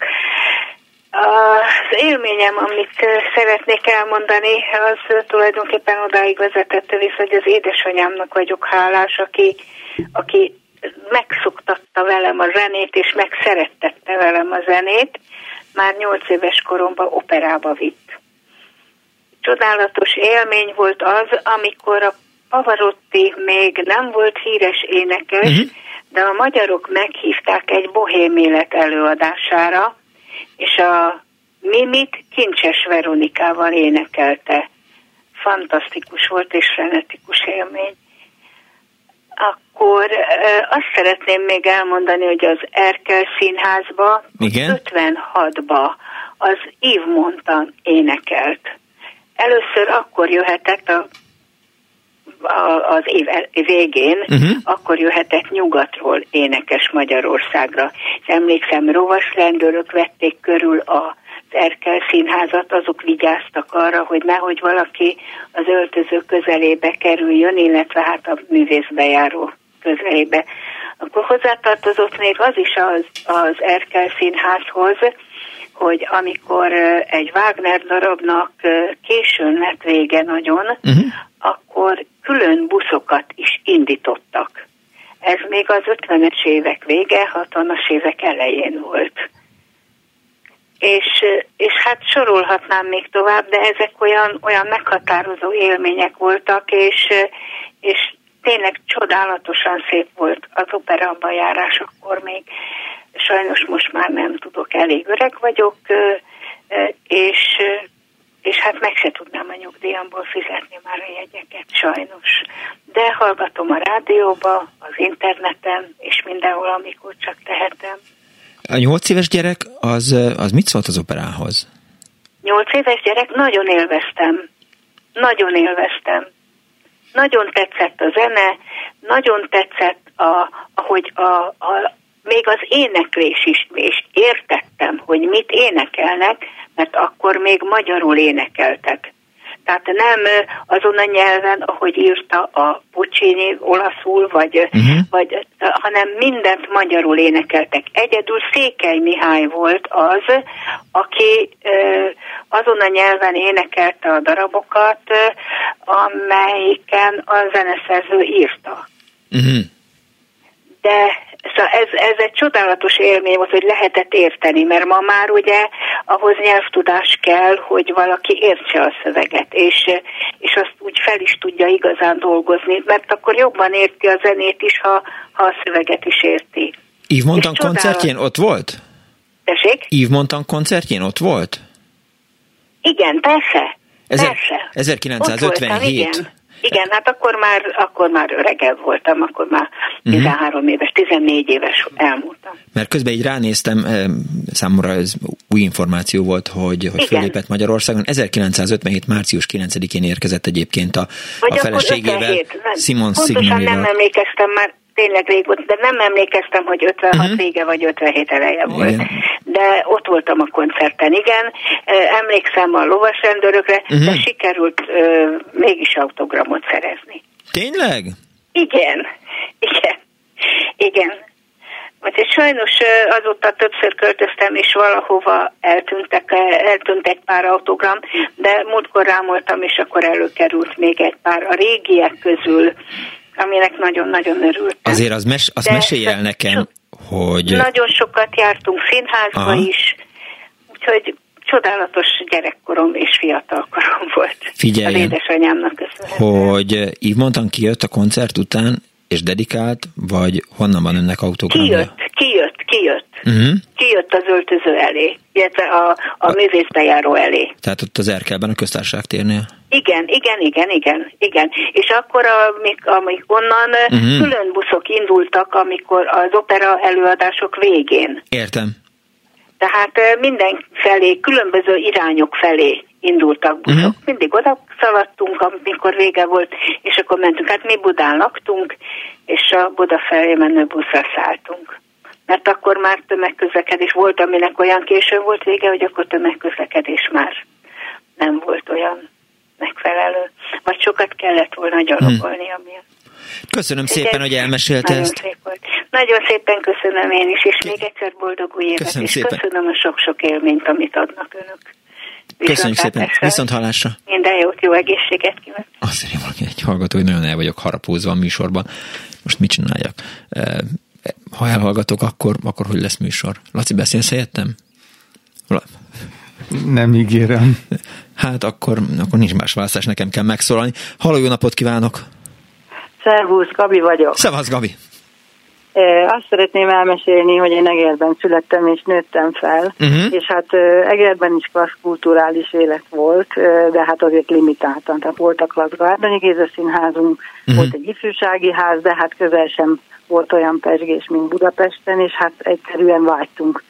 Az élményem, amit szeretnék elmondani, az tulajdonképpen odáig vezetett vissza, hogy az édesanyámnak vagyok hálás, aki megszoktatta velem a zenét, és megszerettette velem a zenét. Már 8 éves koromban operába vitt. Csodálatos élmény volt az, amikor a Pavarotti még nem volt híres énekes, de a magyarok meghívták egy bohém élet előadására, és a Mimit Kincses Veronikával énekelte. Fantasztikus volt és frenetikus élmény. Akkor azt szeretném még elmondani, hogy az Erkel Színházba, igen? 56-ba az Yves Montan énekelt. Először akkor jöhetett az év végén, akkor jöhetett nyugatról énekes Magyarországra. Emlékszem, rovas rendőrök vették körül az Erkel Színházat, azok vigyáztak arra, hogy nehogy valaki az öltöző közelébe kerüljön, illetve hát a művészbejáró közelébe. Akkor hozzátartozott még az is az Erkel Színházhoz, hogy amikor egy Wagner darabnak későn lett vége nagyon, akkor külön buszokat is indítottak. Ez még az 50-es évek vége, 60-as évek elején volt. És hát sorolhatnám még tovább, de ezek olyan meghatározó élmények voltak, és tényleg csodálatosan szép volt az operába járás akkor még. Sajnos most már nem tudok, elég öreg vagyok, és hát meg se tudnám a nyugdíjamból fizetni már a jegyeket, sajnos. De hallgatom a rádióba, az interneten, és mindenhol, amikor csak tehetem. A 8 éves gyerek, az mit szólt az operához? 8 éves gyerek, nagyon élveztem. Nagyon élveztem. Nagyon tetszett a zene, nagyon tetszett, ahogy még az éneklés is, és értettem, hogy mit énekelnek, mert akkor még magyarul énekeltek. Tehát nem azon a nyelven, ahogy írta a Puccini olaszul, vagy, hanem mindent magyarul énekeltek. Egyedül Székely Mihály volt az, aki azon a nyelven énekelte a darabokat, amelyiken a zeneszerző írta. Uh-huh. De szóval ez egy csodálatos élmény volt, hogy lehetett érteni, mert ma már ugye ahhoz nyelvtudás kell, hogy valaki értse a szöveget, és azt úgy fel is tudja igazán dolgozni, mert akkor jobban érti a zenét is, ha a szöveget is érti. Yves Montan koncertjén ott volt? Tessék? Yves Montan koncertjén ott volt? Igen, persze. 1957. Ott voltam, igen, hát akkor már öregebb voltam, akkor már 13 éves, 14 éves elmúltam. Mert közben így ránéztem, számomra ez új információ volt, hogy fölépett Magyarországon. 1957. március 9-én érkezett egyébként a feleségével, Simon Signoréval. Pontosan nem emlékeztem már, tényleg rég volt, de nem emlékeztem, hogy 56 vége vagy 57 eleje volt. Igen. De ott voltam a koncerten, igen. Emlékszem a lovasrendőrökre, de sikerült mégis autogramot szerezni. Tényleg? Igen. Úgyhogy sajnos azóta többször költöztem, és valahova eltűnt egy pár autogram, de múltkor rámoltam, és akkor előkerült még egy pár a régiek közül, aminek nagyon-nagyon örültem. Azért azt mesélj el nekem, hogy... Nagyon sokat jártunk színházba is, úgyhogy csodálatos gyerekkorom és fiatalkorom volt. Figyeljen, az édesanyámnak köszönhetően. Hogy Yves Montan kijött a koncert után, és dedikált, vagy honnan van önnek autogramja? Kijött az öltöző elé, illetve a művészbejáró elé. Tehát ott az Erkelben, a Köztársaság térnél? Igen. És akkor, amik onnan külön buszok indultak, amikor az opera előadások végén. Értem. Tehát minden felé, különböző irányok felé indultak buszok. Mindig oda szaladtunk, amikor vége volt, és akkor mentünk. Hát mi Budán laktunk, és a Buda felé menő buszra szálltunk. Mert akkor már tömegközlekedés volt, aminek olyan későn volt vége, hogy akkor tömegközlekedés már nem volt olyan megfelelő. Vagy sokat kellett volna gyalogolni, amilyen. Köszönöm szépen, hogy elmesélte ezt. Szép volt. Nagyon szépen köszönöm én is, és még egyszer boldog új évet. Köszönöm szépen. Köszönöm a sok-sok élményt, amit adnak önök. Köszönjük szépen, viszont hallásra. Minden jót, jó egészséget kívánok. Azt mondja valaki, egy hallgató, hogy nagyon el vagyok harapózva a műsorban. Most mit csináljak? Ha elhallgatok, akkor hogy lesz műsor? Laci, beszélsz helyettem? Nem ígérem. Hát akkor nincs más választás, nekem kell megszólalni. Halló, jó napot kívánok! Szervusz, Gabi vagyok. Szevasz, Gabi! Azt szeretném elmesélni, hogy én Egerben születtem és nőttem fel, és hát Egerben is klasszkulturális élet volt, de hát azért limitáltan. Tehát volt a Klubrádió Géza színházunk, volt egy ifjúsági ház, de hát közel sem volt olyan pezsgés, mint Budapesten, és hát egyszerűen vágytunk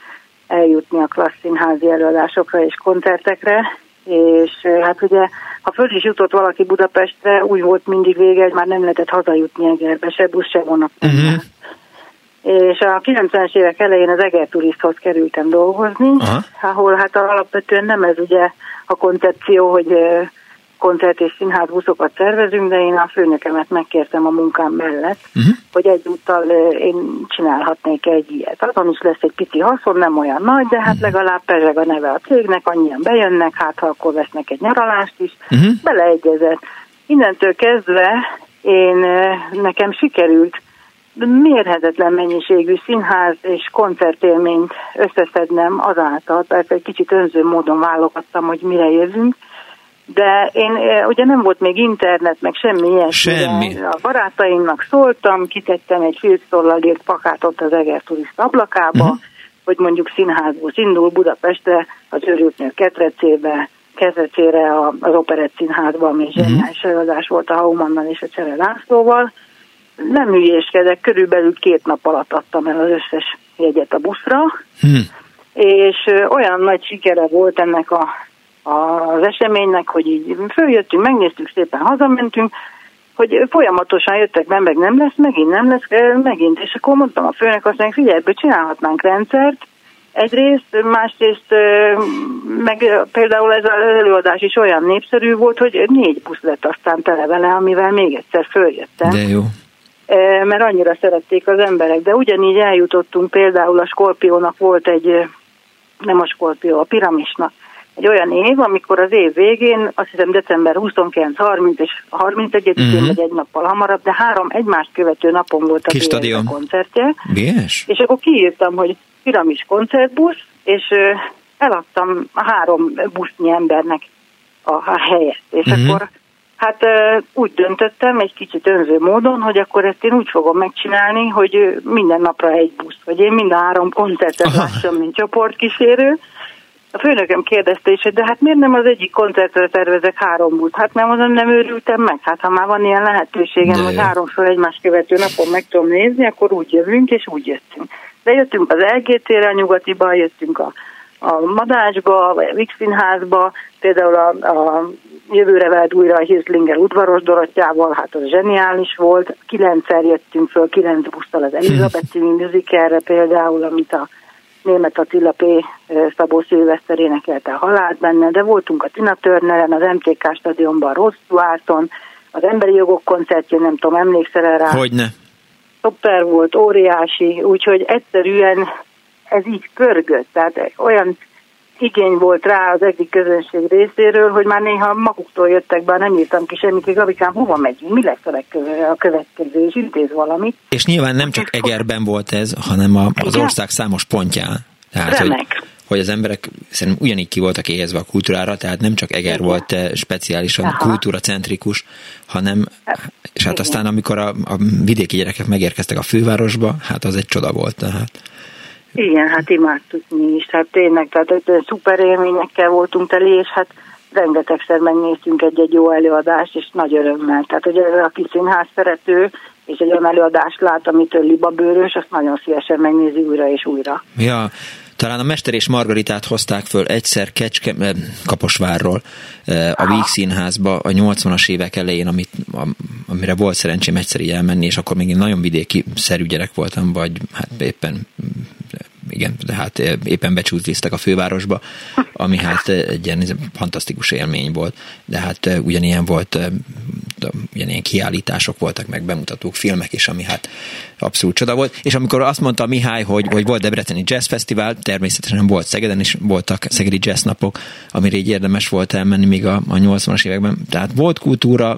eljutni a klassz színházi előadásokra és koncertekre, és hát ugye, ha föl is jutott valaki Budapestre, úgy volt mindig vége, hogy már nem lehetett hazajutni Egerbe, se busz, se vonat. És a 90-es évek elején az Eger Turisthoz kerültem dolgozni, ahol hát alapvetően nem ez ugye a koncepció, hogy koncert és színház buszokat szervezünk, de én a főnökemet megkértem a munkám mellett, hogy egyúttal én csinálhatnék egy ilyet. Azon is lesz egy pici haszon, nem olyan nagy, de hát legalább pezseg a neve a cégnek, annyian bejönnek, hát ha akkor vesznek egy nyaralást is, beleegyezett. Innentől kezdve nekem sikerült mérhetetlen mennyiségű színház és koncertélményt összeszednem azáltal, persze egy kicsit önző módon válogattam, hogy mire jövünk, de én ugye nem volt még internet, meg semmi ilyesmi. A barátaimnak szóltam, kitettem egy filctollal írt pakátot az Egerturist ablakába, uh-huh. hogy mondjuk színházból indul Budapestre, az Őrültnő ketrecére az Operett Színházban, ami zseniális előadás volt a Haumannal és a Csere Lászlóval. Nem hülyéskedek, körülbelül 2 nap alatt adtam el az összes jegyet a buszra, és olyan nagy sikere volt ennek az eseménynek, hogy így följöttünk, megnéztük, szépen hazamentünk, hogy folyamatosan jöttek be, meg nem lesz, megint nem lesz, és akkor mondtam a főnök, azt mondják, figyelj, hogy csinálhatnánk rendszert, egyrészt, másrészt meg például ez az előadás is olyan népszerű volt, hogy 4 busz lett aztán tele vele, amivel még egyszer följöttem. De jó. Mert annyira szerették az emberek, de ugyanígy eljutottunk például a Skorpiónak volt egy, nem a Skorpió, a Piramisnak, egy olyan év, amikor az év végén, azt hiszem december 29-30 és 31-én, vagy egy nappal hamarabb, de 3 egymást követő napon volt a BS koncertje. BS? És akkor kiírtam, hogy Piramis koncertbusz, és eladtam a 3 busznyi embernek a helyet. És akkor hát úgy döntöttem, egy kicsit önző módon, hogy akkor ezt én úgy fogom megcsinálni, hogy minden napra egy busz, hogy én mind a 3 koncertet lássam, mint csoportkísérő. A főnököm kérdezte is, hogy de hát miért nem az egyik koncertre tervezek 3 buszt? Hát nem, azon nem őrültem meg. Hát ha már van ilyen lehetőségem, hogy 3-szor egymás követő napon meg tudom nézni, akkor úgy jövünk, és úgy jöttünk. De jöttünk az LGT-re, a Nyugatiba, jöttünk a Madácsba, vagy a Vix Színházba, például a Jövőre veled újra a Hirzlinger udvaros Dorottyával, hát az zseniális volt. 9-szer jöttünk föl, 9 busztal az Elizabeth musicalre például, amit a Németh Attila P. Szabó Szilveszter énekelte a halált benne, de voltunk a Tina Turner-en, az MTK stadionban, Rod Stewart-on, az Emberi Jogok koncertjén, nem tudom, emlékszel rá? Hogyne. Szuper volt, óriási, úgyhogy egyszerűen ez így pörgött, tehát olyan igény volt rá az egyik közönség részéről, hogy már néha maguktól jöttek be, nem írtam ki semmit, hogy Gabikám, hova megyünk, mi lesz a következő, és intéz valamit. És nyilván nem csak Egerben volt ez, hanem az ország számos pontján. Tehát, hogy az emberek szerintem ugyanígy ki voltak éhezve a kultúrára, tehát nem csak Eger volt speciálisan kultúracentrikus, hanem, és hát aztán amikor a vidéki gyerekek megérkeztek a fővárosba, hát az egy csoda volt, tehát. Igen, hát imádtuk mi is, hát tényleg, tehát szuper élményekkel voltunk teli, és hát rengetegszer megnéztünk egy-egy jó előadást, és nagy örömmel. Tehát, hogy ez a kis színház szerető, és egy olyan előadást lát, amitől libabőrös, azt nagyon szívesen megnézi újra és újra. Ja, talán a Mester és Margaritát hozták föl egyszer Kaposvárról a Víg Színházba a 80-as évek elején, amire volt szerencsém egyszer így elmenni, és akkor még én nagyon vidéki szerű gyerek voltam, vagy hát éppen éppen becsúsztak a fővárosba, ami hát egy ilyen fantasztikus élmény volt, de hát ugyanilyen kiállítások voltak, meg bemutatók, filmek is, ami hát abszolút csoda volt, és amikor azt mondta Mihály, hogy volt Debreceni Jazz Fesztivál, természetesen nem volt Szegeden, és voltak szegedi jazz napok, amire így érdemes volt elmenni még a 80-as években, tehát volt kultúra,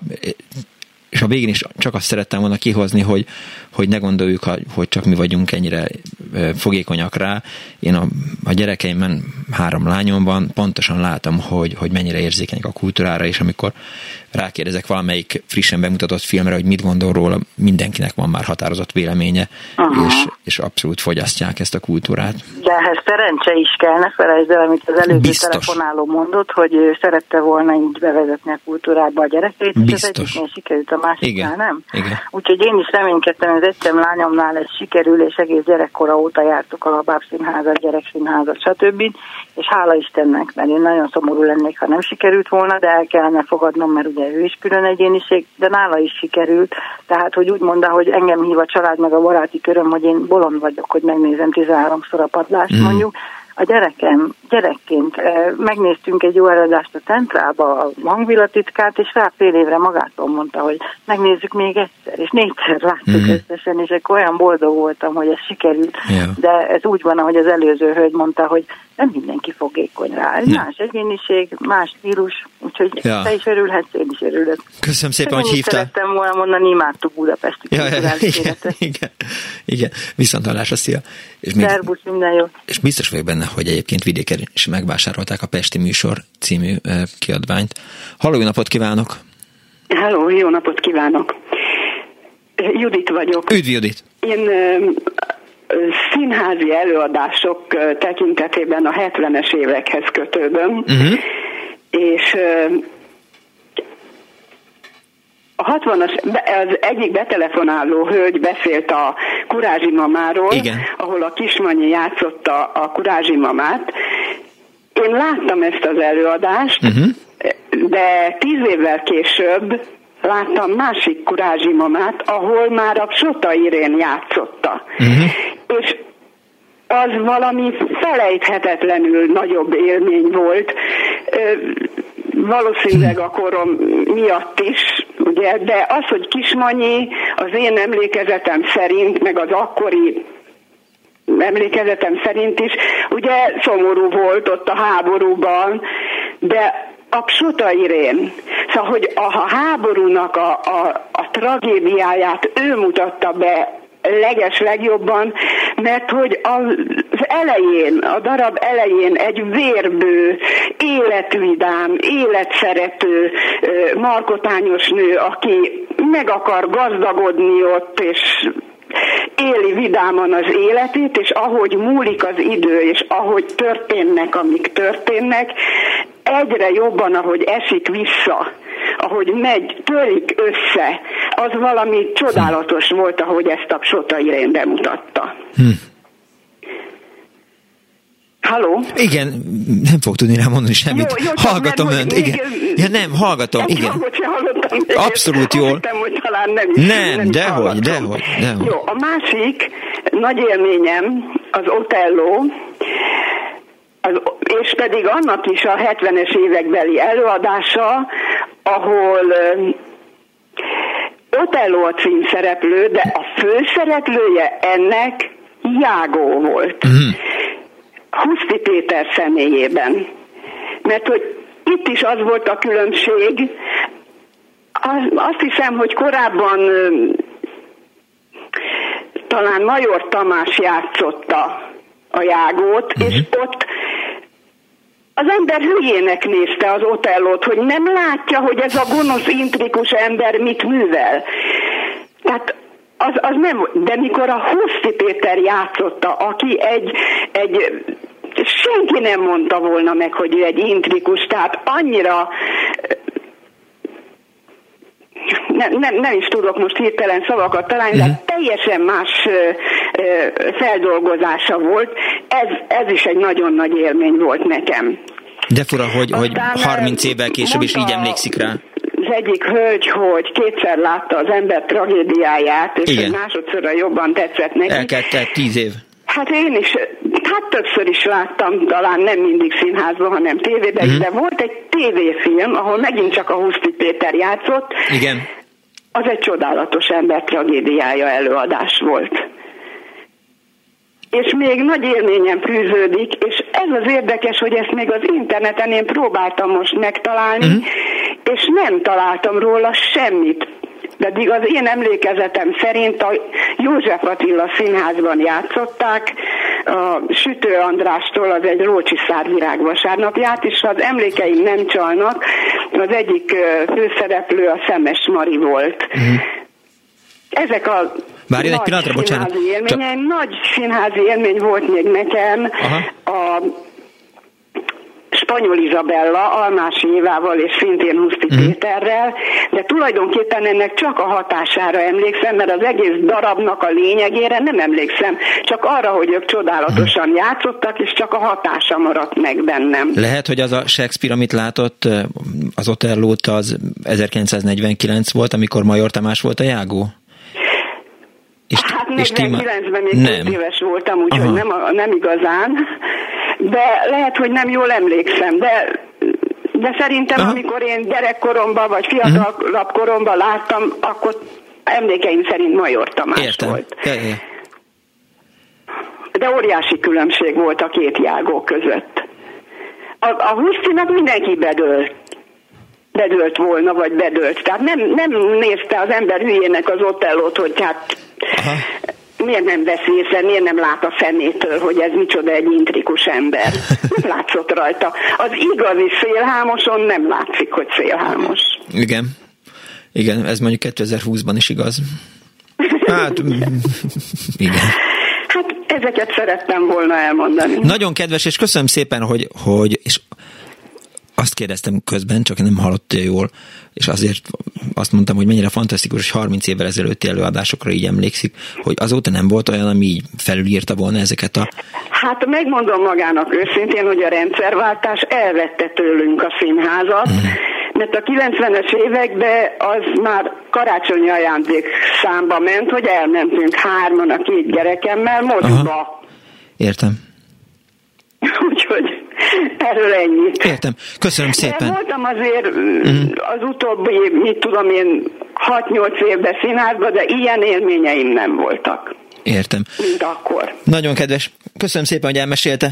és a végén is csak azt szerettem volna kihozni, hogy ne gondoljuk, hogy csak mi vagyunk ennyire fogékonyak rá. Én a gyerekeimben, 3 lányom van, pontosan látom, hogy mennyire érzékenyek a kultúrára, és amikor rákérdezek valamelyik frissen bemutatott filmre, hogy mit gondol róla, mindenkinek van már határozott véleménye, és abszolút fogyasztják ezt a kultúrát. De ehhez szerencse is kell, ne felejtsd el, amit az előző telefonáló mondott, hogy szerette volna így bevezetni a kultúrába a gyerekét, és az egyiknél sikerült, a másiknál nem. Igen. Úgyhogy én is reménykedtem, az egyszerűen lányomnál ez sikerül, és egész gyerekkora óta jártuk a Labábszínházat, gyerekszínházat, stb. És hála Istennek, mert én nagyon szomorú lennék, ha nem sikerült volna, de el kellene fogadnom, mert ugye ő is külön egyéniség, de nála is sikerült. Tehát, hogy úgy mondta, hogy engem hív a család meg a baráti köröm, hogy én bolond vagyok, hogy megnézem 13-szor a padlást, mondjuk. A gyerekként megnéztünk egy jó előadást a Centrába, a Hangvillatitkát, és rá fél évre magától mondta, hogy megnézzük még egyszer, és 4-szer láttuk összesen, és akkor olyan boldog voltam, hogy ez sikerült, de ez úgy van, ahogy az előző hölgy mondta, hogy nem mindenki fogékony rá, más egyéniség, más stílus, úgyhogy te is örülhetsz, én is örülök. Köszönöm szépen, hogy hívtál. Szerettem volna mondani, imádtuk Budapesti kulturális életet. Igen, viszonthallásra, szia. Szerbusz, minden jót. És biztos vagyok benne, hogy egyébként vidéken is megvásárolták a Pesti Műsor című kiadványt. Halló, jó napot kívánok! Halló, jó napot kívánok! Judit vagyok. Üdv, Judit! Én színházi előadások tekintetében a 70-es évekhez kötődöm, és a 60-as, az egyik betelefonáló hölgy beszélt a Kurázsi mamáról, igen, ahol a Kismanyi játszotta a Kurázsi mamát. Én láttam ezt az előadást, de 10 évvel később láttam másik Kurázsi mamát, ahol már a Sota Irén játszotta. És az valami felejthetetlenül nagyobb élmény volt, valószínűleg a korom miatt is, ugye, de az, hogy Kismanyi az én emlékezetem szerint, meg az akkori emlékezetem szerint is, ugye szomorú volt ott a háborúban, de a Sota Irén, szóval, hogy a háborúnak a tragédiáját ő mutatta be legeslegjobban, mert hogy az elején, a darab elején egy vérbő, életvidám, életszerető, markotányos nő, aki meg akar gazdagodni ott, és éli vidáman az életét, és ahogy múlik az idő, és ahogy történnek, amik történnek, egyre jobban, ahogy esik vissza, ahogy megy, törik össze, az valami csodálatos volt, ahogy ezt a Sota Irén bemutatta. Halló? Igen, nem fog tudni rá mondani semmit. Jó, hallgatom önt, igen. Ja, nem, hallgatom, igen. Abszolút jól. Hallottam, hogy talán nem dehogy. Jó, a másik nagy élményem az Otello, és pedig annak is a 70-es évekbeli előadása, ahol Otello a címszereplő, de a főszereplője ennek Jágó volt. Huszti Péter személyében. Mert hogy itt is az volt a különbség, azt hiszem, hogy korábban talán Major Tamás játszotta a Jágót, és ott az ember hülyének nézte az Otellót, hogy nem látja, hogy ez a gonosz, intrikus ember mit művel. Tehát az nem, de mikor a Huszti Péter játszotta, aki egy senki nem mondta volna meg, hogy ő egy intrikus, tehát annyira nem is tudok most hirtelen szavakat találni, de teljesen más feldolgozása volt. Ez is egy nagyon nagy élmény volt nekem. De fura, hogy 30 évvel később is így emlékszik rá. Az egyik hölgy, hogy 2-szer látta az ember tragédiáját, és igen, másodszorra jobban tetszett neki. Eltelt 10 év. Hát én is, többször is láttam, talán nem mindig színházban, hanem tévében, de volt egy tévéfilm, ahol megint csak a Huszti Péter játszott. Igen. Az egy csodálatos ember tragédiája előadás volt. És még nagy élményen fűződik, és ez az érdekes, hogy ezt még az interneten én próbáltam most megtalálni, és nem találtam róla semmit. Pedig az én emlékezetem szerint a József Attila Színházban játszották, a Sütő Andrástól, az egy Rócsiszár virágvasárnapját, és az emlékeim nem csalnak, az egyik főszereplő a Szemes Mari volt. Ezek a bár nagy pillanatra, bocsánat, élményeim, nagy színházi élmény volt még nekem, a Spanyol Izabella, Almási Évával és szintén Huszti Péterrel, de tulajdonképpen ennek csak a hatására emlékszem, mert az egész darabnak a lényegére nem emlékszem, csak arra, hogy ők csodálatosan játszottak, és csak a hatása maradt meg bennem. Lehet, hogy az a Shakespeare, amit látott, az Otellót, az 1949 volt, amikor Major Tamás volt a Jágó? Hát 49-ben még 2 éves voltam, úgyhogy nem igazán, de lehet, hogy nem jól emlékszem, de szerintem amikor én gyerekkoromban vagy fiatalabb koromban láttam, akkor emlékeim szerint Major Tamás volt. De óriási különbség volt a két Jágó között. A Husztinak mindenki bedőlt. bedőlt volna, vagy bedőlt. Tehát nem nézte az ember hülyének az Otellót, hogy hát aha. Miért nem vesz észre, miért nem lát a szemétől, hogy ez micsoda egy intrikus ember. Nem látszott rajta. Az igazi szélhámoson nem látszik, hogy szélhámos. Igen. Igen, ez mondjuk 2020-ban is igaz. Hát, igen. Hát ezeket szerettem volna elmondani. Nagyon kedves, és köszönöm szépen, hogy és azt kérdeztem közben, csak nem hallottál jól, és azért azt mondtam, hogy mennyire fantasztikus, hogy 30 évvel ezelőtti előadásokra így emlékszik, hogy azóta nem volt olyan, ami így felülírta volna ezeket a... Hát megmondom magának őszintén, hogy a rendszerváltás elvette tőlünk a színházat, mert a 90-es években az már karácsonyi ajándék számba ment, hogy elmentünk hárman a két gyerekemmel moziba. Aha. Értem. Úgyhogy erről ennyit. Értem. Köszönöm szépen. De voltam azért az utóbbi, 6-8 évben színházban, de ilyen élményeim nem voltak. Értem. Mint akkor. Nagyon kedves. Köszönöm szépen, hogy elmesélte.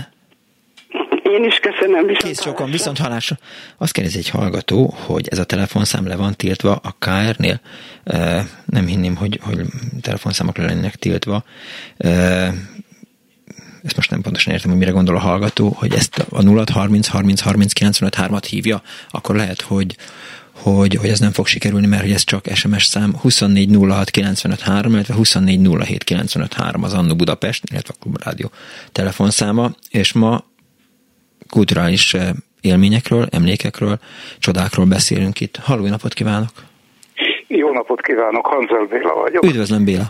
Én is köszönöm. Kész sokan, viszont hallásra. Azt kérdezi egy hallgató, hogy ez a telefonszám le van tiltva a KR-nél. Nem hinném, hogy telefonszámok le lennének tiltva. Ezt most nem pontosan értem, hogy mire gondol a hallgató, hogy ezt a 0-30-30-30-95-3-at hívja, akkor lehet, hogy ez nem fog sikerülni, mert hogy ez csak SMS szám 24-06-95-3, illetve 24-07-95-3 az Annó Budapest, illetve a Klubrádió telefonszáma, és ma kulturális élményekről, emlékekről, csodákról beszélünk itt. Halló, napot kívánok! Jó napot kívánok, Hanzel Béla vagyok. Üdvözlöm, Béla!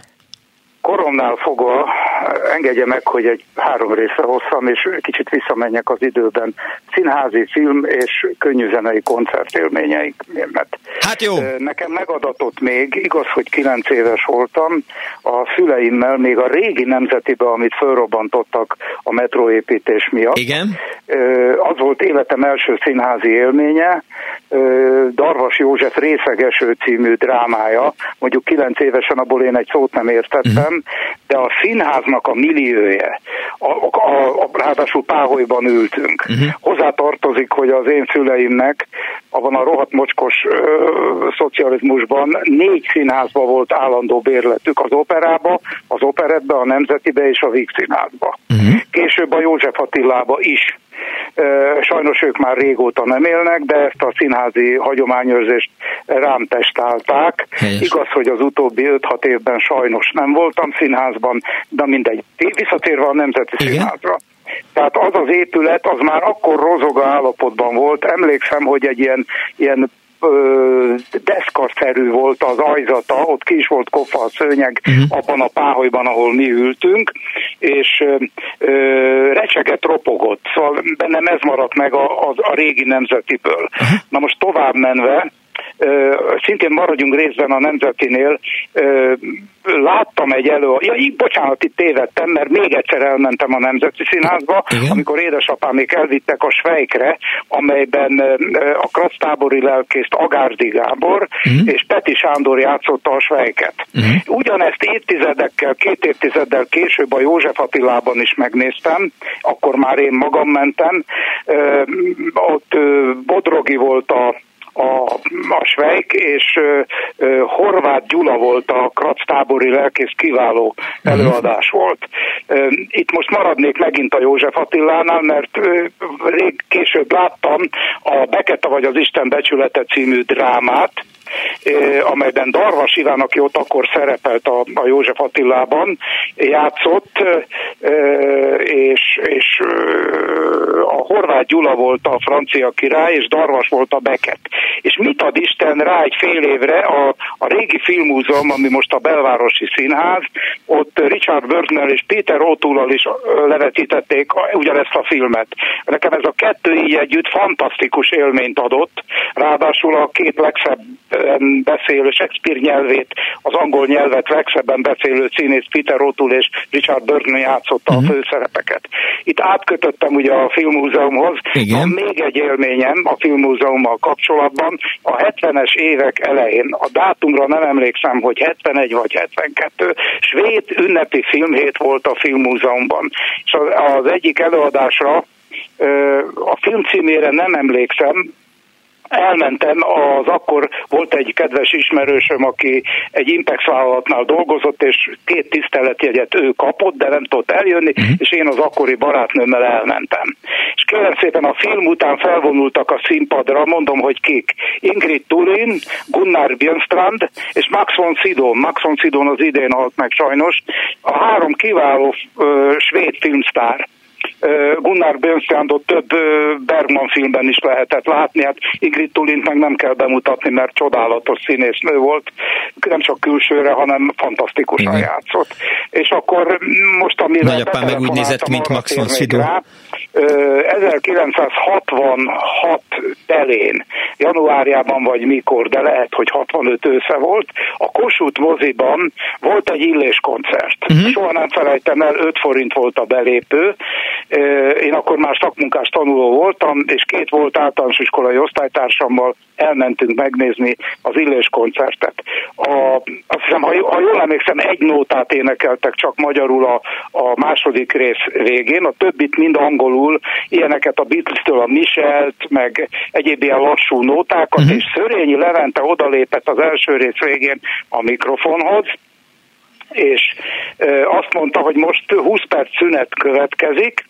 Koromnál fogva engedje meg, hogy egy 3 részre hosszam, és kicsit visszamenjek az időben. Színházi, film és könnyűzenei koncertélményeimet. Hát jó! Nekem megadatott még, igaz, hogy 9 éves voltam, a szüleimmel még a régi Nemzetibe, amit fölrobbantottak a metróépítés miatt. Igen. Az volt életem első színházi élménye, Darvas József Részegeső című drámája, mondjuk 9 évesen abból én egy szót nem értettem, de a színháznak a milliója, ráadásul páholyban ültünk. Hozzá tartozik, hogy az én szüleimnek abban a rohadt mocskos szocializmusban 4 színházban volt állandó bérletük, az Operába, az Operettbe, a Nemzetibe és a Víg Színházba. Később a József Attilába is. Sajnos ők már régóta nem élnek, de ezt a színházi hagyományőrzést rám testálták. Igaz, hogy az utóbbi 5-6 évben sajnos nem voltam színházban, de mindegy, visszatérve a Nemzeti Színházra. Tehát az az épület, az már akkor rozoga állapotban volt. Emlékszem, hogy egy ilyen deszkaszerű volt az ajzata, ott ki is volt kofa a szőnyeg abban a páholyban, ahol mi ültünk, és recseget ropogott, szóval bennem ez maradt meg a régi Nemzetiből. Na most tovább menve, szintén maradjunk részben a Nemzetinél, láttam egy előadást, itt tévedtem, mert még egyszer elmentem a Nemzeti Színházba, amikor édesapámék elvittek a Svejkre, amelyben a krasztábori lelkészt Agárdi Gábor és Peti Sándor játszotta a Svejket. Ugyanezt két évtizeddel később a József Attilában is megnéztem, akkor már én magam mentem, ott Bodrogi volt a Svejk, és Horváth Gyula volt a krasztábori lelkész, kiváló előadás volt. Itt most maradnék megint a József Attilánál, mert rég később láttam a Beketa vagy az Isten becsülete című drámát, amelyben Darvas Iván, aki ott akkor szerepelt a József Attilában, játszott, és a Horváth Gyula volt a francia király, és Darvas volt a Beckett. És mit ad Isten rá egy fél évre a régi filmmúzeum, ami most a Belvárosi Színház, ott Richard Burtonnal és Peter O'Toollal is levetítették ugyanezt a filmet. Nekem ez a kettő így együtt fantasztikus élményt adott, ráadásul a két legszebb beszélő, Shakespeare nyelvét, az angol nyelvet legszebben beszélő színész Peter O'Toole és Richard Burton játszotta a főszerepeket. Itt átkötöttem ugye a Filmmúzeumhoz. Van még egy élményem a Filmmúzeummal kapcsolatban. A 70-es évek elején, a dátumra nem emlékszem, hogy 71 vagy 72, svéd ünnepi filmhét volt a Filmmúzeumban. És az egyik előadásra a film címére nem emlékszem, elmentem, az akkor volt egy kedves ismerősöm, aki egy Impex vállalatnál dolgozott, és 2 tiszteletjegyet ő kapott, de nem tudott eljönni, és én az akkori barátnőmmel elmentem. És kérem szépen a film után felvonultak a színpadra, mondom, hogy kik. Ingrid Turin, Gunnar Björnstrand és Max von Sydow. Max von Sydow az idén halt meg sajnos. A 3 kiváló svéd filmsztár. Gunnar Björnstrandot több Bergman filmben is lehetett látni, hát Ingrid Tulint meg nem kell bemutatni, mert csodálatos színésznő volt, nem csak külsőre, hanem fantasztikusan játszott. És akkor most, amire nagyapám meg úgy nézett, mint Max von Sydow. 1966 telén, januárjában vagy mikor, de lehet, hogy 65 ősze volt, a Kossuth moziban volt egy Illés koncert. Soha nem felejtem el, 5 forint volt a belépő. Én akkor már szakmunkás tanuló voltam, és 2 volt általános iskolai osztálytársammal elmentünk megnézni az Illés koncertet. Azt hiszem, ha jól emlékszem, 1 nótát énekeltek csak magyarul a második rész végén, a többit mind angolul, ilyeneket a Beatles-től, a Michelt, meg egyéb ilyen lassú nótákat, és Szörényi Levente odalépett az első rész végén a mikrofonhoz, és azt mondta, hogy most 20 perc szünet következik,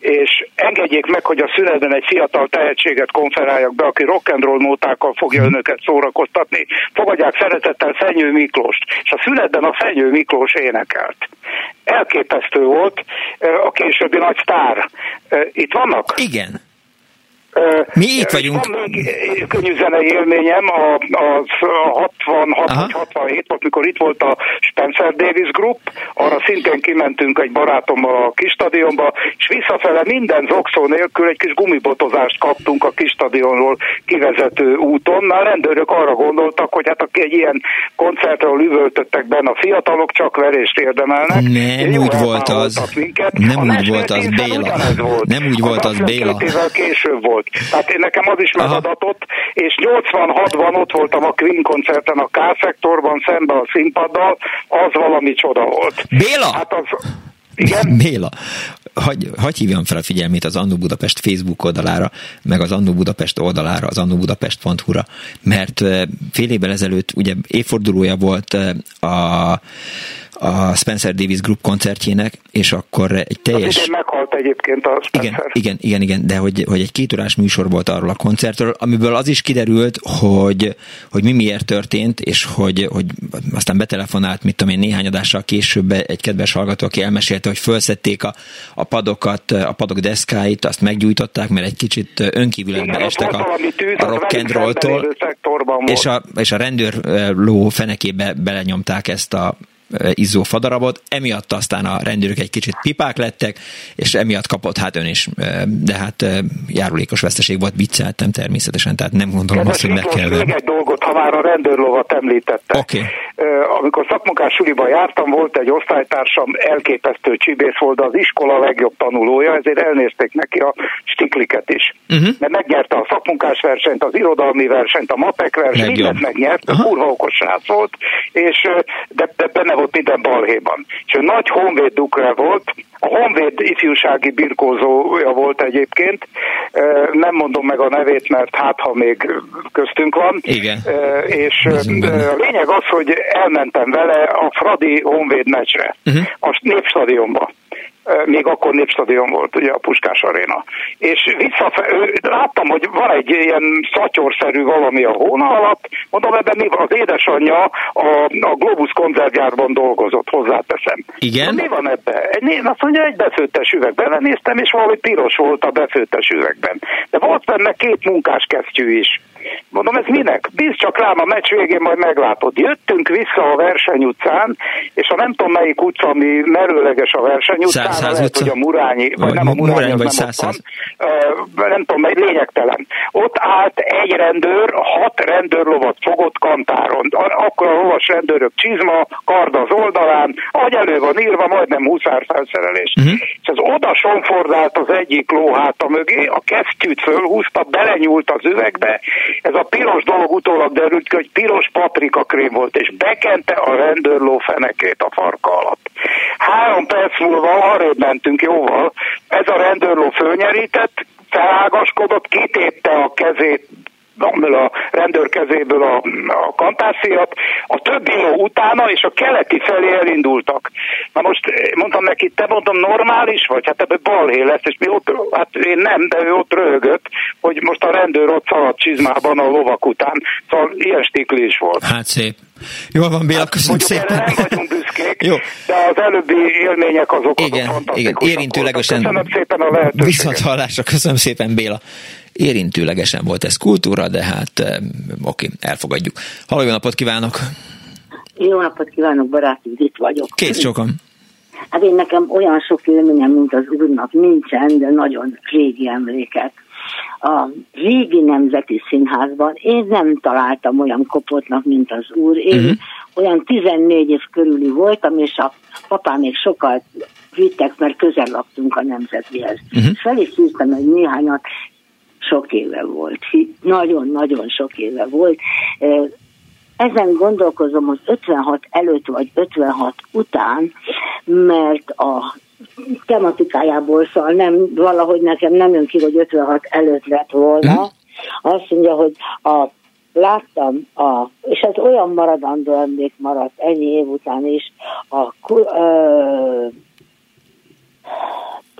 és engedjék meg, hogy a szünetben egy fiatal tehetséget konferáljak be, aki rock'n'roll nótákkal fogja önöket szórakoztatni. Fogadják szeretettel Fenyő Miklóst. És a szünetben a Fenyő Miklós énekelt. Elképesztő volt, a későbbi nagy sztár. Itt vannak? Igen. Mi itt vagyunk. Van még könnyű zenei élményem, a 66-67 volt, mikor itt volt a Spencer Davis Group, arra szintén kimentünk egy barátommal a kis stadionba, és visszafele minden zokszó nélkül egy kis gumibotozást kaptunk a kis stadionról kivezető úton. Már rendőrök arra gondoltak, hogy hát aki egy ilyen koncertről üvöltöttek benne a fiatalok, csak verést érdemelnek. Nem úgy volt az. Nem úgy volt az, Béla. Nem úgy volt az, Béla. 2 évvel később volt. Tehát én nekem az is megadatott, és 86-ban ott voltam a Queen koncerten a K-szektorban, szemben a színpaddal, az valami csoda volt. Béla! Hát az... Igen? Béla, hagy hívjam fel a figyelmét az Annó Budapest Facebook oldalára, meg az Annó Budapest oldalára, az annobudapest.hu-ra, mert fél évvel ezelőtt ugye évfordulója volt a Spencer Davis Group koncertjének, és akkor egy teljes... Az meghalt egyébként a Spencer. Igen, de hogy egy 2 órás műsor volt arról a koncertről, amiből az is kiderült, hogy mi miért történt, és hogy aztán betelefonált, mit tudom én, néhány adással később egy kedves hallgató, aki elmesélte, hogy felszették a padokat, a padok deszkáit, azt meggyújtották, mert egy kicsit önkívületbe estek a rock'n'rolltól, és a rendőr ló fenekébe belenyomták ezt a izzó fadarabot, emiatt aztán a rendőrök egy kicsit pipák lettek, és emiatt kapott hát ön is, de hát járulékos veszteség volt, vicceltem természetesen, tehát nem gondolom azt, hogy meg kell venni. Még egy dolgot, ha már a rendőrlovat említettem. Okay. Amikor szakmunkás suliban jártam, volt egy osztálytársam, elképesztő csibész volt, az iskola legjobb tanulója, ezért elnézték neki a stikliket is. Mert megnyerte a szakmunkás versenyt, az irodalmi versenyt, a matek versenyt, mindent megnyert, kurva okos srác volt, és de benne volt minden balhéban. És ő nagy honvéd dukra volt, a honvéd ifjúsági birkózója volt egyébként, nem mondom meg a nevét, mert hát ha még köztünk van. Igen. És a lényeg az, hogy elmentem vele a Fradi honvéd meccsre, a Népstadionba. Még akkor Népstadion volt, ugye a Puskás Aréna. És láttam, hogy van egy ilyen szatyorszerű valami a hóna alatt, mondom, ebben mi van? Az édesanyja a Globus koncertgyárban dolgozott, hozzáteszem. Igen? Na, mi van ebben? Azt mondja, egy befőttes üveg. Belenéztem, és valami piros volt a befőttes üvegben. De volt benne 2 munkás kesztyű is. Mondom, ez minek? Bíz csak rám, a meccs végén majd meglátod. Jöttünk vissza a Verseny utcán, és a nem tudom melyik utca, ami merőleges a Verseny utcán, lehet, hogy a Murányi, vagy nem a Murányi, vagy nem ottan, nem tudom, mely lényegtelen. Ott állt egy rendőr, 6 rendőrlovat fogott kantáron. Akkor a lovas rendőrök csizma, kard az oldalán, ahogy elő van írva, majdnem huszárfelszerelés. És az oda sonfordált az egyik ló háta mögé, a kesztyűt fölhúzta, belenyúlt az üvegbe. Ez a piros dolog utólag derült ki, hogy piros paprikakrém volt, és bekente a rendőrló fenekét a farka alatt. 3 perc múlva arrébb mentünk jóval, ez a rendőrló fölnyerített, felágaskodott, kitépte a kezét a rendőr kezéből a kampászéjat, a többi ló utána, és a keleti felé elindultak. Na most mondtam neki, te mondom, normális vagy? Hát ebbe balhé lesz, és mi ott, hát én nem, de ő ott röhögött, hogy most a rendőr ott szaladt csizmában a lovak után. Szóval ilyen stikli is volt. Hát szép. Jól van, Béla, köszönöm szépen. Nem vagyunk büszkék, jó, de az előbbi élmények azok igen, érintőlegesen. Köszönöm szépen a lehetőséget. Viszont hallásra, köszönöm szépen, Béla. Érintőlegesen volt ez kultúra, de hát oké, elfogadjuk. Halló, jó napot kívánok! Jó napot kívánok, barátunk, itt vagyok. Kész sokan. Hát én nekem olyan sok élményem, mint az úrnak nincsen, de nagyon régi emlékek. A régi Nemzeti Színházban én nem találtam olyan kopótnak, mint az úr. Én olyan 14 év körüli voltam, és a papám még sokat vittek, mert közel laktunk a Nemzetihez. Fel is hívtam egy néhányat, sok éve volt. Nagyon-nagyon sok éve volt. Ezen gondolkozom, hogy 56 előtt vagy 56 után, mert a tematikájából, szóval nem, valahogy nekem nem jön ki, hogy 56 előtt lett volna. Azt mondja, hogy láttam, és ez olyan maradandó emlék maradt ennyi év után is,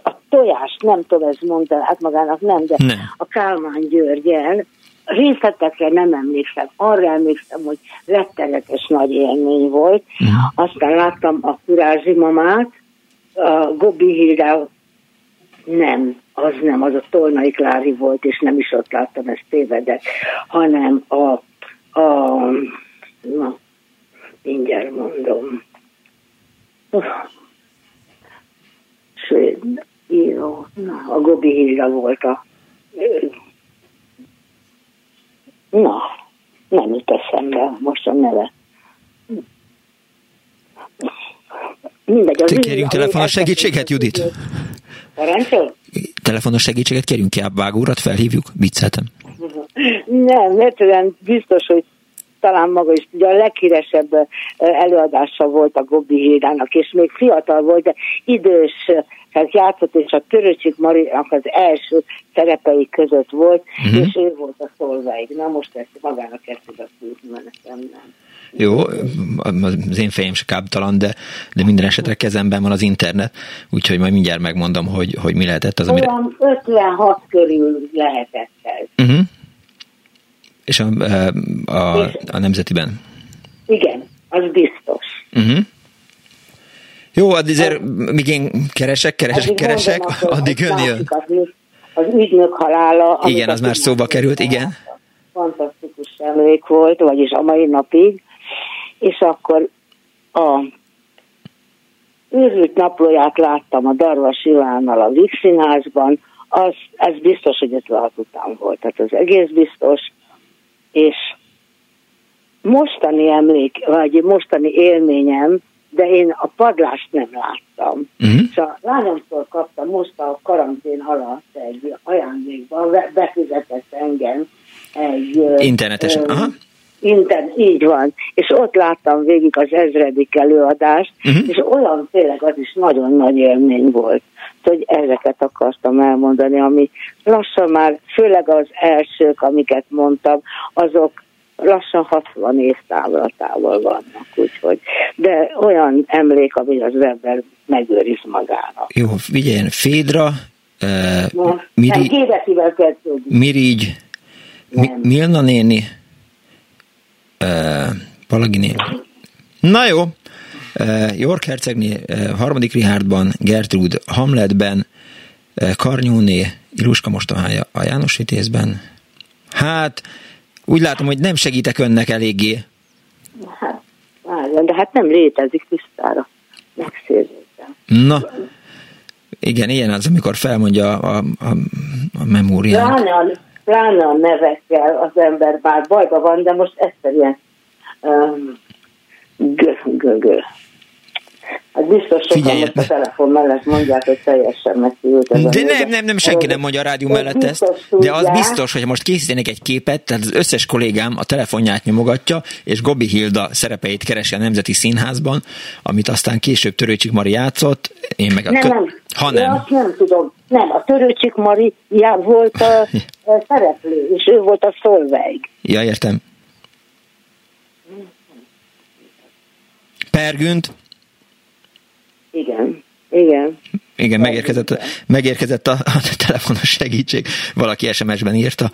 a tojás, nem tudom, ez mondta át magának, nem, de nem. A Kálmán Györgyel, részletekre nem emlékszem, arra emlékszem, hogy rettenetes nagy élmény volt. Aztán láttam a Kurázsi mamát, a Gobbi Hilda, az a Tolnai Klári volt, és nem is ott láttam, ezt tévedek, hanem na, mindjárt mondom. Sőt, jó, a Gobbi Hilda volt a... Na, nem jut eszembe most a neve. Mindegy, kérjünk telefonos segítséget, Judit? Parancsol? Telefonos segítséget kérjünk, ki Ábvág úrat felhívjuk? Vicceltem. Nem, egyszerűen biztos, hogy talán maga is, ugye a leghíresebb előadása volt a Gobbi Hildának, és még fiatal volt, de idős, tehát játszott, és a Törőcsik Marinak az első szerepei között volt, és ő volt a szolváig. Na most ezt magának kezdtük a szűzni, mert nekem nem. Jó, az én fejem se kábtalan, de minden esetre kezemben van az internet, úgyhogy majd mindjárt megmondom, hogy mi lehetett az, amire... Olyan 56 körül lehetett ez. És a Nemzetiben? Igen, az biztos. Jó, azért míg én keresek, addig ön jön. Az ügynök halála... Igen, az már szóba került, igen. Fantasztikus emlék volt, vagyis a mai napig, és akkor a Őrült naplóját láttam a Darvas Ivánnal a Víg Színházban, ez biztos, hogy 56 után volt, tehát az egész biztos, és mostani emlék, vagy mostani élményem, de én a padlást nem láttam. És a lányomtól kaptam most a karantén alatt egy ajándékban, befizetett engem egy... Internetes, aha. Így van. És ott láttam végig az 1000. előadást, és olyan tényleg az is nagyon nagy élmény volt. Hogy ezeket akartam elmondani, ami lassan már, főleg az elsők, amiket mondtam, azok lassan 60 év távlatával vannak, úgyhogy. De olyan emlék, amit az ember megőriz magának. Jó, figyeljen, Fédra, Mirigy, Milna néni, Palagi néni. Na jó, York hercegné, harmadik Richardban, Gertrud Hamletben, Karnyóné, Iluska mostohája a János Vitézben. Hát, úgy látom, hogy nem segítek önnek eléggé. Hát, várjon, de hát nem létezik tisztára. Megszéződtem. Na, igen, ilyen az, amikor felmondja a memóriát. Pláne a nevekkel az ember már bajba van, de most egyszer ilyen... Hát biztos sokan most a telefon mellett mondják, hogy teljesen megszívült ez a de nem, nem, nem, senki nem mondja a rádió mellett ezt, de az biztos, hogy most készítenek egy képet, tehát az összes kollégám a telefonját nyomogatja, és Gobbi Hilda szerepeit keresi a Nemzeti Színházban, amit aztán később Törőcsik Mari játszott, én meg a... Azt nem tudom. Nem, a Törőcsik Mari volt a szereplő, és ő volt a Solveig. Ja, értem. Pergünt. Igen, igen. Igen, megérkezett a telefonos segítség. Valaki SMS-ben írta.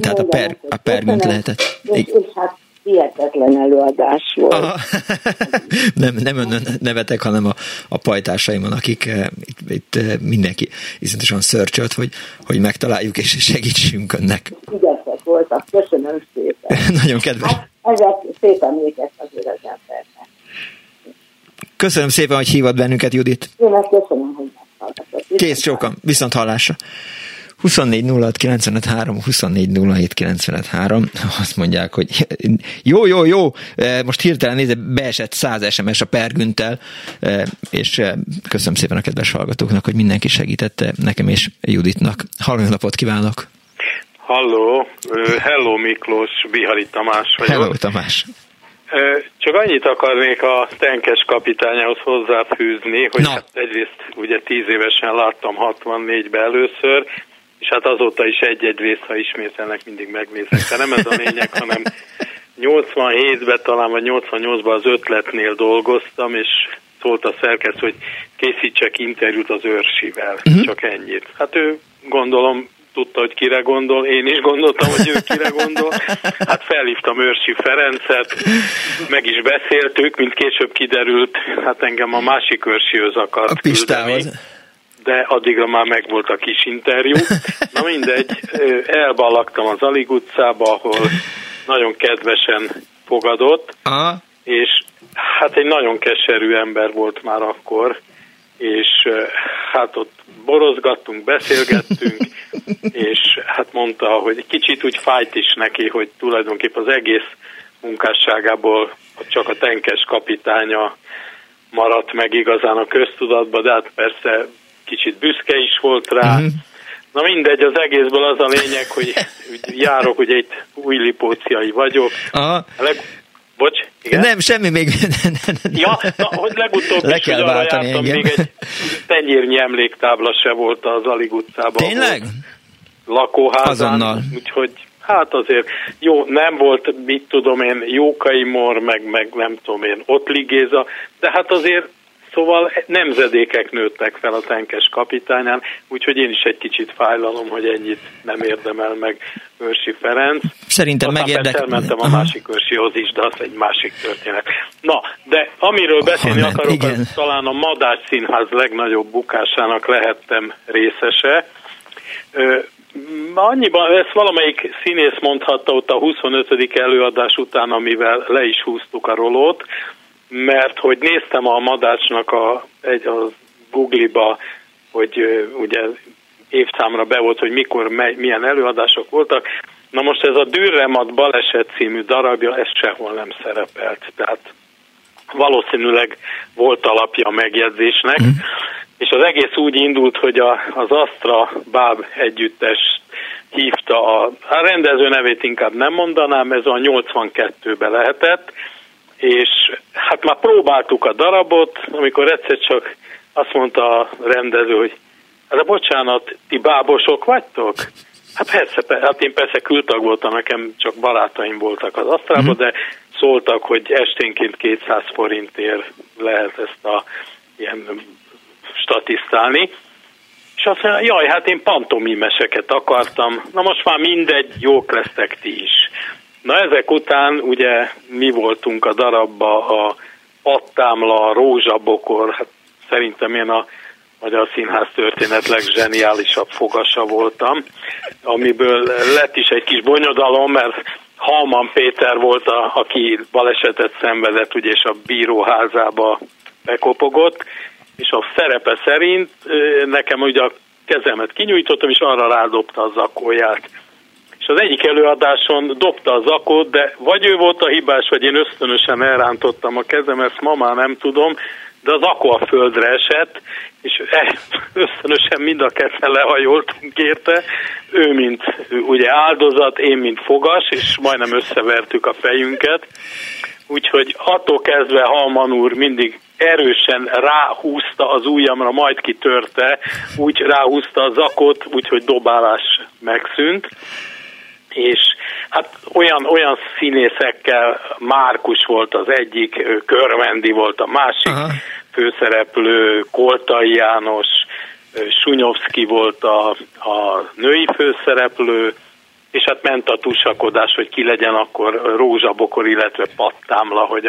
Tehát a Pergünt lehetett. És hát hihetetlen előadás volt. Nem önön nevetek, hanem a pajtársaimon, akik itt mindenki iszonyatosan szörcsölt, hogy megtaláljuk és segítsünk önnek. Ügyesek voltak, köszönöm szépen. Nagyon kedves. Hát, ezek szépen ékes az öreg embernek. Köszönöm szépen, hogy hívott bennünket, Judit. Én azt köszönöm, hogy meghallgatott. Kész csókom, viszont hallásra. 24 06 95 3, 24 07 95 3. Azt mondják, hogy jó, most hirtelen nézze, beesett 100 SMS a Pergünttel, és köszönöm szépen a kedves hallgatóknak, hogy mindenki segítette nekem és Juditnak. Halló, napot kívánok! Halló, hello Miklós, Bihari Tamás vagyok. Hello Tamás! Csak annyit akarnék a Tenkes kapitányához hozzáfűzni, hogy hát egyrészt ugye 10 évesen láttam 64-ben először, és hát azóta is egy-egy részt, ha ismételnek, mindig megnézek. De nem ez a lényeg, hanem 87-ben talán, vagy 88-ban az ötletnél dolgoztam, és szólt a szerkesztő, hogy készítsek interjút az Őrsivel. Uh-huh. Csak ennyit. Hát ő gondolom tudta, hogy kire gondol, én is gondoltam, hogy ő kire gondol. Hát felhívtam Őrsi Ferencet, meg is beszéltük, mint később kiderült, hát engem a másik Őrsihoz akart küldeni. De addigra már megvolt a kis interjú. Na mindegy, elballagtam az Alig utcába, ahol nagyon kedvesen fogadott, és hát egy nagyon keserű ember volt már akkor, és hát ott borozgattunk, beszélgettünk, és hát mondta, hogy kicsit úgy fájt is neki, hogy tulajdonképpen az egész munkásságából csak a Tenkes kapitánya maradt meg igazán a köztudatban, de hát persze kicsit büszke is volt rá. Uh-huh. Na mindegy, az egészből az a lényeg, hogy járok, ugye itt újlipóciai vagyok. Aha. Bocs, igen? Nem, semmi még. Ja, na, hogy legutóbb le is, hogy arra jártam, engem. Még egy tenyérnyi emléktábla se volt az Alig utcában. Tényleg? Lakóházán. Azonnal. Úgyhogy, hát azért, jó, nem volt, mit tudom én, Jókai Mor, meg nem tudom én, Ottli Géza, de hát azért, szóval nemzedékek nőttek fel a Tenkes kapitánynál, úgyhogy én is egy kicsit fájlalom, hogy ennyit nem érdemel meg Őrsi Ferenc. Szerintem megérdek. Elmentem a másik Őrsihoz is, de az egy másik történet. Na, de amiről beszélni akarok, talán a Madách Színház legnagyobb bukásának lehettem részese. Annyiban, ezt valamelyik színész mondhatta ott a 25. előadás után, amivel le is húztuk a rolót, mert hogy néztem a Madácsnak a Google-ba, hogy ugye évszámra be volt, hogy mikor milyen előadások voltak. Na most ez a Dürremat baleset című darabja, ez sehol nem szerepelt. Tehát valószínűleg volt alapja a megjegyzésnek. Mm. És az egész úgy indult, hogy az Astra Báb együttes hívta a rendező nevét inkább nem mondanám, ez a 82-ben lehetett, és hát már próbáltuk a darabot, amikor egyszer csak azt mondta a rendező, hogy de bocsánat, ti bábosok vagytok? Hát persze, hát én persze kültag voltam, nekem csak barátaim voltak az Asztrában, de szóltak, hogy esténként 200 forintért lehet ezt ilyen statisztálni. És azt mondja, jaj, hát én pantomimeseket akartam, na most már mindegy, jók lesztek ti is. Na ezek után ugye mi voltunk a darabba, a Pattámla, a Rózsabokor, hát szerintem én a magyar színház történet legzseniálisabb fogasa voltam, amiből lett is egy kis bonyodalom, mert Hauman Péter volt, aki balesetet szenvedett, ugye, és a bíróházába bekopogott, és a szerepe szerint nekem ugye a kezemet kinyújtottam, és arra rádobta a zakóját. És az egyik előadáson dobta a zakót, de vagy ő volt a hibás, vagy én ösztönösen elrántottam a kezem, ezt ma már nem tudom, de az akkor a földre esett, és ösztönösen mind a ketten lehajoltunk érte, ő mint ugye áldozat, én mint fogas, és majdnem összevertük a fejünket. Úgyhogy attól kezdve Hauman úr mindig erősen ráhúzta az ujjamra, majd kitörte, úgy ráhúzta a zakot, úgyhogy dobálás megszűnt. És hát olyan színészekkel, Márkus volt az egyik, Körmendi volt a másik, aha, főszereplő, Koltai János, Sunyovszki volt a női főszereplő, és hát ment a tusakodás, hogy ki legyen akkor rózsabokor, illetve pattámla, hogy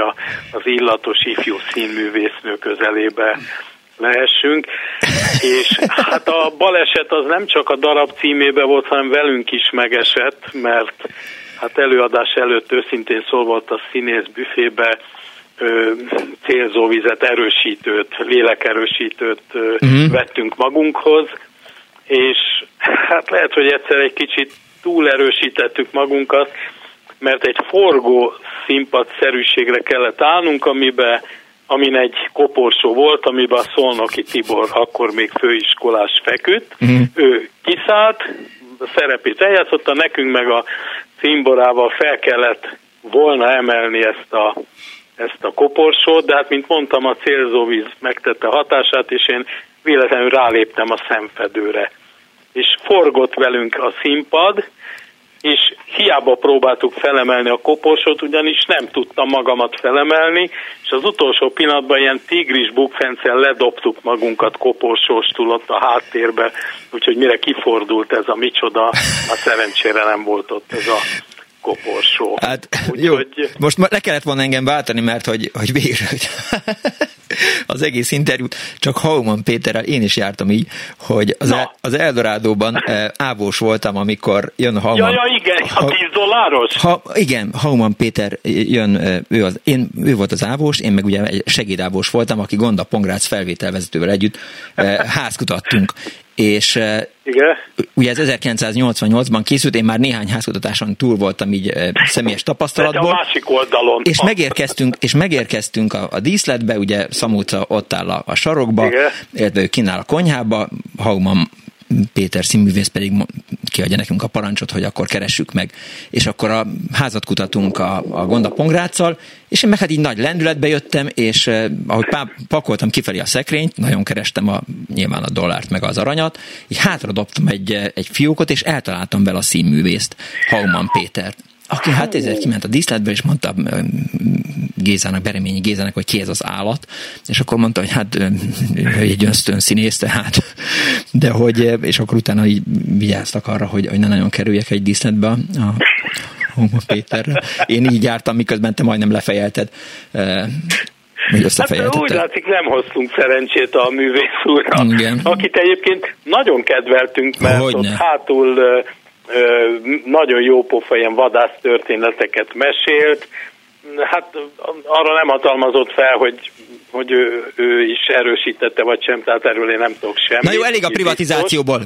az illatos ifjú színművésznő közelébe lehessünk. És hát a baleset az nem csak a darab címébe volt, hanem velünk is megesett, mert hát előadás előtt őszintén szólva ott a színész büfébe célzóvizet, erősítőt, lélekerősítőt vettünk magunkhoz, és hát lehet, hogy egyszer egy kicsit túlerősítettük magunkat, mert egy forgó színpadszerűségre kellett állnunk, amin egy koporsó volt, amiben a Szolnoki Tibor akkor még főiskolás feküdt. Ő kiszállt, a szerepét eljátszotta, nekünk meg a cimborával fel kellett volna emelni ezt a koporsót, de hát mint mondtam, a célzóvíz megtette hatását, és én véletlenül ráléptem a szemfedőre. És forgott velünk a színpad, és hiába próbáltuk felemelni a koporsót, ugyanis nem tudtam magamat felemelni, és az utolsó pillanatban ilyen tigris bukfencen ledobtuk magunkat koporsóstul ott a háttérbe, úgyhogy mire kifordult ez a micsoda, a szerencsére nem volt ott ez a koporsó. Hát úgy, jó, hogy... most már le kellett volna engem váltani, mert hogy bírod az egész interjút, csak Hauman Péterrel én is jártam így, hogy az Eldorádóban ávós voltam, amikor jön Hauman... Ja, igen, a $10. Igen, Hauman Péter jön, ő volt az ávós, én meg ugye segédávós voltam, aki Gonda Pongrácz felvételvezetővel együtt házkutattunk. És igen? Ugye ez 1988-ban készült, én már néhány házkutatáson túl voltam így személyes tapasztalatból. A másik oldalon. És megérkeztünk a díszletbe, ugye Szamóca ott áll a sarokba, illetve ő kínál a konyhába, Hauman Péter színművész pedig kiadja nekünk a parancsot, hogy akkor keressük meg. És akkor a házat kutatunk a Gonda Pongráccal, és én meg hát így nagy lendületbe jöttem, és ahogy pakoltam kifelé a szekrényt, nagyon kerestem nyilván a dollárt meg az aranyat, így hátra dobtam egy fiókot, és eltaláltam vele a színművészt, Hauman Pétert. Aki hát ezért kiment a díszletbe, és mondta Bereményi Gézának, hogy ki ez az állat, és akkor mondta, hogy hát egy ösztön színész, tehát, de hogy, és akkor utána így vigyáztak arra, hogy ne nagyon kerüljek egy díszletbe a Hauman Péterrel. Én így jártam, miközben te majdnem lefejelted, hát úgy látszik, nem hoztunk szerencsét a művész úrra, akit egyébként nagyon kedveltünk, mert ott hátul... nagyon jó pofa ilyen vadásztörténeteket mesélt, hát arra nem hatalmazott fel, hogy ő is erősítette vagy sem, tehát erről én nem tudok semmit. Na jó, elég a privatizációból,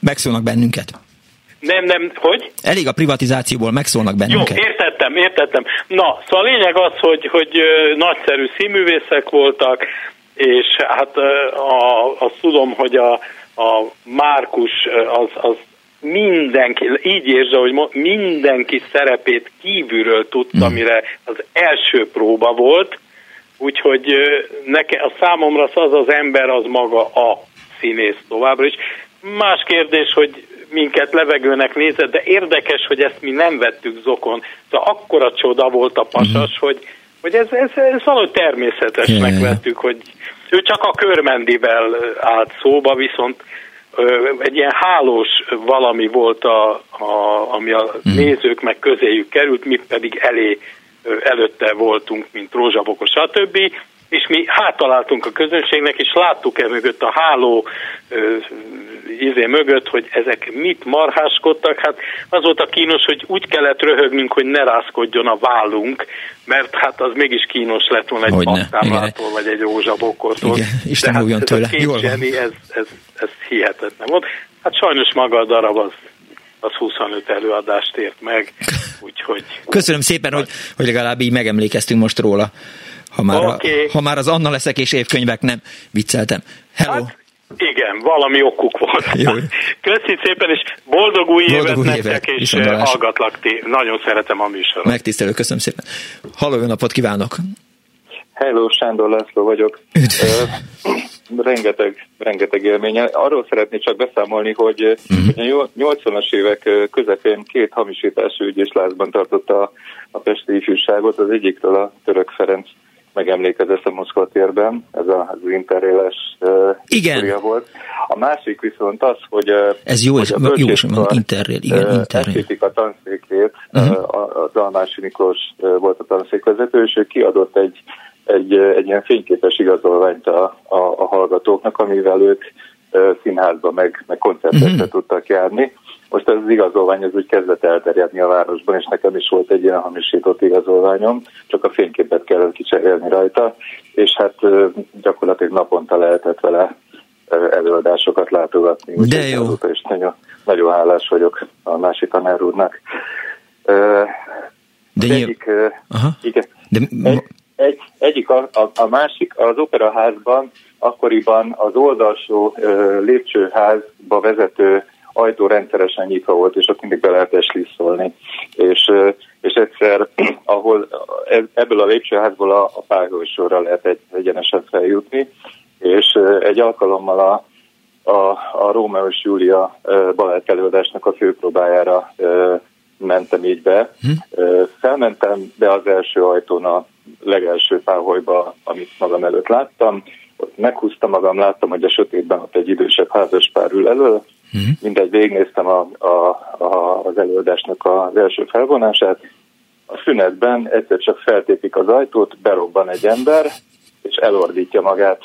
megszólnak bennünket. Nem, hogy? Elég a privatizációból, megszólnak bennünket. Jó, értettem. Na, szóval a lényeg az, hogy nagyszerű színművészek voltak, és hát azt tudom, hogy a Márkus az mindenki, így érzi, hogy mindenki szerepét kívülről tudta, amire az első próba volt, úgyhogy a számomra az ember az maga a színész továbbra is. Más kérdés, hogy minket levegőnek nézett, de érdekes, hogy ezt mi nem vettük zokon. De akkora csoda volt a pasas, hogy ez valahogy természetesnek vettük, hogy ő csak a Körmendivel állt szóba, viszont egy ilyen hálós valami volt, ami a nézők meg közéjük került, mi pedig előtte voltunk, mint rózsabokos, stb. És mi hátaláltunk a közönségnek, és láttuk mögött a háló izé mögött, hogy ezek mit marháskodtak. Hát az volt a kínos, hogy úgy kellett röhögnünk, hogy ne rázkodjon a vállunk, mert hát az mégis kínos lett volna egy pattámlától, vagy egy rózsabokortól. Igen, Isten múljon tőle. Jól van. Ez hihetetlen volt. Hát sajnos maga a darab az 25 előadást ért meg, úgyhogy... Köszönöm szépen, hogy legalább így megemlékeztünk most róla. Ha már az Anna leszek és évkönyvek, nem vicceltem. Hello! Hát, igen, valami okuk volt. Jó. Köszi szépen, és boldog új évet nektek, és hallgatlak ti. Nagyon szeretem a műsorot. Megtisztelő, köszönöm szépen. Halló, jó napot kívánok! Hello, Sándor László vagyok. Rengeteg élménye. Arról szeretnék csak beszámolni, hogy a 80-as évek közepén két hamisítási ügy is lázban tartotta a pesti ifjúságot. Az egyikről a Török Ferenc megemlékezett a Moszkva térben, ez az interréles sztoria volt. A másik viszont az, hogy ez jó, hogy a interrél. Esztétik a tanszékét, a Dalmási Miklós volt a tanszékvezető, és ő kiadott egy ilyen fényképes igazolványt a hallgatóknak, amivel ők színházba meg koncertekre tudtak járni. Most ez az igazolvány az úgy kezdett elterjedni a városban, és nekem is volt egy ilyen hamisított igazolványom, csak a fényképet kellett kicserélni rajta, és hát gyakorlatilag naponta lehetett vele előadásokat látogatni. De jó. És nagyon hálás vagyok a másik tanár úrnak. A másik, az operaházban, akkoriban az oldalsó lépcsőházba vezető ajtó rendszeresen nyitva volt, és ott mindig be lehetett slisszolni. És egyszer, ahol ebből a lépcsőházból a pályaudvarra lehet egyenesen feljutni, és egy alkalommal a Rómeó és Júlia balett előadásnak a főpróbájára mentem így be. Felmentem be az első ajtón, a legelső páholyba, amit magam előtt láttam. Ott meghúzta magam, láttam, hogy a sötétben ott egy idősebb házaspár ül elő. Mindegy, végignéztem az előadásnak az első felvonását. A szünetben egyszer csak feltépik az ajtót, berobban egy ember, és elordítja magát.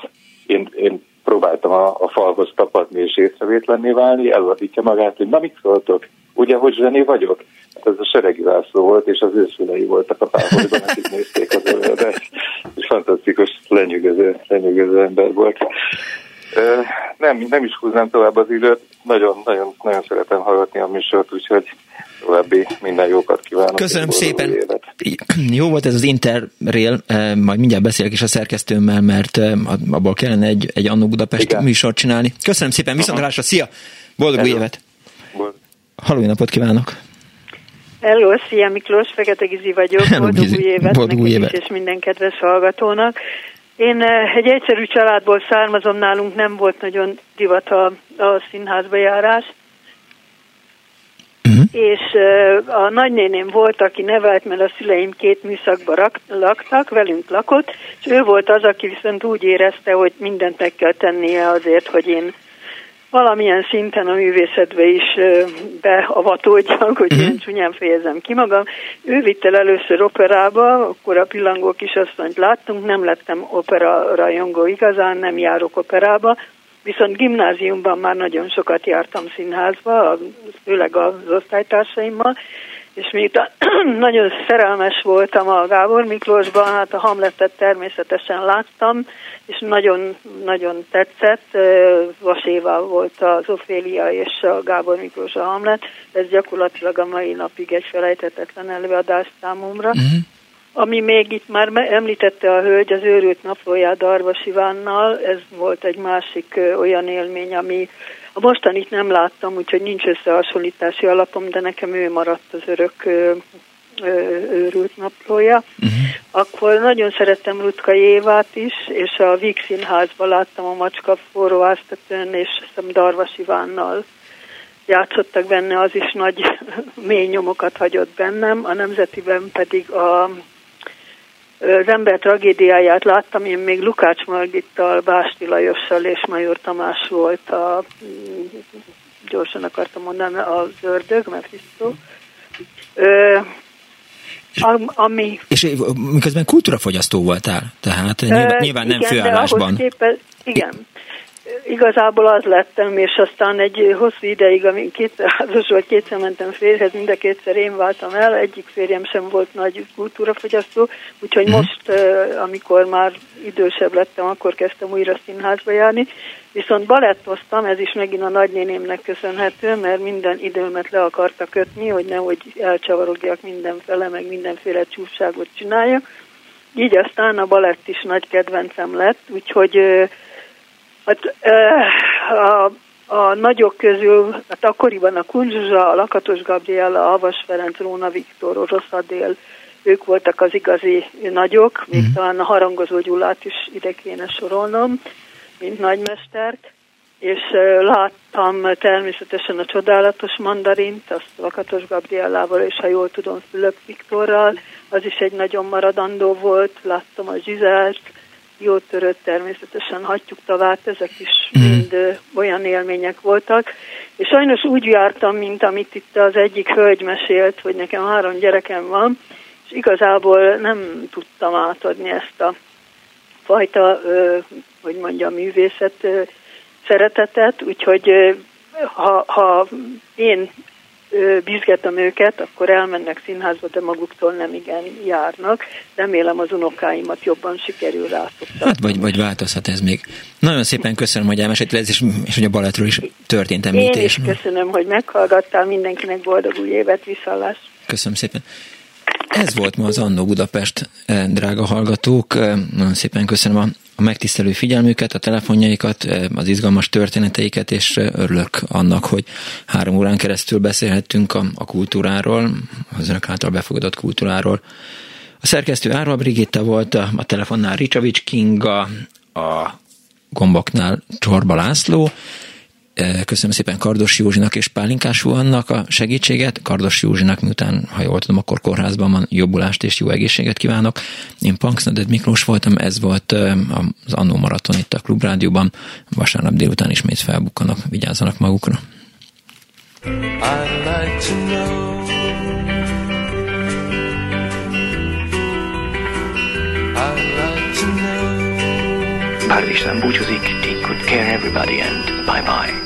Én próbáltam a falhoz tapadni és észrevétlenné válni, elordítja magát, hogy na, mit szóltok? Ugye, hogy zseni vagyok? Hát ez a Seregi László volt, és az ő szülei voltak a páholyban, akik nézték az előadást. És fantasztikus, lenyűgöző ember volt. Nem is húznám tovább az időt. Nagyon szeretem hallgatni a műsort, úgyhogy további minden jókat kívánok. Köszönöm szépen. Jó volt ez az Interrail, majd mindjárt beszélek is a szerkesztőmmel, mert abból kellene egy Annó Budapest műsort csinálni. Köszönöm szépen, viszontlátásra, szia! Boldog új évet! Halló, jó napot kívánok! Hello, szia Miklós, Fekete Gizi vagyok, boldog új évet neked is, és minden kedves hallgatónak. Én egy egyszerű családból származom, nálunk nem volt nagyon divat a színházba járás, és a nagynéném volt, aki nevelt, mert a szüleim két műszakban laktak, velünk lakott, és ő volt az, aki viszont úgy érezte, hogy mindent meg kell tennie azért, hogy én valamilyen szinten a művészetbe is beavatódjak, hogy ilyen csúnyán fejezem ki magam. Ő vitt el először operába, akkor a Pillangó kisasszonyt láttunk, nem lettem opera rajongó igazán, nem járok operába, viszont gimnáziumban már nagyon sokat jártam színházba, főleg az osztálytársaimmal, és miután nagyon szerelmes voltam a Gábor Miklósban, hát a Hamletet természetesen láttam, és nagyon tetszett. Vas Éva volt az Ofélia és a Gábor Miklós a Hamlet. Ez gyakorlatilag a mai napig egy felejthetetlen előadás számomra. Ami még itt már említette a hölgy, az Őrült naplóját Darvas Ivánnal, ez volt egy másik olyan élmény, ami a mostanit nem láttam, úgyhogy nincs összehasonlítási alapom, de nekem ő maradt az örök Őrült naplója. Akkor nagyon szerettem Rutkai Évát is, és a Víg Színházban láttam a Macska forró áztetőn, és hiszem Darvas Ivánnal játszottak benne, az is nagy mély nyomokat hagyott bennem. A Nemzetiben pedig az ember tragédiáját láttam, én még Lukács Margittal, Básti Lajossal és Major Tamás volt gyorsan akartam mondani, az ördög, Mephisto. És miközben kultúrafogyasztó voltál, tehát nyilván nem főállásban. Igen. Igazából az lettem, és aztán egy hosszú ideig, amíg kétszer mentem férjhez, mind a kétszer én váltam el, egyik férjem sem volt nagy kultúrafogyasztó, úgyhogy most, amikor már idősebb lettem, akkor kezdtem újra színházba járni, viszont balettoztam, ez is megint a nagynénémnek köszönhető, mert minden időmet le akarta kötni, hogy nehogy elcsavarogjak mindenfele, meg mindenféle csúfságot csináljak. Így aztán a balett is nagy kedvencem lett, úgyhogy a nagyok közül, hát akkoriban a Kunzsuzsa, a Lakatos Gabriella, a Havas Ferenc, Róna Viktor, Orosz Adél, ők voltak az igazi nagyok, még talán a Harangozó Gyulát is ide kéne sorolnom, mint nagymestert, és láttam természetesen a Csodálatos Mandarint, azt Lakatos Gabriellával, és ha jól tudom, Fülöp Viktorral, az is egy nagyon maradandó volt, láttam a Zsizelt, Jó Törőt, természetesen Hattyúk Tavát, ezek is mind olyan élmények voltak. És sajnos úgy jártam, mint amit itt az egyik hölgy mesélt, hogy nekem 3 gyerekem van, és igazából nem tudtam átadni ezt a fajta, hogy mondjam, művészet szeretetet, úgyhogy ha én bizgetem őket, akkor elmennek színházba, de maguktól nem igen járnak. Remélem az unokáimat jobban sikerül rászoktatni. Hát vagy változhat ez még. Nagyon szépen köszönöm, hogy elmeséltél, és hogy a balettről is történt említés. Én is köszönöm, hogy meghallgattál, mindenkinek boldog új évet, viszallás. Köszönöm szépen. Ez volt ma az Annó Budapest, drága hallgatók. Nagyon szépen köszönöm a megtisztelő figyelmüket, a telefonjaikat, az izgalmas történeteiket, és örülök annak, hogy 3 órán keresztül beszélhettünk a kultúráról, az önök által befogadott kultúráról. A szerkesztő Árva Brigitta volt, a telefonnál Ricsovics Kinga, a gomboknál Csorba László. Köszönöm szépen Kardos Józsinak és Pálinkás Juhannak a segítséget. Kardos Józsinak, miután, ha jól tudom, akkor kórházban van, jobbulást és jó egészséget kívánok. Én Punk's Not Dead Miklós voltam, ez volt az Annó Maraton itt a Klubrádióban. Vasárnap délután ismét felbukkanak, vigyázzanak magukra. Párizsban búcsúzik, take good care everybody and bye-bye.